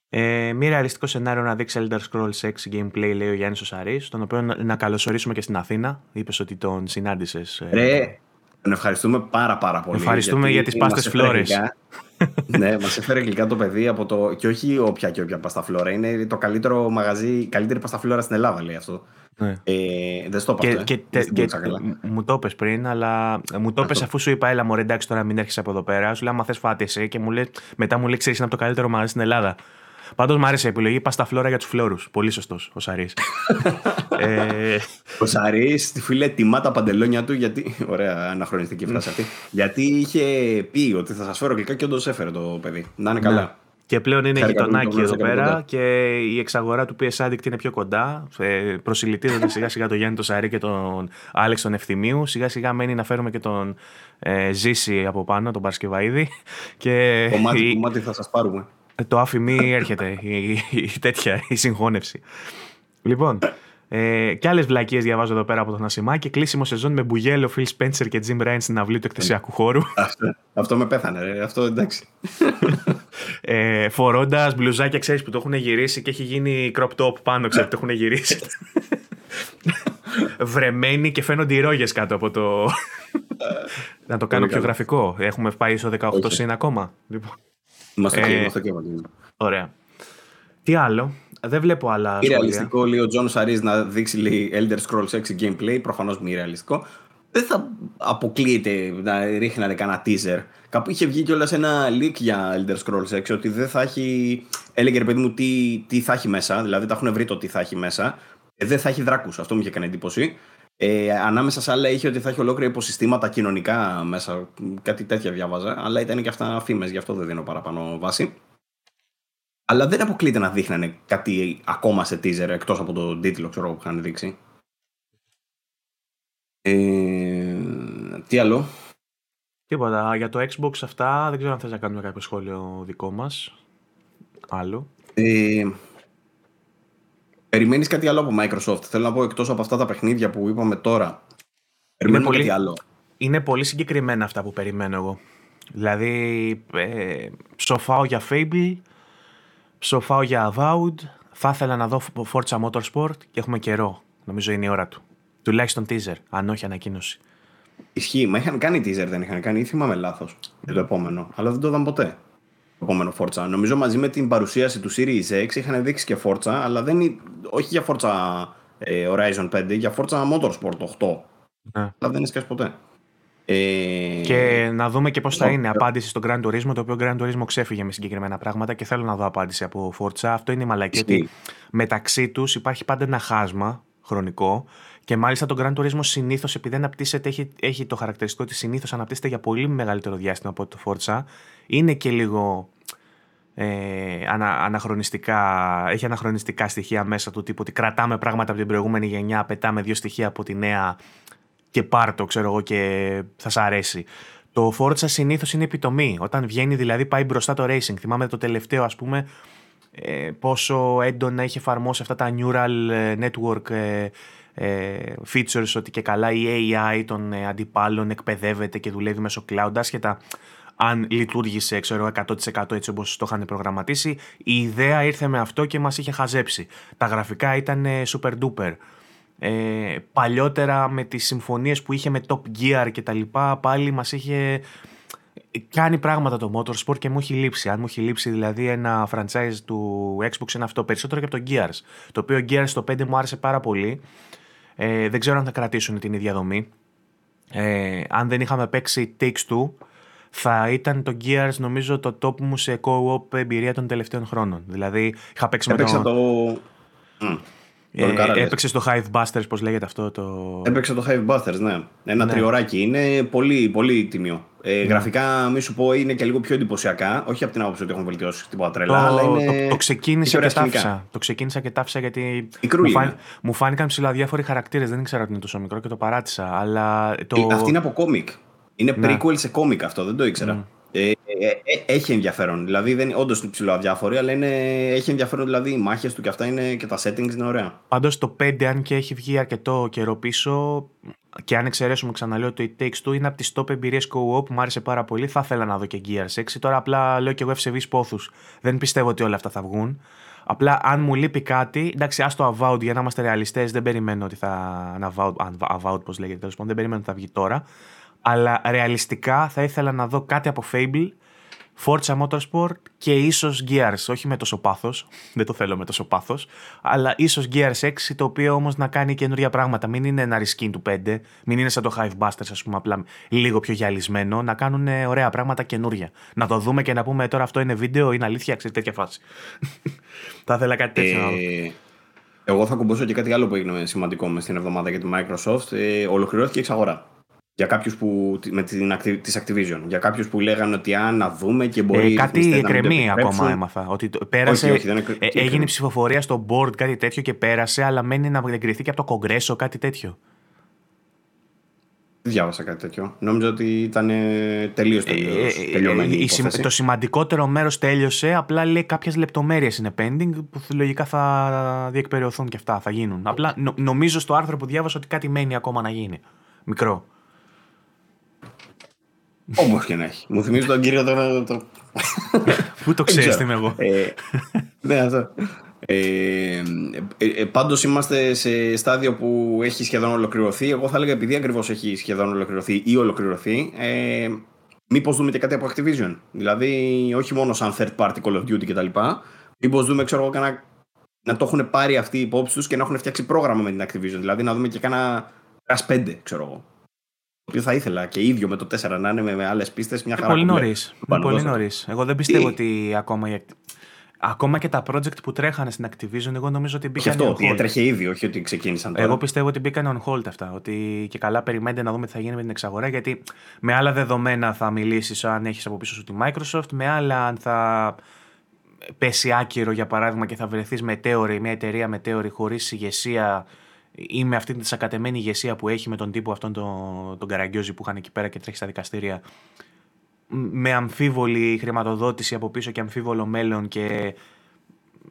Ε, μη ρεαλιστικό σενάριο να δείξει Elder Scrolls έξι gameplay, λέει ο Γιάννης ο Σαρής, τον οποίο να καλωσορίσουμε και στην Αθήνα. Είπες ότι τον συνάντησες. Ε... Τον ευχαριστούμε πάρα πάρα πολύ. Ευχαριστούμε για τις πάστες φλόρες. Ναι, μας έφερε γλυκά το παιδί από το... Και όχι όποια και όποια πασταφλόρα. Είναι το καλύτερο μαγαζί, η καλύτερη πασταφλόρα στην Ελλάδα, λέει αυτό. Ναι. Ε, δεν στο είπα. Και, και, και, μου το είπες πριν, αλλά μου το είπες αφού σου είπα, έλα μωρέ, εντάξει τώρα μην έρχεσαι από εδώ πέρα. Σου λέω, άμα θες φάτε εσύ και μου λέει, μετά μου λέει, ξέρεις, είναι από το καλύτερο μαγαζί στην Ελλάδα. Πάντως μου άρεσε η επιλογή πασταφλόρα για τους φλόρους. Πολύ σωστός ο Σαρής. ε... Ο Σαρής, φίλε, τιμά τα παντελόνια του γιατί. Ωραία, αναχρονιστική φράση αυτή. Γιατί είχε πει ότι θα σας φέρω γλυκά και όντως έφερε το παιδί. Να είναι καλά. Ναι. Και πλέον είναι γειτονάκι εδώ πέρα κοντά. Και η εξαγορά του πι ες Addict είναι πιο κοντά. Ε, προσιλητίζονται σιγά σιγά τον Γιάννη τον Σαρή και τον Άλεξ τον Ευθυμίου. Σιγά σιγά μένει να φέρουμε και τον ε, Ζήση από πάνω, τον Παρασκευαίδη. Και... Κομμάτι, κομμάτι θα σας πάρουμε. Το αφημί έρχεται, η, η, η τέτοια, η συγχώνευση. Λοιπόν, ε, και άλλες βλακίες διαβάζω εδώ πέρα από τον Ασημάκη. Κλείσιμο σεζόν με Μπουγέλο, Φιλ Σπέντσερ και Τζιμ Ράιν στην αυλή του εκθεσιακού χώρου. Αυτό, αυτό με πέθανε, ρε. Αυτό εντάξει. ε, φορώντας μπλουζάκια, ξέρεις που το έχουν γυρίσει και έχει γίνει crop top πάνω, ξέρεις που το έχουν γυρίσει. Βρεμένοι και φαίνονται οι ρόγες κάτω από το. Να το κάνω πιο γραφικό. Έχουμε πάει στο δεκαοκτώ συν ακόμα. Λοιπόν. Μας το κλείνουμε αυτό και εμείς. Ωραία. Τι άλλο. Δεν βλέπω άλλα. Είναι ρεαλιστικό, λέει ο Τζον Σαρίς, να δείξει λέει, Elder Scrolls έξι gameplay. Προφανώς μη ρεαλιστικό. Δεν θα αποκλείεται να ρίχνανε κανένα teaser. Κάπου είχε βγει κιόλας ένα leak για Elder Scrolls έξι ότι δεν θα έχει. Έλεγε ρε παιδί μου τι, τι θα έχει μέσα. Δηλαδή τα έχουν βρει το τι θα έχει μέσα. Δεν θα έχει δράκους. Αυτό μου είχε κάνει εντύπωση. Ε, ανάμεσα σε άλλα είχε ότι θα έχει ολόκληρα υποσυστήματα κοινωνικά μέσα. Κάτι τέτοια διάβαζα. Αλλά ήταν και αυτά φήμες, γι' αυτό δεν δίνω παραπάνω βάση. Αλλά δεν αποκλείται να δείχνανε κάτι ακόμα σε teaser εκτός από τον τίτλο ξέρω, που είχαν δείξει. Ε, τι άλλο. Τίποτα. Για το Xbox αυτά δεν ξέρω αν θες να κάνουμε κάποιο σχόλιο δικό μας. Άλλο. Ε, περιμένεις κάτι άλλο από Microsoft. Θέλω να πω εκτός από αυτά τα παιχνίδια που είπαμε τώρα. Περιμένουμε πολύ, κάτι άλλο. Είναι πολύ συγκεκριμένα αυτά που περιμένω εγώ. Δηλαδή ε, ψοφάω για Fable. Ψοφάω για Avowed. Θα ήθελα να δω Forza Motorsport και έχουμε καιρό. Νομίζω είναι η ώρα του. Τουλάχιστον teaser, αν όχι ανακοίνωση. Ισχύει, μα είχαν κάνει teaser, δεν είχαν κάνει. Ή θυμάμαι λάθος για το επόμενο. Αλλά δεν το είδαμε ποτέ. Το επόμενο Forza. Νομίζω μαζί με την παρουσίαση του Series X είχαν δείξει και Forza, αλλά δεν... όχι για Forza ε, Horizon πέντε, για Forza Motorsport οκτώ. Ναι. Αλλά δεν έσκασε ποτέ. Ε... Και να δούμε και πώς θα είναι απάντηση στο Gran Turismo, το οποίο Gran Turismo ξέφυγε με συγκεκριμένα πράγματα και θέλω να δω απάντηση από Forza. Αυτό είναι η μαλακή, ότι μεταξύ τους υπάρχει πάντα ένα χάσμα χρονικό και μάλιστα το Gran Turismo συνήθως, επειδή αναπτύσσεται, έχει, έχει το χαρακτηριστικό ότι συνήθως αναπτύσσεται για πολύ μεγαλύτερο διάστημα από το Forza, είναι και λίγο ε, ανα, αναχρονιστικά, έχει αναχρονιστικά στοιχεία μέσα του, τύπου ότι κρατάμε πράγματα από την προηγούμενη γενιά, πετάμε δύο στοιχεία από τη νέα και πάρτο, ξέρω εγώ, και θα σ' αρέσει. Το Forza συνήθως είναι επιτομή. Όταν βγαίνει, δηλαδή, πάει μπροστά το racing. Θυμάμαι το τελευταίο, ας πούμε, ε, πόσο έντονα είχε εφαρμόσει αυτά τα neural network ε, ε, features, ότι και καλά η έι άι των ε, αντιπάλων εκπαιδεύεται και δουλεύει μέσω cloud, ασχετά αν λειτουργήσε, ξέρω, εκατό τοις εκατό έτσι όπως το είχαν προγραμματίσει. Η ιδέα ήρθε με αυτό και μας είχε χαζέψει. Τα γραφικά ήταν ε, super duper. Ε, παλιότερα με τις συμφωνίες που είχε με Top Gear και τα λοιπά, πάλι μας είχε κάνει πράγματα το Motorsport και μου έχει λείψει. Αν μου έχει λείψει δηλαδή ένα franchise του Xbox είναι αυτό, περισσότερο και από το Gears, το οποίο Gears το πέντε μου άρεσε πάρα πολύ. ε, δεν ξέρω αν θα κρατήσουν την ίδια δομή. ε, αν δεν είχαμε παίξει Takes-Two θα ήταν το Gears νομίζω το top μου σε co-op εμπειρία των τελευταίων χρόνων. Δηλαδή είχα παίξει Έπαιξα με τον... το... Mm. Ε, έπαιξε στο Hive Busters, πώς λέγεται αυτό το... Έπαιξε το Hive Busters, ναι. Ένα ναι. τριωράκι. Είναι πολύ, πολύ τιμίο. Ε, ναι. Γραφικά, μη σου πω, είναι και λίγο πιο εντυπωσιακά. Όχι από την άποψη ότι έχουν βελτιώσει τίποτα τρελά, το, αλλά είναι... Το, το, ξεκίνησα και τάφησα. το ξεκίνησα και τάφησα γιατί μου, φάν, μου φάνηκαν ψηλαδιάφοροι χαρακτήρες. Δεν ήξερα ότι είναι τόσο μικρό και το παράτησα. Αλλά το... Αυτή είναι από κόμικ. Είναι ναι. prequel σε κόμικ αυτό, δεν το ήξερα. Mm. Ε, ε, ε, έχει ενδιαφέρον. Δηλαδή δεν είναι όντως ψηλοαδιάφοροι, αλλά είναι, έχει ενδιαφέρον. Δηλαδή οι μάχες του και αυτά είναι, και τα settings είναι ωραία. Πάντως το πέντε, αν και έχει βγει αρκετό καιρό πίσω, και αν εξαιρέσουμε, ξαναλέω, το It Takes Two, είναι από τις top εμπειρίες co-op. Μου άρεσε πάρα πολύ. Θα ήθελα να δω και Gears έξι. Τώρα απλά λέω και εγώ ευσεβείς πόθους. Δεν πιστεύω ότι όλα αυτά θα βγουν. Απλά αν μου λείπει κάτι, εντάξει, ας το Avowed, για να είμαστε ρεαλιστές, δεν περιμένω ότι θα. Avowed, πώς λέγεται τέλος πάντων, δεν περιμένω ότι θα βγει τώρα. Αλλά ρεαλιστικά θα ήθελα να δω κάτι από Fable, Forza Motorsport και ίσως Gears. Όχι με τόσο πάθος, δεν το θέλω με τόσο πάθος, αλλά ίσως Gears έξι, το οποίο όμως να κάνει καινούργια πράγματα. Μην είναι ένα reskin του πέντε, μην είναι σαν το Hive Busters, ας πούμε, απλά λίγο πιο γυαλισμένο. Να κάνουν ωραία πράγματα καινούργια. Να το δούμε και να πούμε τώρα αυτό είναι βίντεο, είναι αλήθεια, ξέρετε, τέτοια φάση. Θα ήθελα κάτι τέτοιο να δω. Εγώ θα κουμπώσω και κάτι άλλο που έγινε σημαντικό μες την εβδομάδα για τη Microsoft. Ε, ολοκληρώθηκε η εξαγορά. Για κάποιους που, με την της Activision, για κάποιους που λέγανε ότι αν να δούμε και μπορεί... Ε, κάτι εκκρεμεί ακόμα έμαθα, ότι πέρασε, όχι, όχι, δεν εκκρεμεί, ε, έγινε ψηφοφορία στο board, κάτι τέτοιο και πέρασε, αλλά μένει να εγκριθεί και από το Κογκρέσο, κάτι τέτοιο. Δεν διάβασα κάτι τέτοιο. Νόμιζα ότι ήταν τελείως τελειωμένη η υπόθεση. Το σημαντικότερο μέρος τέλειωσε, απλά λέει κάποιες λεπτομέρειες είναι pending που λογικά θα διεκπεριωθούν και αυτά, θα γίνουν. Απλά νο, νομίζω στο άρθρο που διάβασα ότι κάτι μένει ακόμα να γίνει. Μικρό. Όμως και να έχει. Μου θυμίζει τον κύριο το... Πού το ξέρεις τι είμαι εγώ. Ναι, αυτό. Πάντως είμαστε σε στάδιο που έχει σχεδόν ολοκληρωθεί. Εγώ θα έλεγα, επειδή ακριβώς έχει σχεδόν ολοκληρωθεί ή ολοκληρωθεί, ε, μήπως δούμε και κάτι από Activision. Δηλαδή όχι μόνο σαν third party Call of Duty κτλ. Μήπως δούμε, ξέρω εγώ, κανένα να το έχουν πάρει αυτοί οι υπόψη τους και να έχουν φτιάξει πρόγραμμα με την Activision. Δηλαδή να δούμε και κάνα Crash πέντε, ξέρω εγώ. Το οποίο θα ήθελα και ίδιο με το τέσσερα να είναι με, με άλλες πίστες. Μια χαρά. Πολύ νωρίς. Πολύ νωρίς. Εγώ δεν πιστεύω τι? ότι ακόμα η... Ακόμα και τα project που τρέχανε στην Activision, εγώ νομίζω ότι μπήκαν. Και αυτό, ότι έτρεχε ήδη, όχι ότι ξεκίνησαν τώρα. Εγώ πιστεύω ότι μπήκαν on hold αυτά. Ότι και καλά περιμένετε να δούμε τι θα γίνει με την εξαγορά. Γιατί με άλλα δεδομένα θα μιλήσεις αν έχεις από πίσω σου τη Microsoft, με άλλα αν θα πέσει άκυρο για παράδειγμα και θα βρεθείς μετέωρη, μια εταιρεία μετέωρη χωρίς ηγεσία ή με αυτή την σακατεμένη ηγεσία που έχει με τον τύπο αυτόν τον, τον Καραγκιόζη που είχαν εκεί πέρα και τρέχει στα δικαστήρια. Με αμφίβολη χρηματοδότηση από πίσω και αμφίβολο μέλλον και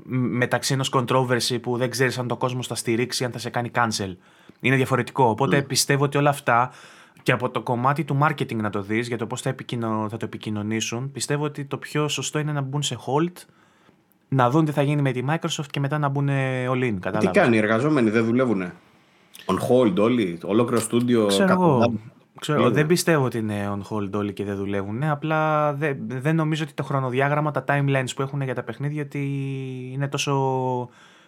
μεταξύ ενός controversy που δεν ξέρεις αν το κόσμος θα στηρίξει, αν θα σε κάνει cancel. Είναι διαφορετικό. Οπότε mm. πιστεύω ότι όλα αυτά και από το κομμάτι του marketing να το δεις για το πώς θα, επικοινω... θα το επικοινωνήσουν, πιστεύω ότι το πιο σωστό είναι να μπουν σε hold, να δουν τι θα γίνει με τη Microsoft και μετά να μπουν all in. Κατάλαβες. Τι κάνει οι εργαζόμενοι, δεν δουλεύουνε. On hold όλοι, ολόκληρο στούντιο. Ξέρω, δεν πιστεύω ότι είναι on hold όλοι και δεν δουλεύουν. Απλά δεν, δεν νομίζω ότι το χρονοδιάγραμμα, τα timelines που έχουν για τα παιχνίδια ότι είναι τόσο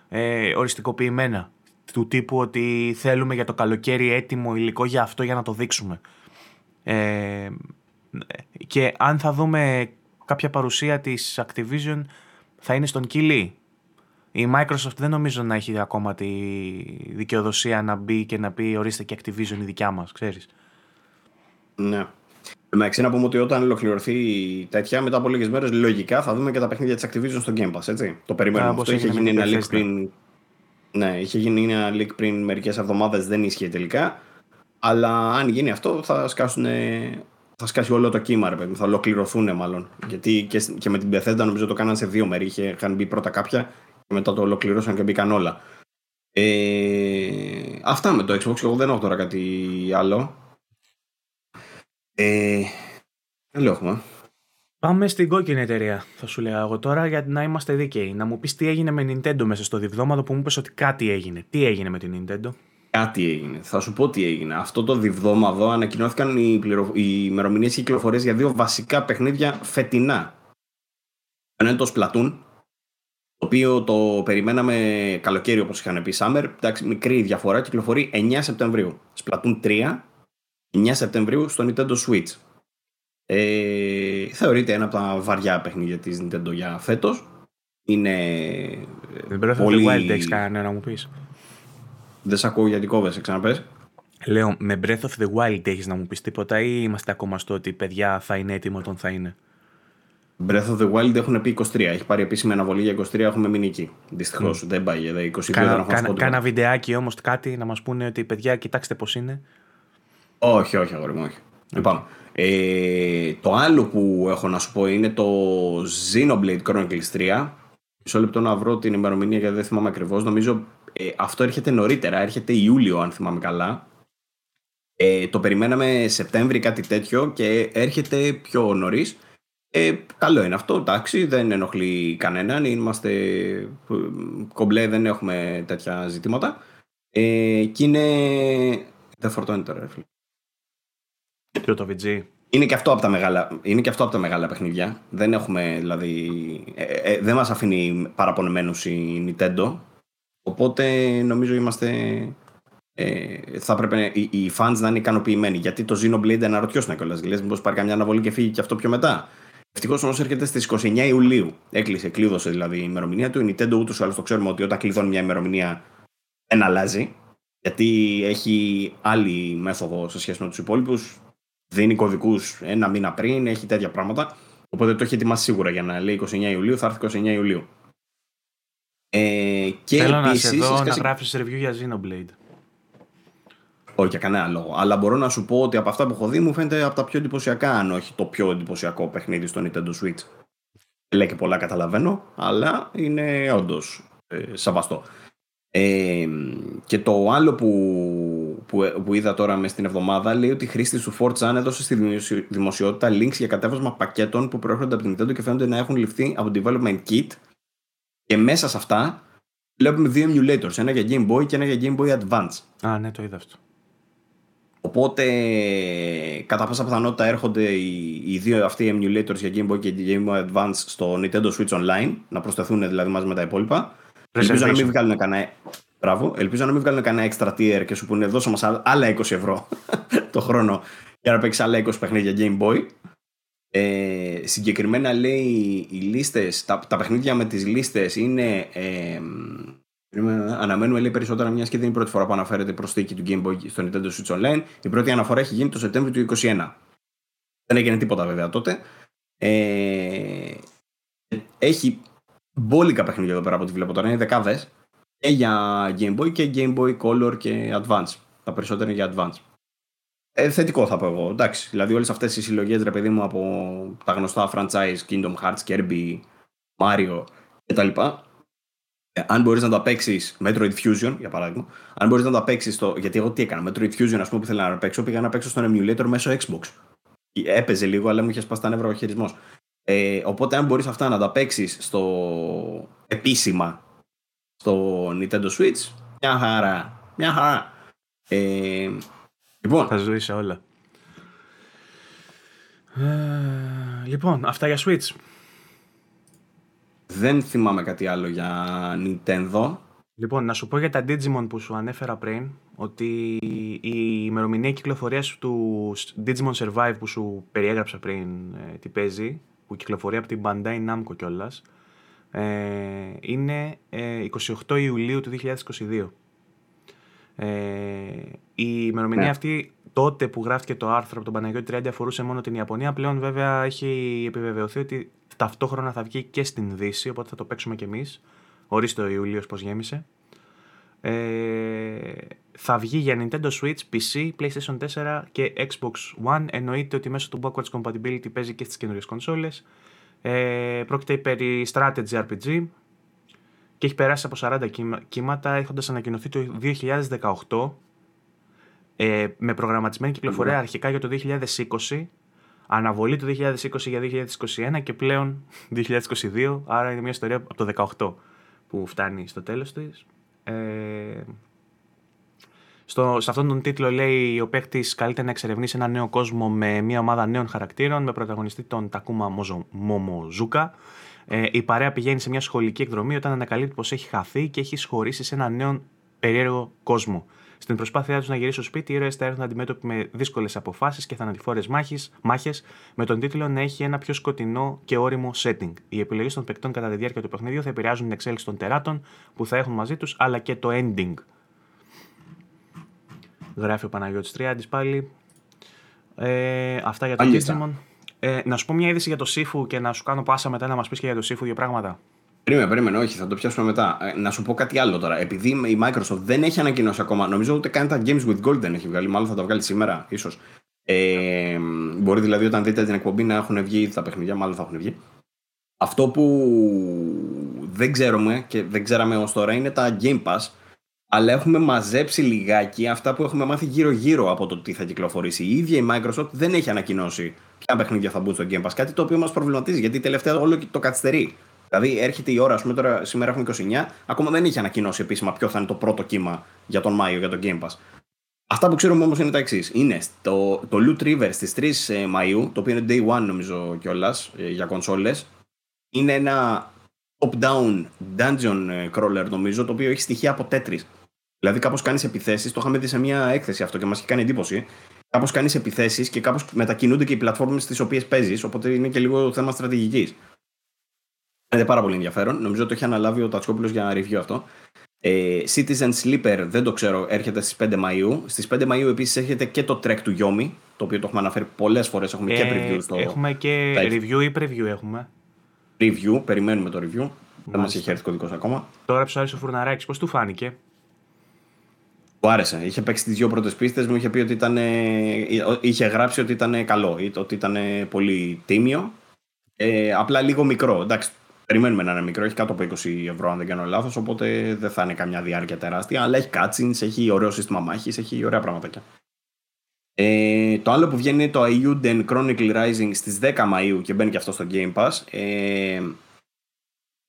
ε, οριστικοποιημένα. Του τύπου ότι θέλουμε για το καλοκαίρι έτοιμο υλικό για αυτό για να το δείξουμε. Ε, και αν θα δούμε κάποια παρουσία της Activision θα είναι στον κυλί. Η Microsoft δεν νομίζω να έχει ακόμα τη δικαιοδοσία να μπει και να πει ορίστε και Activision η δικιά μας, ξέρεις. Ναι. Εντάξει, να πούμε ότι όταν ολοκληρωθεί τέτοια, μετά από λίγες μέρες, λογικά θα δούμε και τα παιχνίδια της Activision στο Game Pass, έτσι. Το περιμένουμε. Ά, αυτό είχε γίνει ένα leak πριν. Ναι, είχε γίνει ένα leak πριν μερικές εβδομάδες, δεν ίσχυε τελικά. Αλλά αν γίνει αυτό, θα σκάσουν. Θα σκάσει όλο το κύμα, ρε παιδί, θα ολοκληρωθούν μάλλον. Γιατί και, και με την Bethesda νομίζω το κάναν σε δύο μέρη. Είχαν μπει πρώτα κάποια και μετά το ολοκληρώσαν και μπήκαν όλα. Ε, αυτά με το Xbox. Εγώ δεν έχω τώρα κάτι άλλο. Ε, καλό έχουμε. Πάμε στην κόκκινη εταιρεία, θα σου λέω εγώ τώρα, για να είμαστε δίκαιοι. Να μου πεις τι έγινε με Nintendo μέσα στο διβδόματο που μου είπες ότι κάτι έγινε. Τι έγινε με την Nintendo? Κάτι έγινε. Θα σου πω τι έγινε. Αυτό το διβδόματο ανακοινώθηκαν οι, πληρο... οι ημερομηνίες κυκλοφορίας για δύο βασικά παιχνίδια φετινά. Ένα είναι το Splatoon, το οποίο το περιμέναμε καλοκαίρι όπως είχαν πει Summer. Εντάξει, μικρή διαφορά, κυκλοφορεί εννέα Σεπτεμβρίου. Splatoon τρία. εννέα Σεπτεμβρίου στο Nintendo Switch. Ε, θεωρείται ένα από τα βαριά παιχνίδια της Nintendo για φέτος. Είναι δεν πρέπει πολύ... Breath of the Wild έχεις κανένα να μου πεις? Δεν σ' ακούω γιατί κόβεσαι, ξαναπες. Λέω, με Breath of the Wild έχεις να μου πεις τίποτα ή είμαστε ακόμα στο ότι παιδιά θα είναι έτοιμο όταν θα είναι? Breath of the Wild έχουν πει είκοσι τρία. Έχει πάρει επίσημη αναβολή για είκοσι τρία. Έχουμε μείνει εκεί. Δυστυχώς mm. δεν πάει για είκοσι δύο. Κάνα, κάνα, κάνα βιντεάκι όμως κάτι να μας πούνε ότι παιδιά κοιτάξτε πώς είναι. Όχι, όχι, αγόρι μου, όχι. Okay. Λοιπόν, ε, το άλλο που έχω να σου πω είναι το Xenoblade Chronicles τρία. Μισό λεπτό να βρω την ημερομηνία γιατί δεν θυμάμαι ακριβώς. Νομίζω ε, αυτό έρχεται νωρίτερα, έρχεται Ιούλιο, αν θυμάμαι καλά. Ε, το περιμέναμε Σεπτέμβρη, κάτι τέτοιο, και έρχεται πιο νωρίς. Ε, καλό είναι αυτό, εντάξει, δεν ενοχλεί κανέναν. Είμαστε κομπλέ, δεν έχουμε τέτοια ζητήματα. Ε, και είναι. Δεν φορτώνει τώρα, ρε φίλε. Ποιο το βι τζι? Είναι και αυτό από τα μεγάλα, είναι και αυτό από τα μεγάλα παιχνίδια. Δεν έχουμε, δηλαδή. Ε, ε, δεν μας αφήνει παραπονεμένους η Nintendo. Οπότε νομίζω είμαστε. Ε, θα πρέπει οι, οι fans να είναι ικανοποιημένοι. Γιατί το Xenoblade αναρωτιώσουν κιόλας. Λες, μήπως πάρει καμιά αναβολή και φύγει και αυτό πιο μετά. Ευτυχώς όμως έρχεται στις είκοσι εννέα Ιουλίου. Έκλεισε, κλείδωσε δηλαδή η ημερομηνία του. Η Nintendo ούτως ή άλλως το ξέρουμε ότι όταν κλειδώνει μια ημερομηνία δεν αλλάζει. Γιατί έχει άλλη μέθοδο σε σχέση με τους υπόλοιπους. Δίνει κωδικούς ένα μήνα πριν, έχει τέτοια πράγματα. Οπότε το έχει ετοιμάσει σίγουρα για να λέει είκοσι εννέα Ιουλίου, θα έρθει είκοσι εννέα Ιουλίου. Ε, και θέλω επίσης, να σε δω σκάση... να γράφεις review για Xenoblade. Όχι για κανένα λόγο. Αλλά μπορώ να σου πω ότι από αυτά που έχω δει μου φαίνεται από τα πιο εντυπωσιακά, αν όχι το πιο εντυπωσιακό παιχνίδι στο Nintendo Switch. Λέει και πολλά, καταλαβαίνω, αλλά είναι όντως ε, σαβαστό. Ε, και το άλλο που, που, που είδα τώρα μες την εβδομάδα λέει ότι η χρήστη του Forza έδωσε στη δημοσιότητα links για κατέβασμα πακέτων που προέρχονται από την Nintendo και φαίνονται να έχουν ληφθεί από το Development Kit, και μέσα σε αυτά βλέπουμε δύο emulators, ένα για Game Boy και ένα για Game Boy Advance. Α, ναι, το είδα αυτό. Οπότε κατά πάσα πιθανότητα έρχονται οι, οι δύο αυτοί emulators για Game Boy και Game Boy Advance στο Nintendo Switch Online, να προσθεθούν δηλαδή μαζί με τα υπόλοιπα. Ελπίζω να μην βγάλουν κανένα. Μπράβο. Ελπίζω να μην βγάλουν κανένα extra tier και σου πούνε δώσε μας άλλα είκοσι ευρώ το χρόνο για να παίξεις άλλα είκοσι παιχνίδια Game Boy. Ε, συγκεκριμένα λέει οι λίστες, τα, τα παιχνίδια με τις λίστες είναι. Ε, αναμένουμε λέει περισσότερα, μιας και δεν είναι η πρώτη φορά που αναφέρεται προσθήκη του Game Boy στο Nintendo Switch Online. Η πρώτη αναφορά έχει γίνει το Σεπτέμβριο του είκοσι είκοσι ένα. Δεν έγινε τίποτα βέβαια τότε. Ε, έχει μπόλικα παιχνίδια εδώ πέρα από ό,τι βλέπω τώρα. Είναι δεκάδες. Και για Game Boy και Game Boy Color και Advance. Τα περισσότερα είναι για Advance. Ε, θετικό θα πω εγώ. Εντάξει. Δηλαδή όλες αυτές οι συλλογές, ρε παιδί μου, από τα γνωστά franchise, Kingdom Hearts, Kirby, Mario κτλ. Ε, αν μπορείς να τα παίξεις Metroid Fusion, για παράδειγμα. Αν μπορείς να τα παίξεις στο. Γιατί εγώ τι έκανα. Metroid Fusion, ας πούμε, που ήθελα να παίξω, πήγα να παίξω στον emulator μέσω Xbox. Έπαιζε λίγο, αλλά μου είχε σπάσει τα νεύρα ο χειρισμός. Ε, οπότε, αν μπορείς αυτά να τα παίξεις στο επίσημα στο Nintendo Switch, μια χαρά. Μια χαρά. Ε, λοιπόν. Θα ζωήσει όλα. Ε, λοιπόν, αυτά για Switch. Δεν θυμάμαι κάτι άλλο για Nintendo. Λοιπόν, να σου πω για τα Digimon που σου ανέφερα πριν, ότι η ημερομηνία κυκλοφορίας του Digimon Survive που σου περιέγραψα πριν ε, τι παίζει, που κυκλοφορεί από την Bandai Namco κιόλας, ε, είναι ε, εικοστή ογδόη Ιουλίου του δύο χιλιάδες είκοσι δύο. Ε, η ημερομηνία ναι. αυτή, τότε που γράφτηκε το άρθρο από τον Παναγιώτη Τριάντη, αφορούσε μόνο την Ιαπωνία. Πλέον βέβαια έχει επιβεβαιωθεί ότι ταυτόχρονα θα βγει και στην Δύση, οπότε θα το παίξουμε κι εμείς. Ορίστε ο Ιουλίος πως γέμισε. Ε, θα βγει για Nintendo Switch, πι σι, PlayStation φορ και Xbox One. Εννοείται ότι μέσω του backwards compatibility παίζει και στις καινούριες κονσόλες. Ε, πρόκειται περί strategy αρ πι τζι και έχει περάσει από σαράντα κύματα, έχοντας ανακοινωθεί το δύο χιλιάδες δεκαοκτώ ε, με προγραμματισμένη κυκλοφορία αρχικά για το δύο χιλιάδες είκοσι, αναβολή του δύο χιλιάδες είκοσι για δύο χιλιάδες είκοσι ένα και πλέον δύο χιλιάδες είκοσι δύο, άρα είναι μια ιστορία από το δεκαοκτώ που φτάνει στο τέλος της. Ε, στο, σε αυτόν τον τίτλο λέει ο παίκτης καλείται να εξερευνήσει έναν νέο κόσμο με μια ομάδα νέων χαρακτήρων με πρωταγωνιστή τον Τακούμα Μομοζούκα. Ε, η παρέα πηγαίνει σε μια σχολική εκδρομή όταν ανακαλύπτει πως έχει χαθεί και έχει σχωρήσει σε έναν νέο περίεργο κόσμο. Στην προσπάθειά τους να γυρίσει στο σπίτι, οι ήρωες θα έρθουν αντιμέτωποι με δύσκολες αποφάσεις και θανατηφόρες μάχες, με τον τίτλο να έχει ένα πιο σκοτεινό και ώριμο setting. Οι επιλογές των παικτών κατά τη διάρκεια του παιχνιδιού θα επηρεάζουν την εξέλιξη των τεράτων που θα έχουν μαζί τους, αλλά και το ending. Γράφει ο Παναγιώτης Τριάντης πάλι. Ε, αυτά για το Digimon. Ε, να σου πω μια είδηση για το Sifu και να σου κάνω πάσα μετά να μας πεις και για το Sifu δύο πράγματα. Περίμενε, περίμενε, όχι, θα το πιάσουμε μετά. Να σου πω κάτι άλλο τώρα. Επειδή η Microsoft δεν έχει ανακοινώσει ακόμα, νομίζω ούτε καν τα Games with Gold δεν έχει βγάλει, μάλλον θα τα βγάλει σήμερα, ίσως. Ε, μπορεί δηλαδή όταν δείτε την εκπομπή να έχουν βγει τα παιχνίδια, μάλλον θα έχουν βγει. Αυτό που δεν ξέρουμε και δεν ξέραμε ως τώρα είναι τα Game Pass, αλλά έχουμε μαζέψει λιγάκι αυτά που έχουμε μάθει γύρω-γύρω από το τι θα κυκλοφορήσει. Η ίδια η Microsoft δεν έχει ανακοινώσει ποια παιχνίδια θα μπουν στο Game Pass, κάτι το οποίο μας προβληματίζει, γιατί τελευταία όλο το καθυστερεί. Δηλαδή, έρχεται η ώρα, ας πούμε, τώρα, σήμερα έχουμε είκοσι εννιά, ακόμα δεν είχε ανακοινώσει επίσημα ποιο θα είναι το πρώτο κύμα για τον Μάιο, για τον Game Pass. Αυτά που ξέρουμε όμως είναι τα εξής. Είναι το, το Loot River στις τρεις Μαΐου, το οποίο είναι Day One νομίζω κιόλας, για κονσόλες. Είναι ένα top-down dungeon crawler νομίζω, το οποίο έχει στοιχεία από Tetris. Δηλαδή, κάπως κάνεις επιθέσεις, το είχαμε δει σε μια έκθεση αυτό και μας έχει κάνει εντύπωση. Κάπως κάνεις επιθέσεις και κάπως μετακινούνται και οι πλατφόρμες στις οποίες παίζεις, οπότε είναι και λίγο θέμα στρατηγικής. Είναι πάρα πολύ ενδιαφέρον. Νομίζω το έχει αναλάβει ο Τατσκόπουλος για review αυτό. Ε, Citizen Sleeper, δεν το ξέρω, έρχεται στις πέντε Μαΐου. Στις πέντε Μαΐου επίσης έρχεται και το Track του Yomi, το οποίο το έχουμε αναφέρει πολλές φορές. Έχουμε ε, και preview στο. Έχουμε και τα review ή preview έχουμε. Review, περιμένουμε το review. Μάλιστα. Δεν μας έχει έρθει κωδικός ακόμα. Τώρα ψάρισε ο Φουρναράκης, πώς του φάνηκε. Του άρεσε. Είχε παίξει τις δύο πρώτες πίστες, μου είχε πει ότι ήταν. Είχε γράψει ότι ήταν καλό, ότι ήταν πολύ τίμιο. Ε, απλά λίγο μικρό, εντάξει. Περιμένουμε να είναι μικρό, έχει κάτω από είκοσι ευρώ αν δεν κάνω λάθος, οπότε δεν θα είναι καμιά διάρκεια τεράστια, αλλά έχει cutscenes, έχει ωραίο σύστημα μάχης, έχει ωραία πραγματάκια. Ε, το άλλο που βγαίνει είναι το Aiuden Chronicle Rising στις δέκα Μαΐου και μπαίνει και αυτό στο Game Pass. Ε,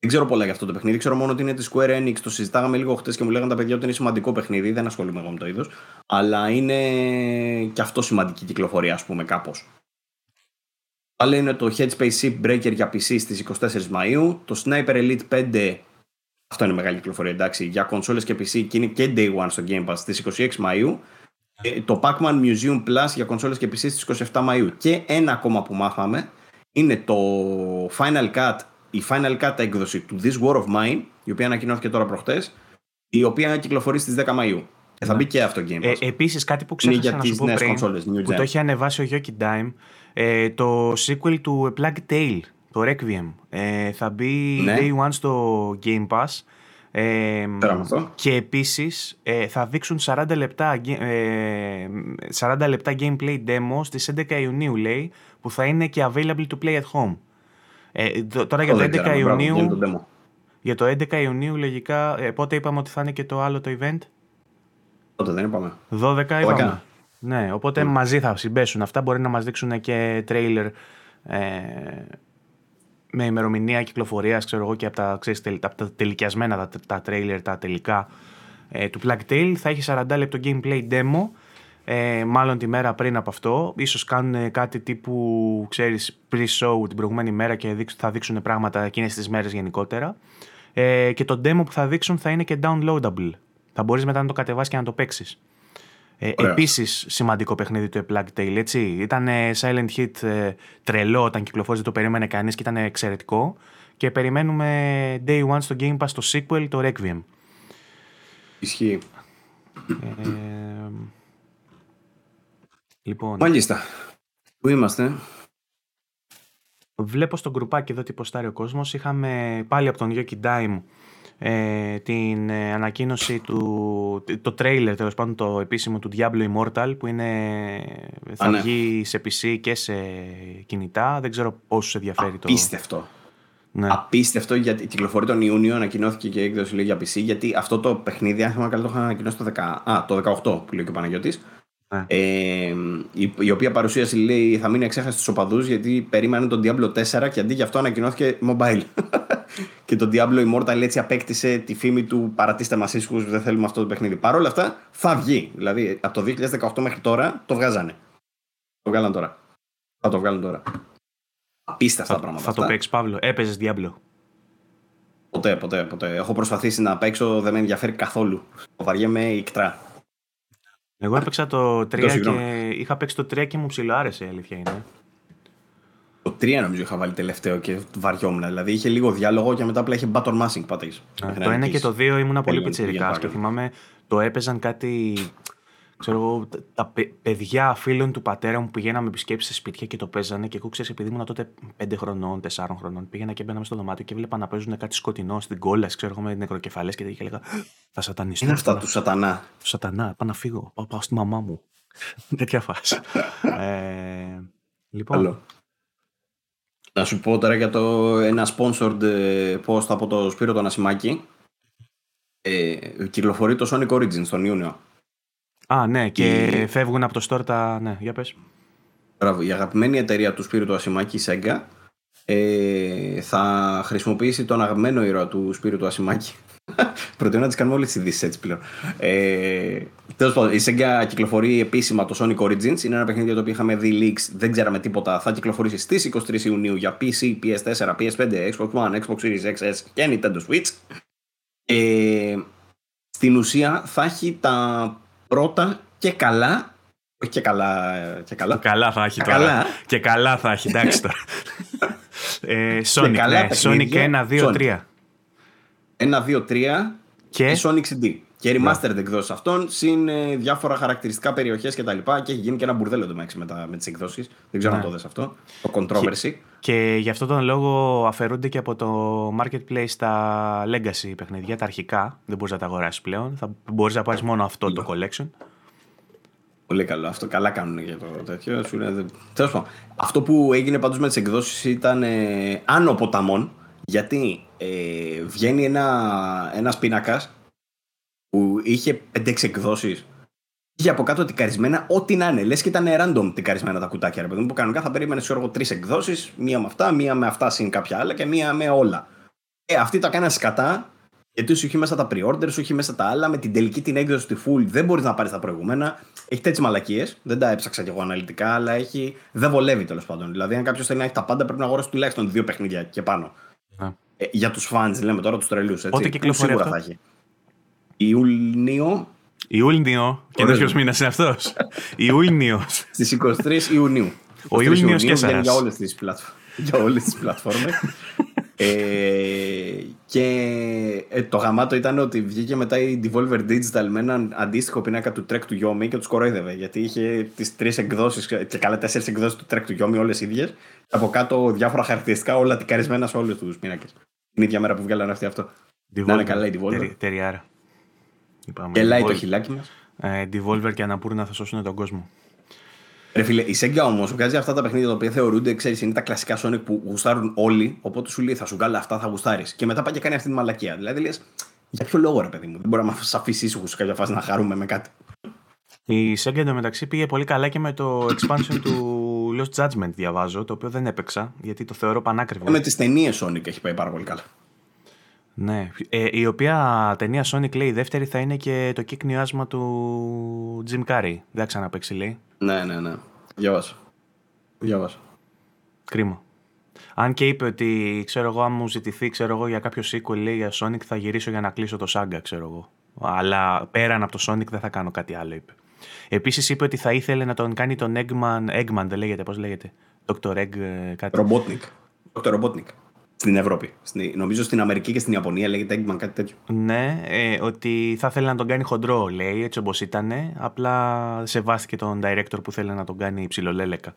δεν ξέρω πολλά για αυτό το παιχνίδι, ξέρω μόνο ότι είναι τη Square Enix, το συζητάγαμε λίγο χτες και μου λέγανε τα παιδιά ότι είναι σημαντικό παιχνίδι, δεν ασχολούμαι εγώ με το είδος, αλλά είναι και αυτό σημαντική κυκλοφορία ας πούμε κάπως. Άλλο είναι το Headspace Ship Breaker για πι σι στις είκοσι τέσσερις Μαΐου, το Sniper Elite πέντε Αυτό είναι μεγάλη κυκλοφορία, εντάξει, για κονσόλες και πι σι και είναι και Day One στο Game Pass στις είκοσι έξι Μαΐου. Το Pac-Man Museum Plus για κονσόλες και πι σι στις είκοσι επτά Μαΐου. Και ένα ακόμα που μάθαμε είναι το Final Cut, η Final Cut έκδοση του This War of Mine, η οποία ανακοινώθηκε τώρα προχτές, η οποία κυκλοφορεί στις δέκα Μαΐου. Και θα μπει και αυτό Game Pass. Ε, επίσης κάτι που ξέχασα να σου πω πριν, κονσόλες, που το έχει ανεβάσει ο Yoki Dime, ε, το sequel του A Plague Tale, το Requiem, ε, θα μπει ναι. Day One στο Game Pass. Ε, και επίσης ε, θα δείξουν σαράντα λεπτά, ε, σαράντα λεπτά gameplay demo στις έντεκα Ιουνίου λέει, που θα είναι και available to play at home. Ε, τώρα για το, έντεκα Ιουνίου, μπράβο, για το έντεκα Ιουνίου λογικά ε, πότε είπαμε ότι θα είναι και το άλλο το event? Πότε δεν είπαμε? δώδεκα είπαμε. Ναι, οπότε mm. μαζί θα συμπέσουν αυτά, μπορεί να μας δείξουν και τρέιλερ ε, με ημερομηνία κυκλοφορίας, ξέρω εγώ, και από τα, ξέρεις, από τα τελικιασμένα τα, τα τρέιλερ, τα τελικά ε, του Plague Tale. Θα έχει σαράντα λεπτό gameplay demo, ε, μάλλον τη μέρα πριν από αυτό. Ίσως κάνουν κάτι τύπου, ξέρεις, pre-show την προηγούμενη μέρα και θα δείξουν πράγματα εκείνες τις μέρες γενικότερα. Ε, και το demo που θα δείξουν θα είναι και downloadable. Θα μπορείς μετά να το κατεβάσεις και να το παίξεις. Ε, επίσης σημαντικό παιχνίδι το Plague Tale, έτσι. Ήταν silent hit τρελό όταν κυκλοφόρησε, το περίμενε κανείς και ήταν εξαιρετικό. Και περιμένουμε Day One στο Game Pass το sequel, το Requiem. Ισχύει. Ε, λοιπόν. Μάλιστα. Πού είμαστε? Βλέπω στο γκρουπάκι εδώ τι ποστάρει ο κόσμος. Είχαμε πάλι από τον Yoki Dime Ε, την ε, ανακοίνωση του, το τρέιλερ τέλος πάντων το επίσημο του Diablo Immortal που είναι, θα Α, ναι. βγει σε πι σι και σε κινητά, δεν ξέρω όσους ενδιαφέρει. Απίστευτο. το Απίστευτο Απίστευτο γιατί κυκλοφορεί τον Ιούνιο, ανακοινώθηκε και η έκδοση λέει για πι σι, γιατί αυτό το παιχνίδι αν θυμάμαι καλά το είχαν ανακοινώσει το, δέκα, α, το δεκαοκτώ που λέει και ο Παναγιώτης. Ναι. Ε, η, η οποία παρουσίαση λέει θα μείνει εξέχαστη στους οπαδούς γιατί περίμενε τον Diablo τέσσερα και αντί για αυτό ανακοινώθηκε mobile. Και τον Diablo Immortal έτσι απέκτησε τη φήμη του παρατήστε μας ήσυχους, δεν θέλουμε αυτό το παιχνίδι. Παρ' όλα αυτά θα βγει, δηλαδή από το δύο χιλιάδες δεκαοκτώ μέχρι τώρα το βγάζανε. Το βγάλαν τώρα. Θα το βγάλουν τώρα. Απίστευτα θα, πράγματα. Θα αυτά. Το παίξεις Παύλο, έπαιζες Diablo? Ποτέ, ποτέ, ποτέ. Έχω προσπαθήσει να παίξω, δεν με ενδιαφέρει καθόλου. Βαριέμαι ικτρά. Εγώ έπαιξα το τρία και είχα παίξει το τρία και μου ψιλοάρεσε, η αλήθεια είναι. Το τρία νομίζω είχα βάλει τελευταίο και βαριόμουν. Δηλαδή είχε λίγο διάλογο και μετά απλά είχε button mashing πατήσεις. Το ένα και το δύο ήμουν πολύ πιτσιρικάς και θυμάμαι το έπαιζαν κάτι, ξέρω εγώ, τα παιδιά φίλων του πατέρα μου που πηγαίναμε επισκέψεις σε σπίτια και το παίζανε. Και εγώ ξέρεις, επειδή ήμουν τότε πέντε χρονών, τεσσάρων χρονών, πήγαινα και μπαίναμε στο δωμάτιο και βλέπα να παίζουν κάτι σκοτεινό στην κόλαση, ξέρω εγώ, με νεκροκεφαλές και τέτοια. Λέγα θα σατανιστώ. Είναι αυτά του σατανά. Του σατανά, πάω να φύγω. Πάω, πάω στη μαμά μου. Τέτοια φάση. ε, λοιπόν. Hello. Να σου πω τώρα για το ένα sponsored post από το Σπύρο τον Ασημάκη. Ε, κυκλοφορεί το Sonic Origins τον Ιούνιο. Α, ναι, και η... φεύγουν από το store τα... Ναι, για πες. Μπράβο, η αγαπημένη εταιρεία του Σπύρου του Ασημάκη, η Sega, ε, θα χρησιμοποιήσει τον αγαπημένο ήρωα του Σπύρου του Ασημάκη. Προτείνω να τις κάνουμε όλες τις ειδήσεις έτσι πλέον. Ε, τέλος πάντων, η Sega κυκλοφορεί επίσημα το Sonic Origins. Είναι ένα παιχνίδι το οποίο είχαμε δει leaks, δεν ξέραμε τίποτα. Θα κυκλοφορήσει στις εικοστή τρίτη Ιουνίου για πι σι, πι ες φορ, πι ες φάιβ, Xbox One, Xbox Series εξ ες και Nintendo Switch. Ε, στην ουσία θα έχει τα... πρώτα και καλά. Όχι και καλά. Και καλά. καλά θα έχει τώρα. Καλά. Και καλά θα έχει, εντάξει τώρα. ε, Sonic, ναι. Sonic ένα, δύο, τρία. ένα, δύο, τρία και Sonic σι ντι. Και remastered yeah. εκδόσεις αυτών, συν ε, διάφορα χαρακτηριστικά περιοχές και τα λοιπά. Και έχει γίνει και ένα μπουρδέλο το μέχρι με, με τις εκδόσεις. Δεν ξέρω yeah. αν το δες αυτό. Το controversy. Και, και γι' αυτόν τον λόγο αφαιρούνται και από το marketplace τα legacy παιχνίδια, τα αρχικά. Δεν μπορείς να τα αγοράσεις πλέον. Θα μπορείς να πάρεις μόνο αυτό yeah. το collection. Πολύ καλό αυτό. Καλά κάνουν για το τέτοιο. Τέλος πάντων. Αυτό που έγινε πάντως με τις εκδόσεις ήταν ε, άνω ποταμών. Γιατί ε, βγαίνει ένα, ένας πίνακας που είχε πέντε έξι εκδόσεις. Είχε από κάτω τικαρισμένα ό,τι να είναι. Λες και ήταν random τικαρισμένα τα κουτάκια, ρε παιδί μου, που κανονικά θα περίμενε σου τρεις εκδόσεις, μία με αυτά, μία με αυτά συν κάποια άλλα και μία με όλα. Ε, αυτή τα κάνανε σκατά, γιατί σου είχε μέσα τα pre-orders, σου είχε μέσα τα άλλα, με την τελική την έκδοση τη full δεν μπορείς να πάρεις τα προηγούμενα. Έχει τέτοιες μαλακίες, δεν τα έψαξα κι εγώ αναλυτικά, αλλά έχει... δεν βολεύει τέλος πάντων. Δηλαδή, αν κάποιος θέλει να έχει τα πάντα, πρέπει να αγοράσει τουλάχιστον δύο παιχνίδια και πάνω. Yeah. Ε, για τους fans, λέμε τώρα, τους τρελούς. Ό,τι κυκλοφορεί αυτό. Σίγουρα θα έχει. Ιούνιο. Ιούνιο. Καινούργιος μήνας είναι αυτός. Ιούνιος. Στις είκοσι τρεις Ιουνίου. Ο Ιούνιος και σας. Για όλες τις πλατφόρμες. ε, και ε, το γαμάτο ήταν ότι βγήκε μετά η Devolver Digital με έναν αντίστοιχο πινάκα του Track of Yomi και τους κοροϊδεύε, γιατί είχε τις τρεις εκδόσεις και καλά τέσσερις εκδόσεις του Track of Yomi, όλες ίδιες, από κάτω διάφορα χαρακτηριστικά, όλα τικαρισμένα σε όλους τους πινάκες την ίδια μέρα που βγάλανε αυτοί αυτό. Devolver. Να είναι καλά η Devolver. Τεριάρα. Κελάει το χιλάκι μας. ε, Devolver και Αναπούρνα θα σώσουν τον κόσμο. Ρε φίλε, η Sega όμως βγάζει αυτά τα παιχνίδια τα οποία θεωρούνται, ξέρεις, είναι τα κλασικά Sonic που γουστάρουν όλοι. Οπότε σου λέει, θα σου βγάλω αυτά, θα γουστάρεις. Και μετά πάει και κάνει αυτή τη μαλακία. Δηλαδή λες, για ποιο λόγο ρε παιδί μου, δεν μπορεί να μας αφήσει ήσυχους σε κάποια φάση να χαρούμε με κάτι. Η Sega εντωμεταξύ πήγε πολύ καλά και με το expansion του Lost Judgment, διαβάζω, το οποίο δεν έπαιξα γιατί το θεωρώ πανάκριβο. Με τις ταινίες Sonic έχει πάει πάρα πολύ καλά. Ναι, ε, η οποία ταινία Sonic, λέει, η δεύτερη θα είναι και το κύκνιο άσμα του Jim Carrey. Δεν θα ξαναπαίξει, λέει. Ναι, ναι, ναι. Διαβάσω. Διαβάσω. Κρίμα. Αν και είπε ότι, ξέρω εγώ, αν μου ζητηθεί, ξέρω εγώ, για κάποιο sequel, λέει, για Sonic, θα γυρίσω για να κλείσω το σάγκα, ξέρω εγώ. Αλλά πέραν από το Sonic δεν θα κάνω κάτι άλλο, είπε. Επίσης είπε ότι θα ήθελε να τον κάνει τον Eggman. Eggman δεν λέγεται, πώς λέγεται. Doctor Egg, κάτι. Robotnik. Doctor Robotnik. Στην Ευρώπη. Στην, νομίζω στην Αμερική και στην Ιαπωνία λέγεται Eggman, κάτι τέτοιο. Ναι, ε, ότι θα θέλει να τον κάνει χοντρό, λέει, έτσι όπως ήταν. Απλά σεβάστηκε τον director που θέλει να τον κάνει ψιλολέλεκα.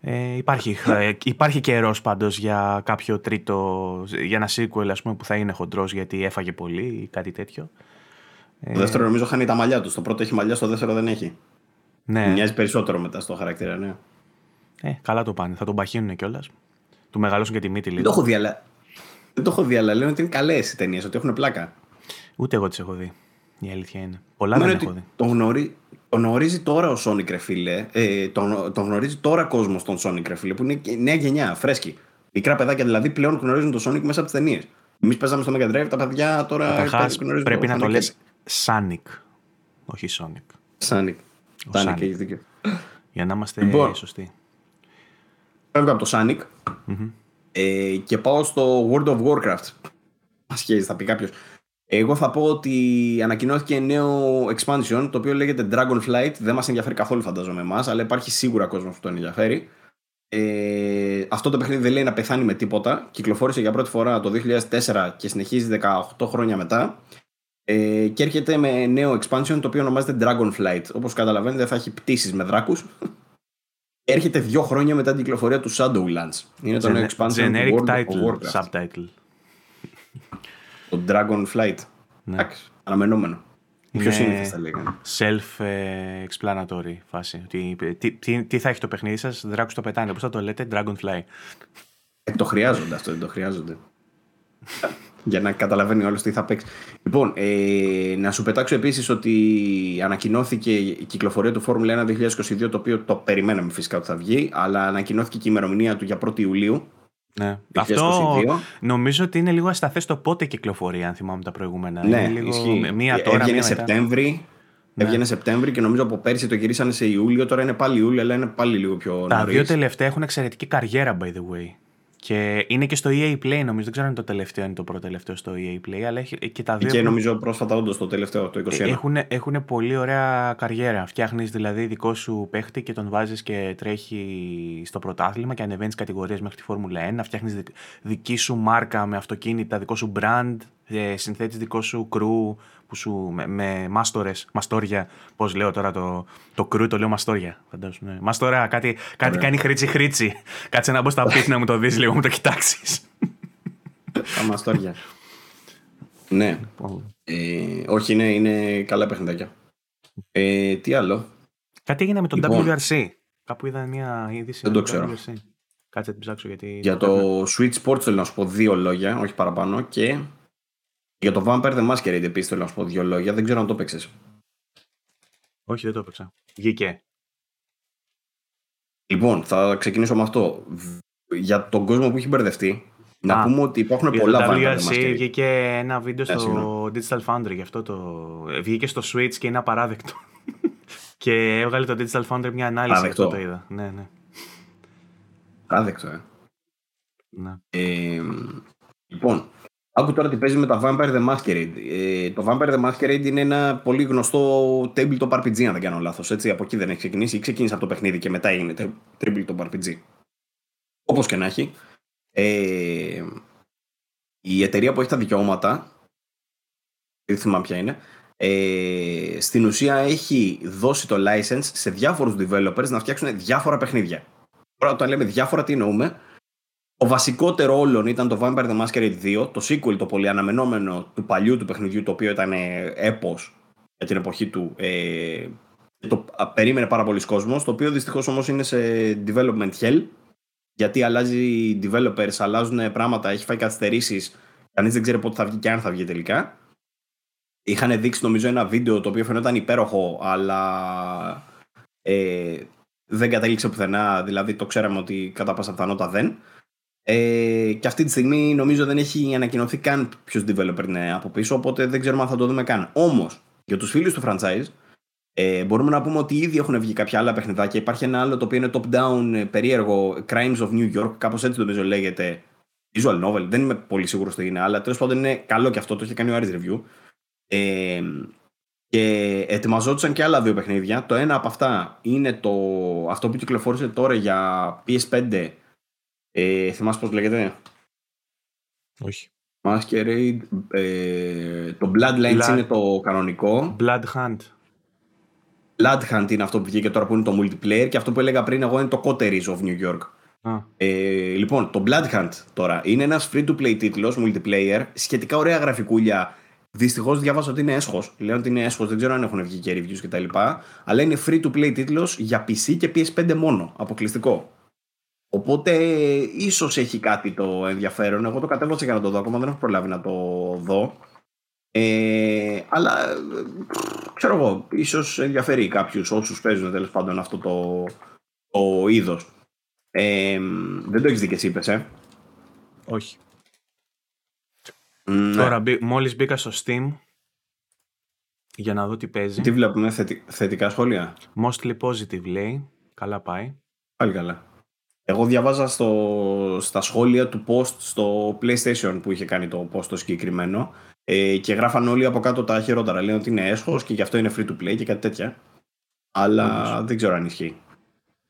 Ε, υπάρχει, ε, υπάρχει καιρός πάντως για κάποιο τρίτο, για ένα sequel, ας πούμε, που θα είναι χοντρός γιατί έφαγε πολύ ή κάτι τέτοιο. Το δεύτερο νομίζω χάνει τα μαλλιά του. Το πρώτο έχει μαλλιά, στο δεύτερο δεν έχει. Ναι. Μοιάζει περισσότερο μετά στο χαρακτήρα, ναι. Ε, καλά το πάνε. Θα τον παχύνουν κιόλας. Του μεγαλώσουν και τη μύτη λίγο. Δεν το έχω δει, αλλά λένε ότι είναι καλές οι ταινίες, ότι έχουν πλάκα. Ούτε εγώ τις έχω δει. Η αλήθεια είναι. Πολλά δεν έχω δει. Τον, γνωρί, τον γνωρίζει τώρα ο Sonic, ρε φίλε. Ε, τον, τον γνωρίζει τώρα κόσμος τον Sonic, ρε φίλε, που είναι νέα γενιά, φρέσκη. Μικρά παιδάκια δηλαδή πλέον γνωρίζουν τον Sonic μέσα από τις ταινίες. Εμείς παίζαμε στο Mega Drive, τα παιδιά τώρα. Καταρχάς, πρέπει, πρέπει να το λες Sonic. Όχι Sonic. Sonic. Sonic, έχει δίκιο. Για να είμαστε λοιπόν σωστοί. Φεύγω από το Sonic mm-hmm. ε, και πάω στο World of Warcraft. Μας χαίρεσε, θα πει κάποιος. Εγώ θα πω ότι ανακοινώθηκε νέο expansion, το οποίο λέγεται Dragonflight. Δεν μας ενδιαφέρει καθόλου, φαντάζομαι εμάς, αλλά υπάρχει σίγουρα κόσμος που τον ενδιαφέρει. Ε, αυτό το παιχνίδι δεν λέει να πεθάνει με τίποτα. Κυκλοφόρησε για πρώτη φορά το δύο χιλιάδες τέσσερα και συνεχίζει δεκαοκτώ χρόνια μετά. Ε, και έρχεται με νέο expansion, το οποίο ονομάζεται Dragonflight. Όπως καταλαβαίνετε, θα έχει πτήσεις με δράκους. Έρχεται δύο χρόνια μετά την κυκλοφορία του Shadowlands. Είναι το νέο expansion του World of Warcraft. Subtitle. Το Dragonflight. Εντάξει, αναμενόμενο. Πιο σύνηθες θα λέγανε. Self-explanatory φάση. Τι, τι, τι, τι θα έχει το παιχνίδι σας, δράκους το πετάνε. Πώς θα το λέτε, Dragonfly. Ε, το χρειάζονται αυτό, δεν το χρειάζονται. Για να καταλαβαίνει όλος τι θα παίξει. Λοιπόν, ε, να σου πετάξω επίσης ότι ανακοινώθηκε η κυκλοφορία του Formula ένα είκοσι είκοσι δύο, το οποίο το περιμέναμε φυσικά ότι θα βγει, αλλά ανακοινώθηκε και η ημερομηνία του για πρώτη Ιουλίου. Ναι. Αυτό νομίζω ότι είναι λίγο ασταθές το πότε κυκλοφορεί, αν θυμάμαι τα προηγούμενα. Ναι, είναι λίγο ισχύει. Μία τώρα, έβγαινε, μία Σεπτέμβρη, ναι. έβγαινε Σεπτέμβρη και νομίζω από πέρσι το γυρίσανε σε Ιούλιο, τώρα είναι πάλι Ιούλιο, αλλά είναι πάλι λίγο πιο νωρίς. Τα δύο τελευταία έχουν εξαιρετική καριέρα, by the way. Και είναι και στο ι έι Play, νομίζω. Δεν ξέρω αν το τελευταίο είναι το προτελευταίο στο ι έι Play, αλλά έχει και τα δύο. Και νομίζω πρόσφατα, όντως, το τελευταίο, το είκοσι ένα. Έχουν, έχουν πολύ ωραία καριέρα. Φτιάχνεις δηλαδή δικό σου παίχτη και τον βάζεις και τρέχει στο πρωτάθλημα και ανεβαίνεις κατηγορίες μέχρι τη Φόρμουλα ένα. Φτιάχνεις δική σου μάρκα με αυτοκίνητα, δικό σου brand. Συνθέτεις δικό σου κρου που σου, με, με μάστορες, μαστόρια. Πώς λέω τώρα το, το κρου, το λέω μαστόρια. Φαντάζομαι. Μαστορά, κάτι, κάτι κάνει χρήτσι-χρήτσι. Κάτσε να μπω στα πίθη να μου το δεις λίγο, μου το κοιτάξεις. Τα μαστόρια. Ναι. Ε, όχι, ναι, είναι καλά παιχνιδάκια. Ε, τι άλλο. Κάτι έγινε με τον λοιπόν, ντάμπλιου αρ σι. Κάπου είδα μια είδηση. Δεν το ξέρω. ντάμπλιου αρ σι. Κάτσε να την ψάξω γιατί. Για το, το Switch Sports θέλω να σου πω δύο λόγια, όχι παραπάνω. Και για το Vampire The Masquerade επίσης θέλω να σου πω δύο λόγια. Δεν ξέρω αν το παίξες. Όχι, δεν το έπαιξα. Βγήκε. Λοιπόν, θα ξεκινήσω με αυτό. Για τον κόσμο που έχει μπερδευτεί, ah, να πούμε ότι υπάρχουν πολλά Vampire The Masquerade. Βγήκε ένα βίντεο yeah, στο Digital Foundry, γι' αυτό το. Βγήκε στο Switch και είναι απαράδεκτο. Και έβγαλε το Digital Foundry μια ανάλυση. Γι' αυτό το είδα. Ναι, ναι. Απαράδεκτο, ε. Ναι. Ε, Λοιπόν, άκου τώρα τι παίζει με τα Vampire the Masquerade. Ε, το Vampire the Masquerade είναι ένα πολύ γνωστό tabletop αρ πι τζι, αν δεν κάνω λάθος. Έτσι, από εκεί δεν έχει ξεκινήσει. Ξεκίνησε από το παιχνίδι και μετά έγινε tabletop αρ πι τζι. Όπως και να έχει. Ε, η εταιρεία που έχει τα δικαιώματα, δεν θυμάμαι ποια είναι, ε, στην ουσία έχει δώσει το license σε διάφορους developers να φτιάξουν διάφορα παιχνίδια. Τώρα, όταν λέμε διάφορα, τι εννοούμε? Το βασικότερο όλων ήταν το Vampire the Masquerade δύο, το sequel, το πολύ αναμενόμενο του παλιού του παιχνιδιού, το οποίο ήταν έπος για την εποχή του. Ε, το περίμενε πάρα πολλοί κόσμος, το οποίο δυστυχώς όμως είναι σε development hell, γιατί αλλάζει developers, αλλάζουν πράγματα, έχει φάει καθυστερήσεις, κανείς δεν ξέρει πότε θα βγει και αν θα βγει τελικά. Είχαν δείξει νομίζω ένα βίντεο το οποίο φαινόταν υπέροχο, αλλά ε, δεν κατέληξε πουθενά, δηλαδή το ξέραμε ότι κατά πάσα πιθανότητα δεν. Ε, και αυτή τη στιγμή νομίζω δεν έχει ανακοινωθεί καν ποιος developer είναι από πίσω, οπότε δεν ξέρουμε αν θα το δούμε καν. Όμως, για τους φίλους του franchise, ε, μπορούμε να πούμε ότι ήδη έχουν βγει κάποια άλλα παιχνιδάκια. Υπάρχει ένα άλλο το οποίο είναι top-down, περίεργο, Crimes of New York, κάπως έτσι νομίζω λέγεται, visual novel, δεν είμαι πολύ σίγουρος τι είναι, αλλά τέλος πάντων είναι καλό και αυτό, το είχε κάνει ο Άρης Review. Ε, και ετοιμαζόντουσαν και άλλα δύο παιχνίδια. Το ένα από αυτά είναι το, αυτό που κυκλοφόρησε τώρα για πι ες φάιβ. Ε, θυμάσαι πώς λέγεται? Όχι. Masquerade. Ε, το Bloodlines Blood... είναι το κανονικό. Blood Hunt. Blood Hunt είναι αυτό που βγήκε τώρα, που είναι το multiplayer, και αυτό που έλεγα πριν εγώ είναι το Coteries of New York. Ah. Ε, λοιπόν, το Blood Hunt τώρα είναι ένας free-to-play τίτλος, multiplayer, σχετικά ωραία γραφικούλια. Δυστυχώς διάβασα ότι είναι έσχος. Λέω ότι είναι έσχος, δεν ξέρω αν έχουν βγει και reviews κτλ. Αλλά είναι free-to-play τίτλος για πι σι και πι ες φάιβ μόνο, αποκλειστικό. Οπότε ίσως έχει κάτι το ενδιαφέρον. Εγώ το κατέβασα για να το δω, ακόμα δεν έχω προλάβει να το δω. Ε, αλλά ξέρω εγώ, ίσως ενδιαφέρει κάποιους όσους παίζουν τέλος πάντων αυτό το, το είδος. Ε, δεν το έχεις δει και εσύ, είπες, ε? Όχι. Ναι. Τώρα μόλις μπήκα στο Steam για να δω τι παίζει. Τι βλέπουμε, θετι... θετικά σχόλια? Mostly positive λέει, καλά πάει. Πάλι καλά. Εγώ διαβάζα στο, στα σχόλια του post στο PlayStation που είχε κάνει το post το συγκεκριμένο, ε, και γράφαν όλοι από κάτω τα χειρότερα. Λένε ότι είναι έσχος και γι' αυτό είναι free to play και κάτι τέτοια. Αλλά Όμως. δεν ξέρω αν ισχύει.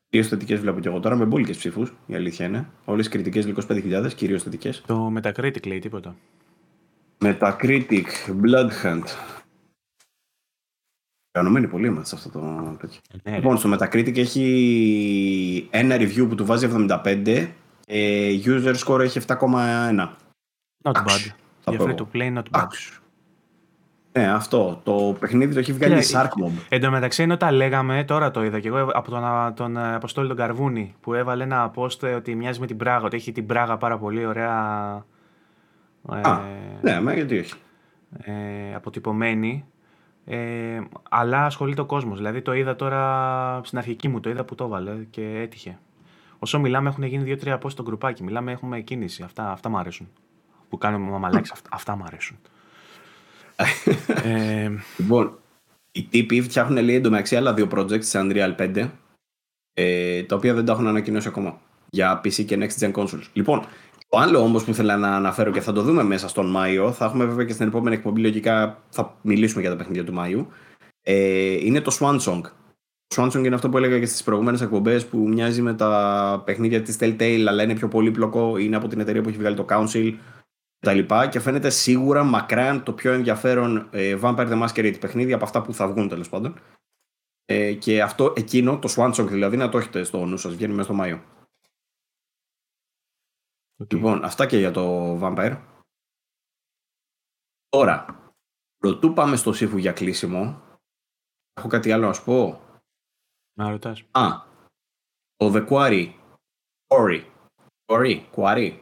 Κυρίως θετικές βλέπω και εγώ τώρα, με μπόλικες ψήφους, η αλήθεια είναι. Όλες οι κριτικές είκοσι πέντε χιλιάδες, κυρίως θετικές. Το Metacritic λέει τίποτα? Metacritic, Bloodhunt. Κανωμένοι πολύ είμαστε σε αυτό το τέτοιο. Ναι, λοιπόν, στο Metacritic έχει ένα review που του βάζει εβδομήντα πέντε, user score έχει επτά κόμμα ένα. Not bad. Για free to play, not bad. Ναι, αυτό. Το παιχνίδι το έχει βγάλει η Sharkmob. Εν τω μεταξύ, ενώ τα λέγαμε, τώρα το είδα και εγώ από τον, τον Αποστόλη τον Καρβούνη, που έβαλε ένα post ότι μοιάζει με την Πράγα, ότι έχει την Πράγα πάρα πολύ ωραία. Α, ε, ναι, μα γιατί όχι. Ε, αποτυπωμένη. Ε, αλλά ασχολείται ο κόσμος. Δηλαδή το είδα τώρα στην αρχική μου, το είδα που το έβαλε και έτυχε. Όσο μιλάμε, έχουν γίνει δύο τρία post στο γκρουπάκι. Μιλάμε, έχουμε κίνηση. Αυτά, αυτά μου αρέσουν. Που κάνουμε μαμαλέξ, αυτά, αυτά μου αρέσουν. ε, λοιπόν, οι τύποι φτιάχνουν λέει εντωμεταξύ άλλα δύο projects σε Unreal φάιβ, ε, τα οποία δεν τα έχουν ανακοινώσει ακόμα για πι σι και next gen consoles. Λοιπόν, το άλλο όμως που ήθελα να αναφέρω και θα το δούμε μέσα στον Μάιο, θα έχουμε βέβαια και στην επόμενη εκπομπή, λογικά θα μιλήσουμε για τα παιχνίδια του Μάιου, ε, είναι το Swan Song. Το Swan Song είναι αυτό που έλεγα και στις προηγούμενες εκπομπές, που μοιάζει με τα παιχνίδια της Telltale, αλλά είναι πιο πολύπλοκο, είναι από την εταιρεία που έχει βγάλει το Council τα λοιπά, και φαίνεται σίγουρα μακράν το πιο ενδιαφέρον ε, Vampire the Masquerade παιχνίδι από αυτά που θα βγουν τέλος πάντων. Ε, και αυτό εκείνο, το Swan Song δηλαδή, να το έχετε στο νου σας, βγαίνει μέσα στο Μάιο. Okay. Λοιπόν, αυτά και για το Vampire. Τώρα, προτού πάμε στο Sifu για κλείσιμο, έχω κάτι άλλο να σου πω. Να ρωτάς. Α, το The Quarry. Quarry. Quarry. Quarry.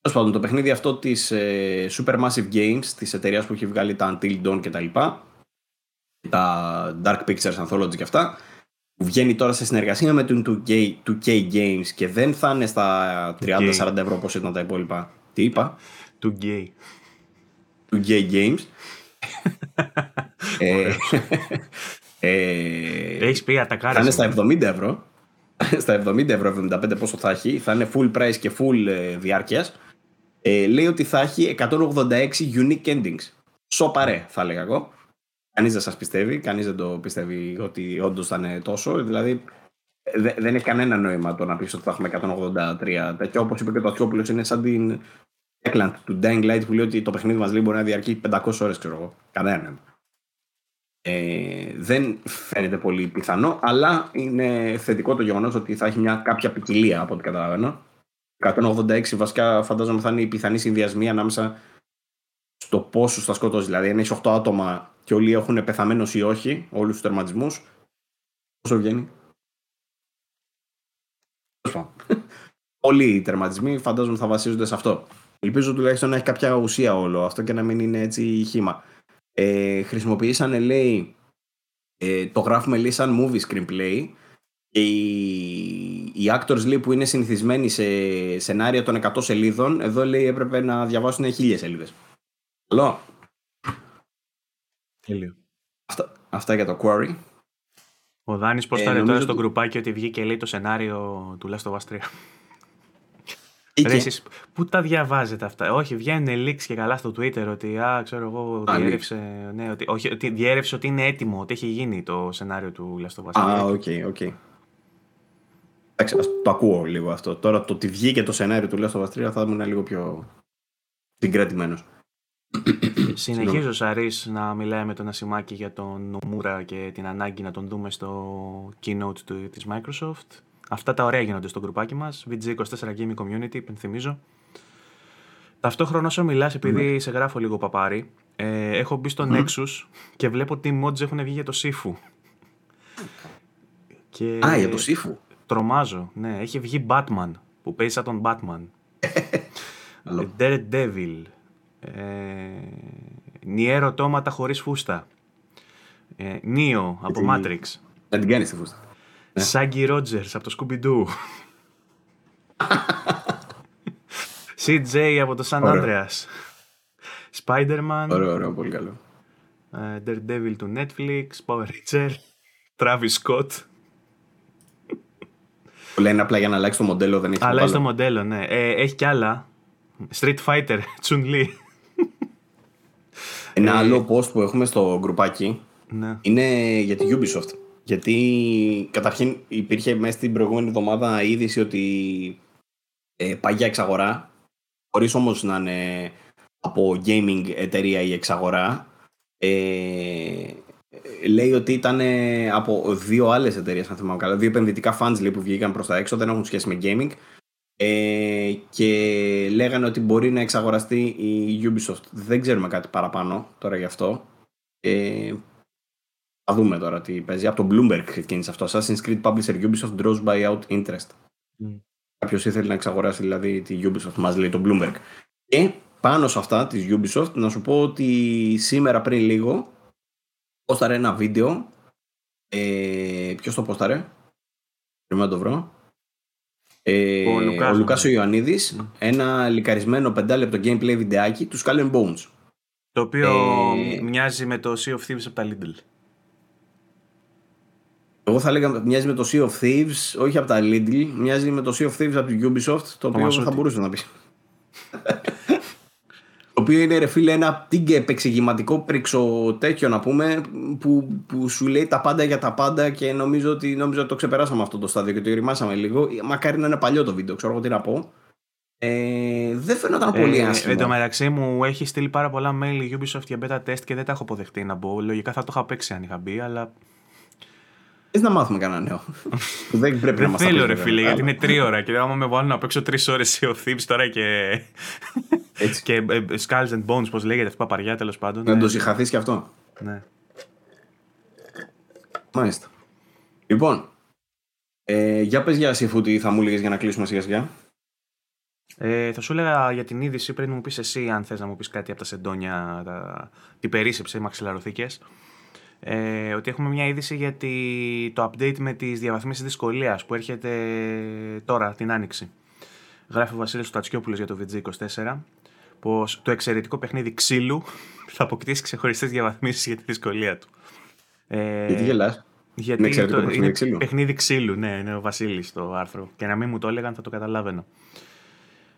Τέλος πάντων, το παιχνίδι αυτό της ε, Supermassive Games, της εταιρείας που έχει βγάλει τα Until Dawn και τα λοιπά, τα Dark Pictures Anthology και αυτά, που βγαίνει τώρα σε συνεργασία με το two K Games και δεν θα είναι στα τριάντα με σαράντα ευρώ όπως ήταν τα υπόλοιπα. Τι είπα? two K. two K Games. ε, ε, Έχεις πει ατακάρες. Θα είναι στα εβδομήντα ευρώ. Στα εβδομήντα ευρώ, εβδομήντα πέντε πόσο θα έχει. Θα είναι full price και full ε, διάρκειας. Ε, λέει ότι θα έχει εκατόν ογδόντα έξι unique endings. Σοπαρέ, θα έλεγα εγώ. Κανείς δεν σας πιστεύει, κανείς δεν το πιστεύει ότι όντως θα είναι τόσο. Δηλαδή, δε, δεν έχει κανένα νόημα το να πεις ότι θα έχουμε εκατόν ογδόντα τρία. Και όπως είπε και το Αθιόπουλος, είναι σαν την Techland του Dying Light που λέει ότι το παιχνίδι μας λέει μπορεί να διαρκεί πεντακόσιες ώρες, ξέρω εγώ. Κανένα. Ε, δεν φαίνεται πολύ πιθανό, αλλά είναι θετικό το γεγονός ότι θα έχει μια κάποια ποικιλία από ό,τι καταλαβαίνω. εκατόν ογδόντα έξι βασικά φαντάζομαι θα είναι οι πιθανοί συνδυασμοί ανάμεσα στο πόσους θα σκοτώσει. Δηλαδή, αν έχει οκτώ άτομα και όλοι έχουν πεθαμένους ή όχι, όλους τους τερματισμούς, πόσο βγαίνει? Όλοι οι τερματισμοί φαντάζομαι θα βασίζονται σε αυτό. Ελπίζω τουλάχιστον να έχει κάποια ουσία όλο αυτό και να μην είναι έτσι χύμα. Ε, χρησιμοποιήσανε, λέει, ε, το γράφουμε, λέει, σαν movie screenplay. Και οι, οι actors, λέει, που είναι συνηθισμένοι σε σενάρια των εκατό σελίδων, εδώ, λέει, έπρεπε να διαβάσουν χίλιες σελίδες. Καλό. Τέλειο. Αυτά, αυτά για το Quarry. Ο Δάνης πώς θα λέει τώρα στο το... γκρουπάκι ότι βγήκε, λέει, το σενάριο του Last of Us τρία. Ρέσεις, πού τα διαβάζετε αυτά? Όχι, βγαίνουν leaks και καλά στο Twitter ότι α, ξέρω εγώ, διέρευσε, ναι, ότι, όχι, ότι διέρευσε ότι είναι έτοιμο, ότι έχει γίνει το σενάριο του Last of Us. Α, οκ, οκ. Εντάξει, το ακούω λίγο αυτό. Τώρα το ότι βγήκε το σενάριο του Last of Us τρία θα ήμουν λίγο πιο συγκρατημένος. Συνεχίζω, Σαρίς, να μιλάει με τον Ασημάκη για τον Νομούρα και την ανάγκη να τον δούμε στο keynote του, της Microsoft. Αυτά τα ωραία γίνονται στο γκρουπάκι μας, βι τζι είκοσι τέσσερα Gaming Community, υπενθυμίζω. Ταυτόχρονα όσο μιλάς, επειδή mm. σε γράφω λίγο παπάρι, ε, έχω μπει στο mm. Nexus και βλέπω ότι mods έχουν βγει για το Sifu. Και Α, για το Sifu. Τρομάζω, ναι. Έχει βγει Batman, που παίζει σαν τον Batman. Daredevil. Ε, Nier Automata χωρίς φούστα. Ε, Neo από Matrix. Δεν την κάνεις τη φούστα. Σάγκη Ρότζερς από το Scooby-Doo. σι τζέι από το San Andreas. Spider-Man. Ωραίο, ωραίο, πολύ καλό. Uh, Daredevil του Netflix. Power Ranger. Travis Scott. Το λένε απλά για να αλλάξει το μοντέλο, δεν έχει τίποτα. Αλλάζει το μοντέλο, ναι. Ε, έχει κι άλλα. Street Fighter, Chun-Li. Ένα ε, άλλο post που έχουμε στο γκρουπάκι, ναι, είναι για τη Ubisoft. Γιατί καταρχήν υπήρχε μέσα στην προηγούμενη εβδομάδα είδηση ότι ε, πάει για εξαγορά, χωρίς όμως να είναι από gaming εταιρεία η εξαγορά. Ε, λέει ότι ήταν ε, από δύο άλλες εταιρείες, αν θυμάμαι καλά, δύο επενδυτικά funds, λέει, που βγήκαν προς τα έξω, δεν έχουν σχέση με gaming, ε, και λέγανε ότι μπορεί να εξαγοραστεί η Ubisoft. Δεν ξέρουμε κάτι παραπάνω τώρα γι' αυτό. Ε, Θα δούμε τώρα τι παίζει. Από το Bloomberg ξεκίνησε αυτό. Assassin's Creed Publisher Ubisoft draws buyout interest. Mm. Κάποιος ήθελε να εξαγοράσει, δηλαδή, τη Ubisoft, μας λέει το Bloomberg. Και πάνω σε αυτά της Ubisoft, να σου πω ότι σήμερα πριν λίγο πόσταρε ένα βίντεο. Ε, ποιος το πόσταρε? Πρέπει να το βρω. Ε, ο Λουκάς, ο Λουκάς ο Ιωαννίδης. Mm. Ένα λικαρισμένο πεντάλεπτο gameplay βιντεάκι του Skull and Bones. Το οποίο ε, μοιάζει με το Sea of Thieves από τα Lidl. Εγώ θα έλεγα μοιάζει με το Sea of Thieves, όχι από τα Lidl, μοιάζει με το Sea of Thieves από την Ubisoft, το οποίο θα μπορούσε να πει. Το οποίο είναι, ρε φίλε, ένα τίγκα επεξηγηματικό πριξοτέκιο, να πούμε, που, που σου λέει τα πάντα για τα πάντα, και νομίζω ότι, νομίζω ότι το ξεπεράσαμε αυτό το στάδιο και το ηρεμάσαμε λίγο. Μακάρι να είναι παλιό το βίντεο, ξέρω εγώ τι να πω. Ε, δεν φαίνονταν ε, πολύ άσχημα. Εν τω μεταξύ μου έχει στείλει πάρα πολλά mail η Ubisoft για beta test και δεν τα έχω αποδεχτεί να μπω. Λογικά θα το είχα παίξει αν είχα μπει, αλλά. Να μάθουμε κανένα νέο. Δεν πρέπει να μάθουμε. Δεν θέλω, ρε φίλε, γιατί είναι τρία ώρα. Και άμα με βάλουν να παίξω τρεις ώρες Sea of Thieves τώρα και. και Skulls and Bones, πώς λέγεται αυτή η παπαριά, τέλος πάντων. Να το συγχαθείς και αυτό. Ναι. Μάλιστα. Λοιπόν, για πες για Sifu, τι θα μου έλεγες για να κλείσουμε σιγά-σιγά. Θα σου έλεγα για την είδηση πριν μου πεις εσύ, αν θες να μου πεις κάτι από τα σεντόνια, τι περίσσεψε, οι μαξιλαροθήκες. Ε, ότι έχουμε μια είδηση για τη, το update με τις διαβαθμίσεις δυσκολίας που έρχεται τώρα την Άνοιξη. Γράφει ο Βασίλης Τατσιόπουλος για το βι τζι είκοσι τέσσερα πως το εξαιρετικό παιχνίδι ξύλου θα αποκτήσει ξεχωριστές διαβαθμίσεις για τη δυσκολία του. Ε, γιατί γελάς? Γιατί είναι εξαιρετικό το, παιχνίδι, είναι ξύλου. Παιχνίδι ξύλου, ναι, είναι ο Βασίλης το άρθρο, και να μην μου το έλεγαν θα το καταλάβαινα.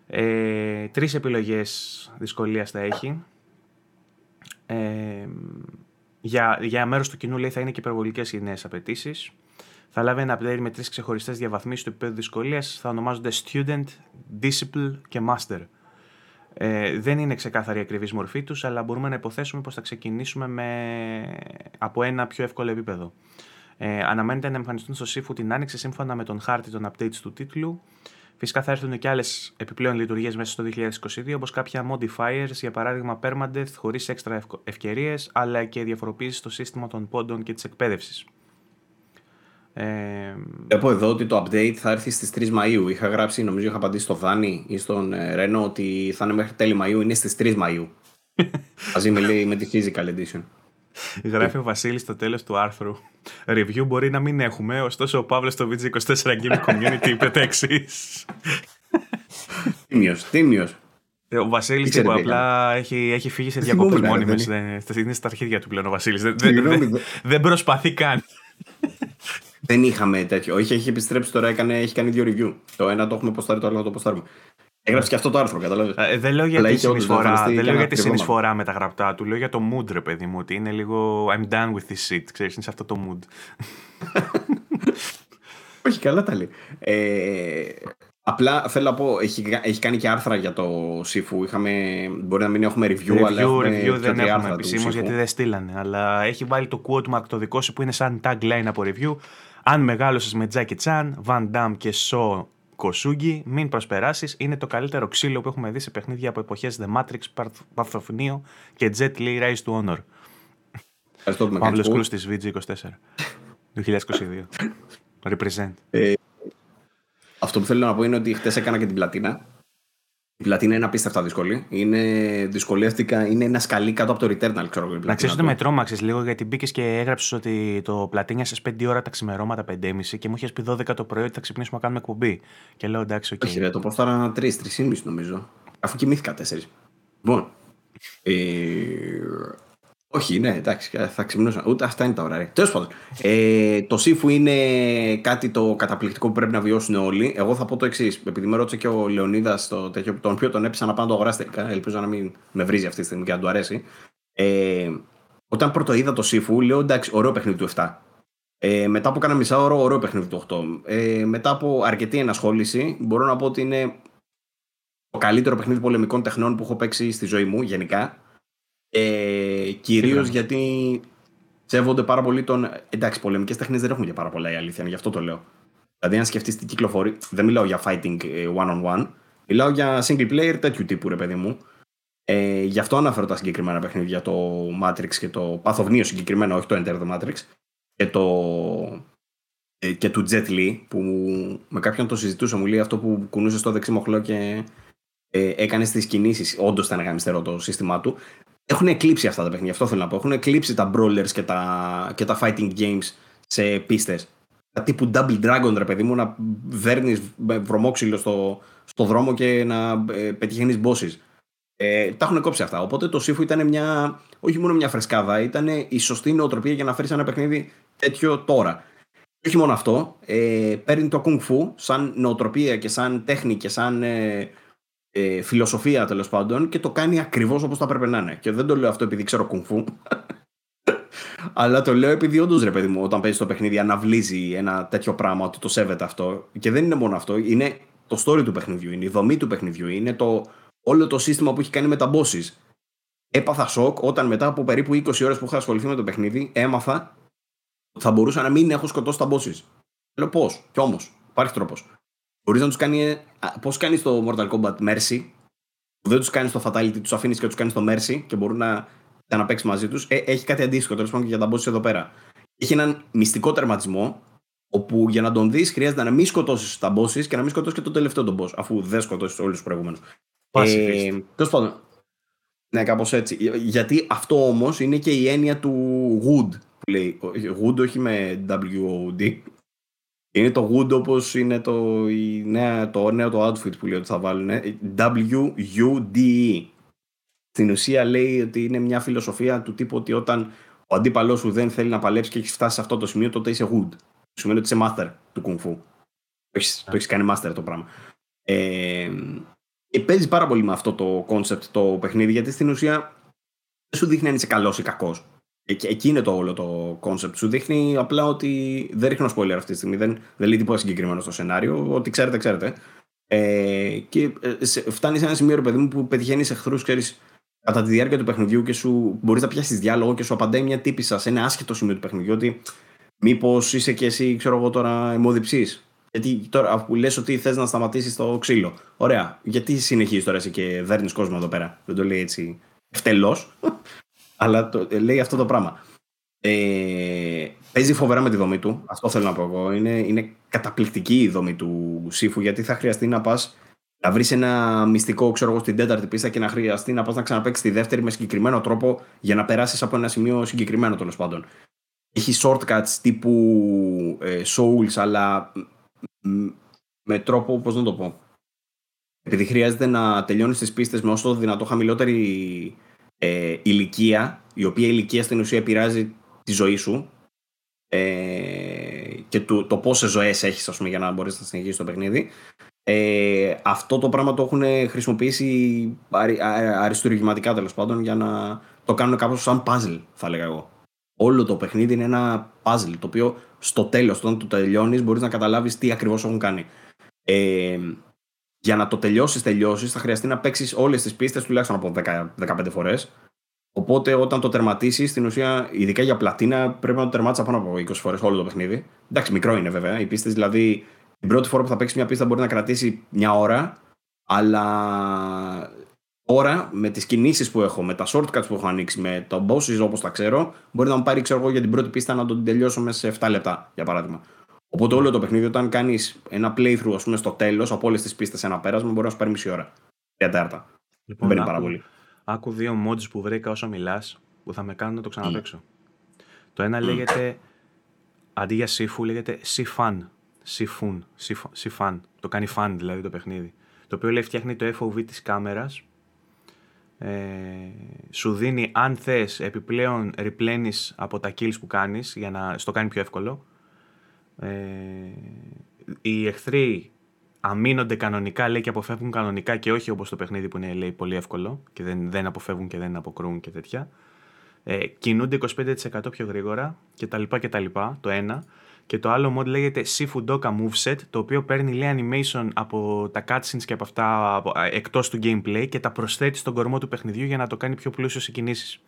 Ε, Ε, τρεις επιλογές δυσκολίας θα έχει. Ε, για, για μέρος του κοινού, λέει, θα είναι και υπερβολικές οι νέες απαιτήσεις. Θα λάβει ένα update με τρεις ξεχωριστές διαβαθμίσεις του επίπεδου δυσκολίας. Θα ονομάζονται Student, Disciple και Master. Ε, δεν είναι ξεκάθαρη η ακριβής μορφή τους, αλλά μπορούμε να υποθέσουμε πως θα ξεκινήσουμε με, από ένα πιο εύκολο επίπεδο. Ε, αναμένεται να εμφανιστούν στο Sifu την Άνοιξη σύμφωνα με τον χάρτη των updates του τίτλου. Φυσικά θα έρθουν και άλλες επιπλέον λειτουργίες μέσα στο είκοσι είκοσι δύο, όπως κάποια modifiers, για παράδειγμα permadeath, χωρίς έξτρα ευκαιρίες, αλλά και διαφοροποίηση στο σύστημα των πόντων και της εκπαίδευσης. Βλέπω εδώ ότι το update θα έρθει στις τρεις Μαΐου. Είχα γράψει, νομίζω είχα απαντήσει στο Δάνη ή στον Ρένο, ότι θα είναι μέχρι τέλη Μαΐου. Είναι στις τρεις Μαΐου. Μαζί με, λέει, με τη physical edition. Γράφει ο Βασίλης στο τέλος του άρθρου. Review μπορεί να μην έχουμε, ωστόσο ο Παύλος στο βι τζι είκοσι τέσσερα Game Community είπε τα εξής. Τίμιος, τίμιος. Ο Βασίλης τίποτα, απλά έχει, έχει φύγει σε διακοπές μόνιμες. Είναι στα αρχίδια του πλέον ο Βασίλης. Δεν προσπαθεί καν. Δεν είχαμε τέτοιο. Είχε, είχε επιστρέψει τώρα, έκανε, έχει κάνει δύο review. Το ένα το έχουμε ποστάρει, το άλλο το ποστάρουμε. Έγραψε και αυτό το άρθρο, καταλάβες. Δεν λέω για τη συνεισφορά, δεν λέω για τη συνεισφορά με τα γραπτά του. Λέω για το mood, ρε παιδί μου, ότι είναι λίγο I'm done with this shit. Ξέρεις, είναι σε αυτό το mood. Όχι, καλά τα λέει. Ε, απλά θέλω να πω, έχει, έχει κάνει και άρθρα για το Sifu. Είχαμε, μπορεί να μην έχουμε review, review αλλά έχουμε review δεν έχουμε επισήμως γιατί δεν στείλανε. Αλλά έχει βάλει το quote mark το δικό σου που είναι σαν tagline από review. Αν μεγάλωσες με Τζάκι Τσάν, Van Damme και Shaw Κοσούγκι, μην προσπεράσεις. Είναι το καλύτερο ξύλο που έχουμε δει σε παιχνίδια από εποχές The Matrix, Παρθοφνίο και Jet Li Rise to Honor. Παύλος Κρούστης, βι τζι είκοσι τέσσερα. είκοσι είκοσι δύο. Represent. Ε, αυτό που θέλω να πω είναι ότι χτες έκανα και την πλατίνα. Η πλατίνα είναι απίστευτα δύσκολη. Είναι δυσκολεύτηκα, είναι ένα σκαλί κάτω από το Returnal, ξέρω. Να ξέρεις ότι με τρόμαξες λίγο γιατί μπήκε και έγραψες ότι το πλατίνιασες πέντε ώρα τα ξημερώματα, πέντε και μισή και μου είχες πει δώδεκα το πρωί ότι θα ξυπνήσουμε να κάνουμε εκπομπή. Και λέω εντάξει, οκ. Okay. Όχι, ρε, το πόσταρα τρεις, τρεις και μισή νομίζω. Αφού κοιμήθηκα τέσσερα. Λοιπόν. Ε, όχι, ναι, εντάξει, θα ξυπνούσα. Ούτε αυτά είναι τα ώρα. Τέλος πάντων. Ε, το Sifu είναι κάτι το καταπληκτικό που πρέπει να βιώσουν όλοι. Εγώ θα πω το εξής. Επειδή με ρώτησε και ο Λεωνίδας, το, τον οποίο τον έπεισα να πάω να το αγοράσει τελικά. Ελπίζω να μην με βρίζει αυτή τη στιγμή και να του αρέσει. Ε, όταν πρώτο είδα το Sifu, λέω εντάξει, ωραίο παιχνίδι του επτά. Ε, μετά από κάνα μισά ώρα, ωραίο παιχνίδι του οκτώ. Ε, μετά από αρκετή ενασχόληση, μπορώ να πω ότι είναι το καλύτερο παιχνίδι πολεμικών τεχνών που έχω παίξει στη ζωή μου γενικά. Ε, κυρίως γιατί σέβονται πάρα πολύ τον. Εντάξει, πολεμικές τέχνες δεν έχουν και πάρα πολλά, η αλήθεια είναι, γι' αυτό το λέω. Δηλαδή, αν σκεφτείς την κυκλοφορία. Δεν μιλάω για fighting one-on-one, μιλάω για single player τέτοιου τύπου, ρε παιδί μου. Ε, γι' αυτό αναφέρω τα συγκεκριμένα παιχνίδια, το Matrix και το Path of Neo συγκεκριμένα, όχι το Enter the Matrix. Και το. Ε, και του Jet Li, που με κάποιον το συζητούσα, μου λέει αυτό που κουνούσε στο δεξί μοχλό και ε, έκανε τις κινήσεις. Όντως ήταν γαμιστερό το σύστημά του. Έχουν εκλείψει αυτά τα παιχνίδια, αυτό θέλω να πω. Έχουν εκλείψει τα brawlers και τα, και τα fighting games σε πίστες. Τα τύπου Double Dragon, ρε παιδί μου, να δέρνεις βρωμόξυλο στο, στο δρόμο και να ε, πετυχαίνεις bosses. Ε, τα έχουν κόψει αυτά. Οπότε το Sifu ήταν μια, όχι μόνο μια φρεσκάδα, ήταν η σωστή νοοτροπία για να φέρεις ένα παιχνίδι τέτοιο τώρα. Και όχι μόνο αυτό, ε, παίρνει το Kung Fu σαν νοοτροπία και σαν τέχνη και σαν. Ε, Ε, φιλοσοφία τέλος πάντων και το κάνει ακριβώς όπως τα πρέπει να είναι. Και δεν το λέω αυτό επειδή ξέρω κουνφού, αλλά το λέω επειδή όντως, ρε παιδί μου, όταν παίζεις το παιχνίδι αναβλύζει ένα τέτοιο πράγμα ότι το σέβεται αυτό. Και δεν είναι μόνο αυτό, είναι το story του παιχνιδιού, είναι η δομή του παιχνιδιού, είναι το, όλο το σύστημα που έχει κάνει με τα bosses. Έπαθα σοκ όταν μετά από περίπου είκοσι ώρες που είχα ασχοληθεί με το παιχνίδι έμαθα ότι θα μπορούσα να μην έχω σκοτώσει τα bosses. Λέω πώς, κι όμως υπάρχει τρόπος. Μπορείς να τους κάνει. Πώς κάνεις το Mortal Kombat Mercy, που δεν τους κάνεις το Fatality, τους αφήνεις και τους κάνεις το Mercy και μπορούν να τα αναπαίξεις μαζί τους. Ε, έχει κάτι αντίστοιχο τέλος πάντων και για τα bosses εδώ πέρα. Έχει έναν μυστικό τερματισμό, όπου για να τον δεις χρειάζεται να μην σκοτώσεις τα bosses και να μην σκοτώσεις και το τελευταίο τον boss, αφού δεν σκοτώσεις όλους τους προηγούμενους. Τέλος ε, πάντων. Ναι, κάπως έτσι. Γιατί αυτό όμως είναι και η έννοια του Wood, που λέει. Wood, όχι με W O D. Είναι το Wood όπως είναι το, η νέα, το νέο το outfit που λέει ότι θα βάλουν. W U D E. Στην ουσία λέει ότι είναι μια φιλοσοφία του τύπου ότι όταν ο αντίπαλός σου δεν θέλει να παλέψει και έχει φτάσει σε αυτό το σημείο, τότε είσαι Wood. Σημαίνει ότι είσαι master του Kung Fu. Το έχεις κάνει master το πράγμα. Ε, Και παίζει πάρα πολύ με αυτό το concept το παιχνίδι, γιατί στην ουσία δεν σου δείχνει αν είσαι καλός ή κακός. Εκεί είναι το όλο το concept. Σου δείχνει απλά ότι. Δεν ρίχνω spoiler αυτή τη στιγμή, δεν, δεν λέει τίποτα συγκεκριμένο στο σενάριο. Ότι ξέρετε, ξέρετε. Ε, και φτάνει σε ένα σημείο, ρε παιδί μου, που πετυχαίνει εχθρούς, ξέρεις, κατά τη διάρκεια του παιχνιδιού και σου μπορεί να πιάσει διάλογο και σου απαντάει μια τύπισσα σε ένα άσχετο σημείο του παιχνιδιού. Ότι μήπως είσαι και εσύ, ξέρω εγώ τώρα, αιμοδιψής. Γιατί τώρα που λες ότι θες να σταματήσεις το ξύλο. Ωραία. Γιατί συνεχίζεις τώρα εσύ και δέρνεις κόσμο εδώ πέρα. Δεν το λέει έτσι ευτελώς. Αλλά το, λέει αυτό το πράγμα. Ε, παίζει φοβερά με τη δομή του. Αυτό θέλω να πω εγώ. Είναι, είναι καταπληκτική η δομή του Sifu, γιατί θα χρειαστεί να πας να βρεις ένα μυστικό, ξέρω εγώ, στην τέταρτη πίστα και να χρειαστεί να πας να ξαναπαίξεις τη δεύτερη με συγκεκριμένο τρόπο για να περάσεις από ένα σημείο συγκεκριμένο, τέλος πάντων. Έχει shortcuts τύπου ε, Souls, αλλά με τρόπο, πώς να το πω. Επειδή χρειάζεται να τελειώνεις τις πίστες με όσο δυνατό χαμηλότερη ε, ηλικία, η οποία η ηλικία στην ουσία επηρεάζει τη ζωή σου ε, και το, το πόσες ζωές έχεις, ας πούμε, για να μπορείς να συνεχίσεις το παιχνίδι. Ε, αυτό το πράγμα το έχουν χρησιμοποιήσει αρι, αριστουργηματικά, τέλος πάντων, για να το κάνουν κάπως σαν puzzle, θα έλεγα εγώ. Όλο το παιχνίδι είναι ένα puzzle, το οποίο στο τέλος, όταν το τελειώνεις, μπορείς να καταλάβεις τι ακριβώς έχουν κάνει. Ε, για να το τελειώσεις, τελειώσεις, θα χρειαστεί να παίξεις όλες τις πίστες, τουλάχιστον από δέκα με δεκαπέντε φορές. Οπότε, όταν το τερματίσεις, στην ουσία, ειδικά για πλατίνα, πρέπει να το τερμάτισα πάνω από είκοσι φορές όλο το παιχνίδι. Εντάξει, μικρό είναι βέβαια. Οι πίστες, δηλαδή, την πρώτη φορά που θα παίξεις μια πίστα μπορεί να κρατήσει μια ώρα, αλλά ώρα με τις κινήσεις που έχω, με τα shortcuts που έχω ανοίξει, με το bosses όπως τα ξέρω, μπορεί να μου πάρει, ξέρω εγώ, για την πρώτη πίστα να τον τελειώσω μέσα σε επτά λεπτά, για παράδειγμα. Οπότε όλο το παιχνίδι, όταν κάνεις ένα playthrough, ας πούμε, στο τέλος, από όλες τις πίστες ένα πέρασμα, μπορεί να σου πάρει μισή ώρα. Τρία τέταρτα. Λοιπόν, παίρνει πάρα πολύ. Άκου δύο mods που βρήκα όσο μιλάς, που θα με κάνουν να το ξαναπαίξω. Mm. Το ένα mm. λέγεται, αντί για Sifu, λέγεται Sifun. Sifun. Sifun. Το κάνει fun, δηλαδή, το παιχνίδι. Το οποίο λέει φτιάχνει το εφ ο βι της κάμερας. Ε, σου δίνει, αν θες, επιπλέον replenεις από τα kills που κάνεις για να στο κάνει πιο εύκολο. Ε, οι εχθροί αμήνονται κανονικά, λέει, και αποφεύγουν κανονικά και όχι όπως το παιχνίδι που είναι, λέει, πολύ εύκολο και δεν, δεν αποφεύγουν και δεν αποκρούν και τέτοια. Ε, κινούνται είκοσι πέντε τοις εκατό πιο γρήγορα κτλ. κτλ. Το ένα. Και το άλλο mod λέγεται Sifu Doka Moveset, το οποίο παίρνει, λέει, animation από τα cutscenes και από αυτά από, εκτός του gameplay και τα προσθέτει στον κορμό του παιχνιδιού για να το κάνει πιο πλούσιο σε κινήσεις.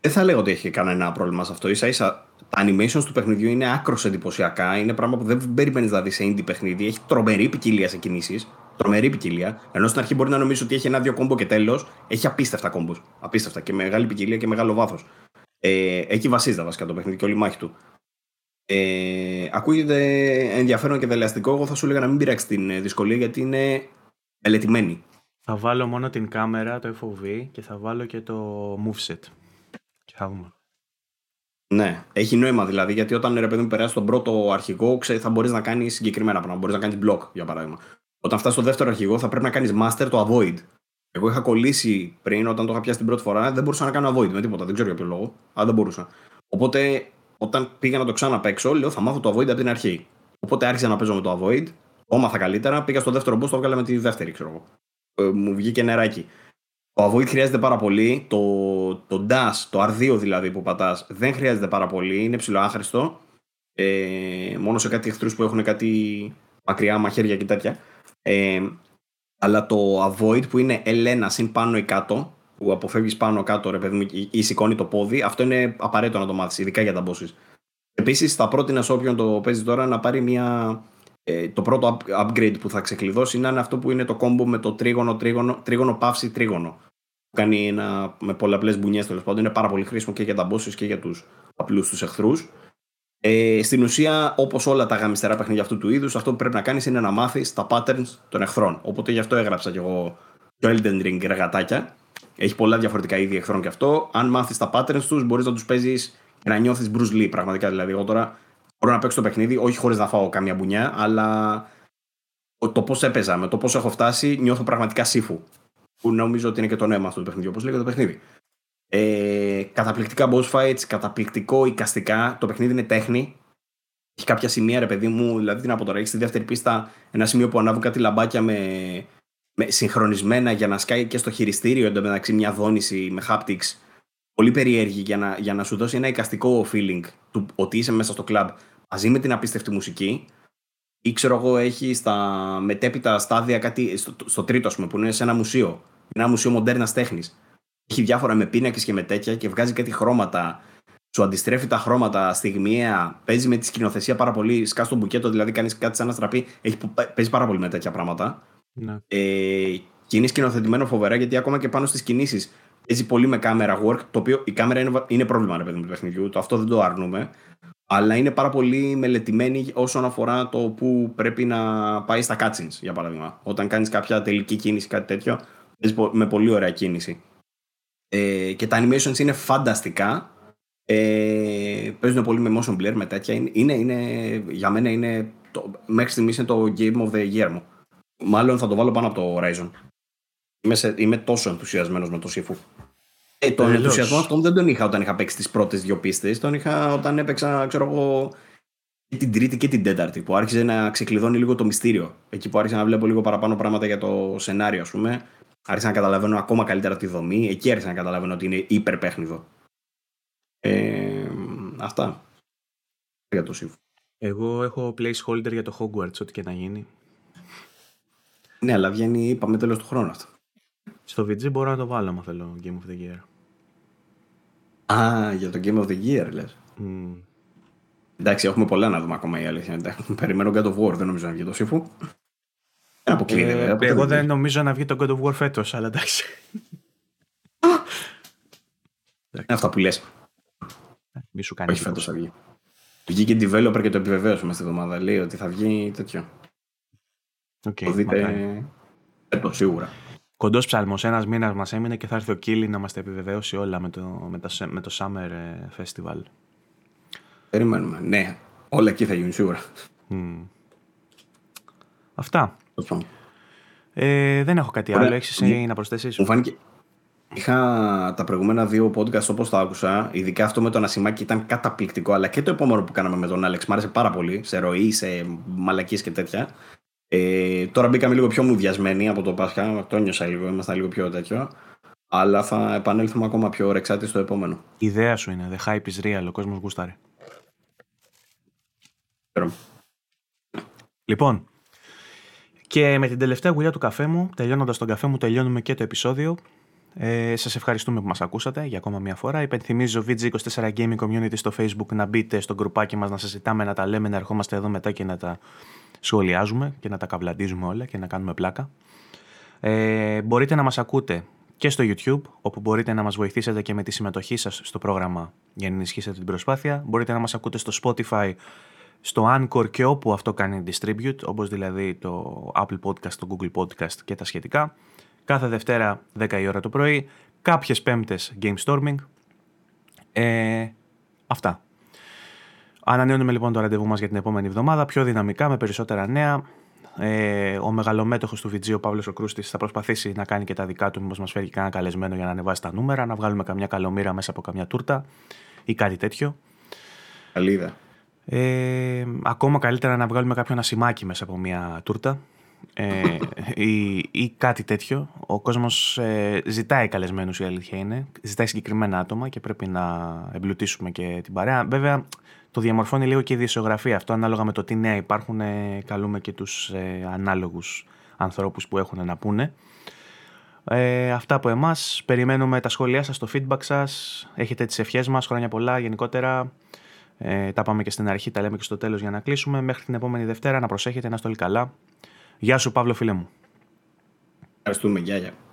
Δεν θα λέγω ότι έχει κανένα πρόβλημα σε αυτό. Ίσα ίσα τα animations του παιχνιδιού είναι άκρως εντυπωσιακά. Είναι πράγμα που δεν περιμένεις να δεις σε indie παιχνίδι. Έχει τρομερή ποικιλία σε κινήσεις. Τρομερή ποικιλία. Ενώ στην αρχή μπορεί να νομίζεις ότι έχει ένα-δύο κόμπο και τέλος. Έχει απίστευτα κόμπος. Απίστευτα και μεγάλη ποικιλία και μεγάλο βάθος. Ε, εκεί βασίζεται βασικά το παιχνίδι και όλη η μάχη του. Ε, ακούγεται ενδιαφέρον και δελεαστικό. Εγώ θα σου έλεγα να μην πειράξει την δυσκολία, γιατί είναι μελετημένη. Θα βάλω μόνο την κάμερα, το εφ ο βι, και θα βάλω και το moveset. Και θα δούμε. Ναι, έχει νόημα δηλαδή, γιατί όταν, ρε παιδί μου, περάσει τον πρώτο αρχηγό, θα μπορεί να κάνει συγκεκριμένα πράγματα. Μπορεί να κάνει block, για παράδειγμα. Όταν φτάσει στο δεύτερο αρχηγό, θα πρέπει να κάνει master το avoid. Εγώ είχα κολλήσει πριν, όταν το είχα πιάσει την πρώτη φορά, δεν μπορούσα να κάνω avoid με τίποτα. Δεν ξέρω για ποιο λόγο, αλλά δεν μπορούσα. Οπότε, όταν πήγα να το ξαναπαίξω, λέω θα μάθω το avoid από την αρχή. Οπότε άρχισα να παίζω με το avoid, το έμαθα καλύτερα. Πήγα στο δεύτερο boss, το έβγαλα με τη δεύτερη, ξέρω εγώ. Ε, μου βγήκε νεράκι. Το avoid χρειάζεται πάρα πολύ. Το, το dash, το αρ δύο δηλαδή που πατάς, δεν χρειάζεται πάρα πολύ. Είναι ψιλοάχρηστο. Ε, μόνο σε κάτι εχθρούς που έχουν κάτι μακριά μαχαίρια και τέτοια. Ε, Αλλά το avoid που είναι ελένα συν πάνω ή κάτω, που αποφεύγεις πάνω κάτω, ρε παιδί μου, ή σηκώνει το πόδι, αυτό είναι απαραίτητο να το μάθεις, ειδικά για τα bosses. Επίσης, θα πρότεινα σε όποιον το παίζει τώρα να πάρει μια. Ε, το πρώτο upgrade που θα ξεκλειδώσει είναι αυτό που είναι το combo με το τρίγωνο, τρίγωνο, τρίγωνο, παύση, τρίγωνο. Που κάνει ένα, με πολλαπλές μπουνιές, τέλος πάντων. Είναι πάρα πολύ χρήσιμο και για τα bosses και για τους απλούς τους εχθρούς. Ε, στην ουσία, όπως όλα τα γαμιστερά παιχνίδια αυτού του είδους, αυτό που πρέπει να κάνεις είναι να μάθεις τα patterns των εχθρών. Οπότε γι' αυτό έγραψα κι εγώ το Elden Ring εργατάκια. Έχει πολλά διαφορετικά είδη εχθρών κι αυτό. Αν μάθεις τα patterns τους, μπορείς να τους παίζεις και να νιώθεις Bruce Lee πραγματικά. Δηλαδή, εγώ τώρα μπορώ να παίξω το παιχνίδι, όχι χωρίς να φάω καμία μπουνιά, αλλά το πώς έπαιζα, με το πώς έχω φτάσει, νιώθω πραγματικά Sifu. Που νομίζω ότι είναι και το νόημα αυτό το παιχνίδι, όπως λέγεται το παιχνίδι. Ε, καταπληκτικά boss fights, καταπληκτικό εικαστικά. Το παιχνίδι είναι τέχνη. Έχει κάποια σημεία, ρε παιδί μου, δηλαδή τι να πω τώρα, έχεις στη δεύτερη πίστα ένα σημείο που ανάβουν κάτι λαμπάκια με, με συγχρονισμένα για να σκάει και στο χειριστήριο εντωμεταξύ μια δόνηση με haptics πολύ περίεργη για να, για να σου δώσει ένα εικαστικό feeling του ότι είσαι μέσα στο κλαμπ μαζί με την απίστευτη μουσική. Ή ξέρω εγώ, έχει στα μετέπειτα στάδια κάτι, στο, στο τρίτο, α πούμε, που είναι σε ένα μουσείο, ένα μουσείο μοντέρνας τέχνης. Έχει διάφορα με πίνακες και με τέτοια και βγάζει κάτι χρώματα. Σου αντιστρέφει τα χρώματα στιγμιαία. Παίζει με τη σκηνοθεσία πάρα πολύ. Σκάς τον μπουκέτο, δηλαδή κάνεις κάτι σαν να στραπεί. Έχει, παίζει πάρα πολύ με τέτοια πράγματα. Ναι. Ε, και είναι σκηνοθετημένο φοβερά, γιατί ακόμα και πάνω στις κινήσεις παίζει πολύ με κάμερα work. Το οποίο η κάμερα είναι, είναι πρόβλημα, ρε παιδί μου, του παιχνιδιού. Το αυτό δεν το αρνούμε. Αλλά είναι πάρα πολύ μελετημένη όσον αφορά το που πρέπει να πάει στα cutscenes, για παράδειγμα. Όταν κάνεις κάποια τελική κίνηση, κάτι τέτοιο, παίζει με πολύ ωραία κίνηση. Ε, και τα animations είναι φανταστικά. Ε, παίζουν πολύ με motion blur, με τέτοια. Είναι, είναι, για μένα είναι το, μέχρι στιγμής είναι το game of the year μου. Μάλλον θα το βάλω πάνω από το Horizon. Είμαι, σε, είμαι τόσο ενθουσιασμένος με το Sifu. Ε, τον Ελώς. ενθουσιασμό αυτό δεν τον είχα όταν είχα παίξει τις πρώτες δύο πίστες. Τον είχα όταν έπαιξα, ξέρω εγώ, και την Τρίτη και την Τέταρτη, που άρχιζε να ξεκλειδώνει λίγο το μυστήριο. Εκεί που άρχισα να βλέπω λίγο παραπάνω πράγματα για το σενάριο, ας πούμε. Άρχισα να καταλαβαίνω ακόμα καλύτερα τη δομή. Εκεί άρχισα να καταλαβαίνω ότι είναι υπερπέχνιδο. Ε, αυτά για το Sifu. Εγώ έχω placeholder για το Hogwarts, ό,τι και να γίνει. Ναι, αλλά βγαίνει, είπαμε, τέλος του χρόνου αυτό. Στο βι τζι μπορώ να το βάλω, άμα θέλω, Game of the Year. Α, για το Game of the Year λες. Mm. Εντάξει, έχουμε πολλά να δούμε ακόμα, η αλήθεια. Εντάξει, περιμένω God of War, δεν νομίζω να βγει το Sifu. Δεν αποκλείεται. Ε, εγώ δεν νομίζω. νομίζω να βγει το God of War φέτος, αλλά εντάξει. Είναι αυτά που λες. Μη σου κάνει. Όχι, φέτος θα βγει. Βγήκε developer και το επιβεβαίωσαμε στη εβδομάδα. Λέει ότι θα βγει τέτοιο. Okay, το δείτε φέτος σίγουρα. Κοντός ψαλμός, ένας μήνας μας έμεινε και θα έρθει ο Κίλι να μας τα επιβεβαίωσει όλα με το, με τα, με το Summer Festival. Περιμένουμε. Ναι, όλα εκεί θα γίνουν σίγουρα. Mm. Αυτά. Ε, δεν έχω κάτι Ωραία. άλλο. Έχεις Μ... να προσθέσεις? Μου φάνηκε... Είχα τα προηγούμενα δύο podcast όπως τα άκουσα, ειδικά αυτό με τον Ασημάκη ήταν καταπληκτικό, αλλά και το επόμενο που κάναμε με τον Άλεξ μ' άρεσε πάρα πολύ, σε ροή, σε μαλακίες και τέτοια. Ε, τώρα μπήκαμε λίγο πιο μουδιασμένοι από το Πάσχα, το νιώσα λίγο, ήμασταν λίγο πιο τέτοιο, αλλά θα επανέλθουμε ακόμα πιο ρεξάτη στο επόμενο. Η ιδέα σου είναι, the hype is real, ο κόσμος γούσταρε. Λοιπόν, και με την τελευταία γουλιά του καφέ μου, τελειώνοντας τον καφέ μου, τελειώνουμε και το επεισόδιο. Ε, σας ευχαριστούμε που μας ακούσατε για ακόμα μια φορά. Υπενθυμίζω βι τζι είκοσι τέσσερα Gaming Community στο Facebook, να μπείτε στο γκρουπάκι μας, να συζητάμε, να τα λέμε, να ερχόμαστε εδώ μετά και να τα σχολιάζουμε και να τα καβλαντίζουμε όλα και να κάνουμε πλάκα. Ε, μπορείτε να μας ακούτε και στο YouTube, όπου μπορείτε να μας βοηθήσετε και με τη συμμετοχή σας στο πρόγραμμα για να ενισχύσετε την προσπάθεια. Μπορείτε να μας ακούτε στο Spotify, στο Anchor και όπου αυτό κάνει distribute, όπως δηλαδή το Apple Podcast, το Google Podcast και τα σχετικά. Κάθε Δευτέρα δέκα η ώρα το πρωί, κάποιες Πέμπτες Game Storming. Ε, αυτά. Ανανεώνουμε λοιπόν το ραντεβού μας για την επόμενη εβδομάδα, πιο δυναμικά, με περισσότερα νέα. Ε, ο μεγαλομέτωχος του βι τζι, ο Παύλος ο Κρούστης, θα προσπαθήσει να κάνει και τα δικά του, μήπως μας φέρει και κανένα καλεσμένο για να ανεβάσει τα νούμερα, να βγάλουμε καμιά καλομήρα μέσα από καμιά τούρτα ή κάτι τέτοιο. Καλίδα. Ε, ακόμα καλύτερα να βγάλουμε κάποιο ασημάκι μέσα από μια τούρτα. Ε, ή, ή κάτι τέτοιο. Ο κόσμος ε, ζητάει καλεσμένους, η αλήθεια είναι. Ζητάει συγκεκριμένα άτομα και πρέπει να εμπλουτίσουμε και την παρέα. Βέβαια, το διαμορφώνει λίγο και η ειδησιογραφία. Αυτό ανάλογα με το τι νέα υπάρχουν, ε, καλούμε και τους ε, ανάλογους ανθρώπους που έχουν να πούνε. Ε, αυτά από εμάς. Περιμένουμε τα σχόλιά σας, το feedback σας. Έχετε τις ευχές μας, χρόνια πολλά γενικότερα. Ε, τα πάμε και στην αρχή, τα λέμε και στο τέλος για να κλείσουμε. Μέχρι την επόμενη Δευτέρα, να προσέχετε, να είστε όλοι καλά. Γεια σου, Παύλο, φίλε μου. Ευχαριστούμε, γεια, γεια.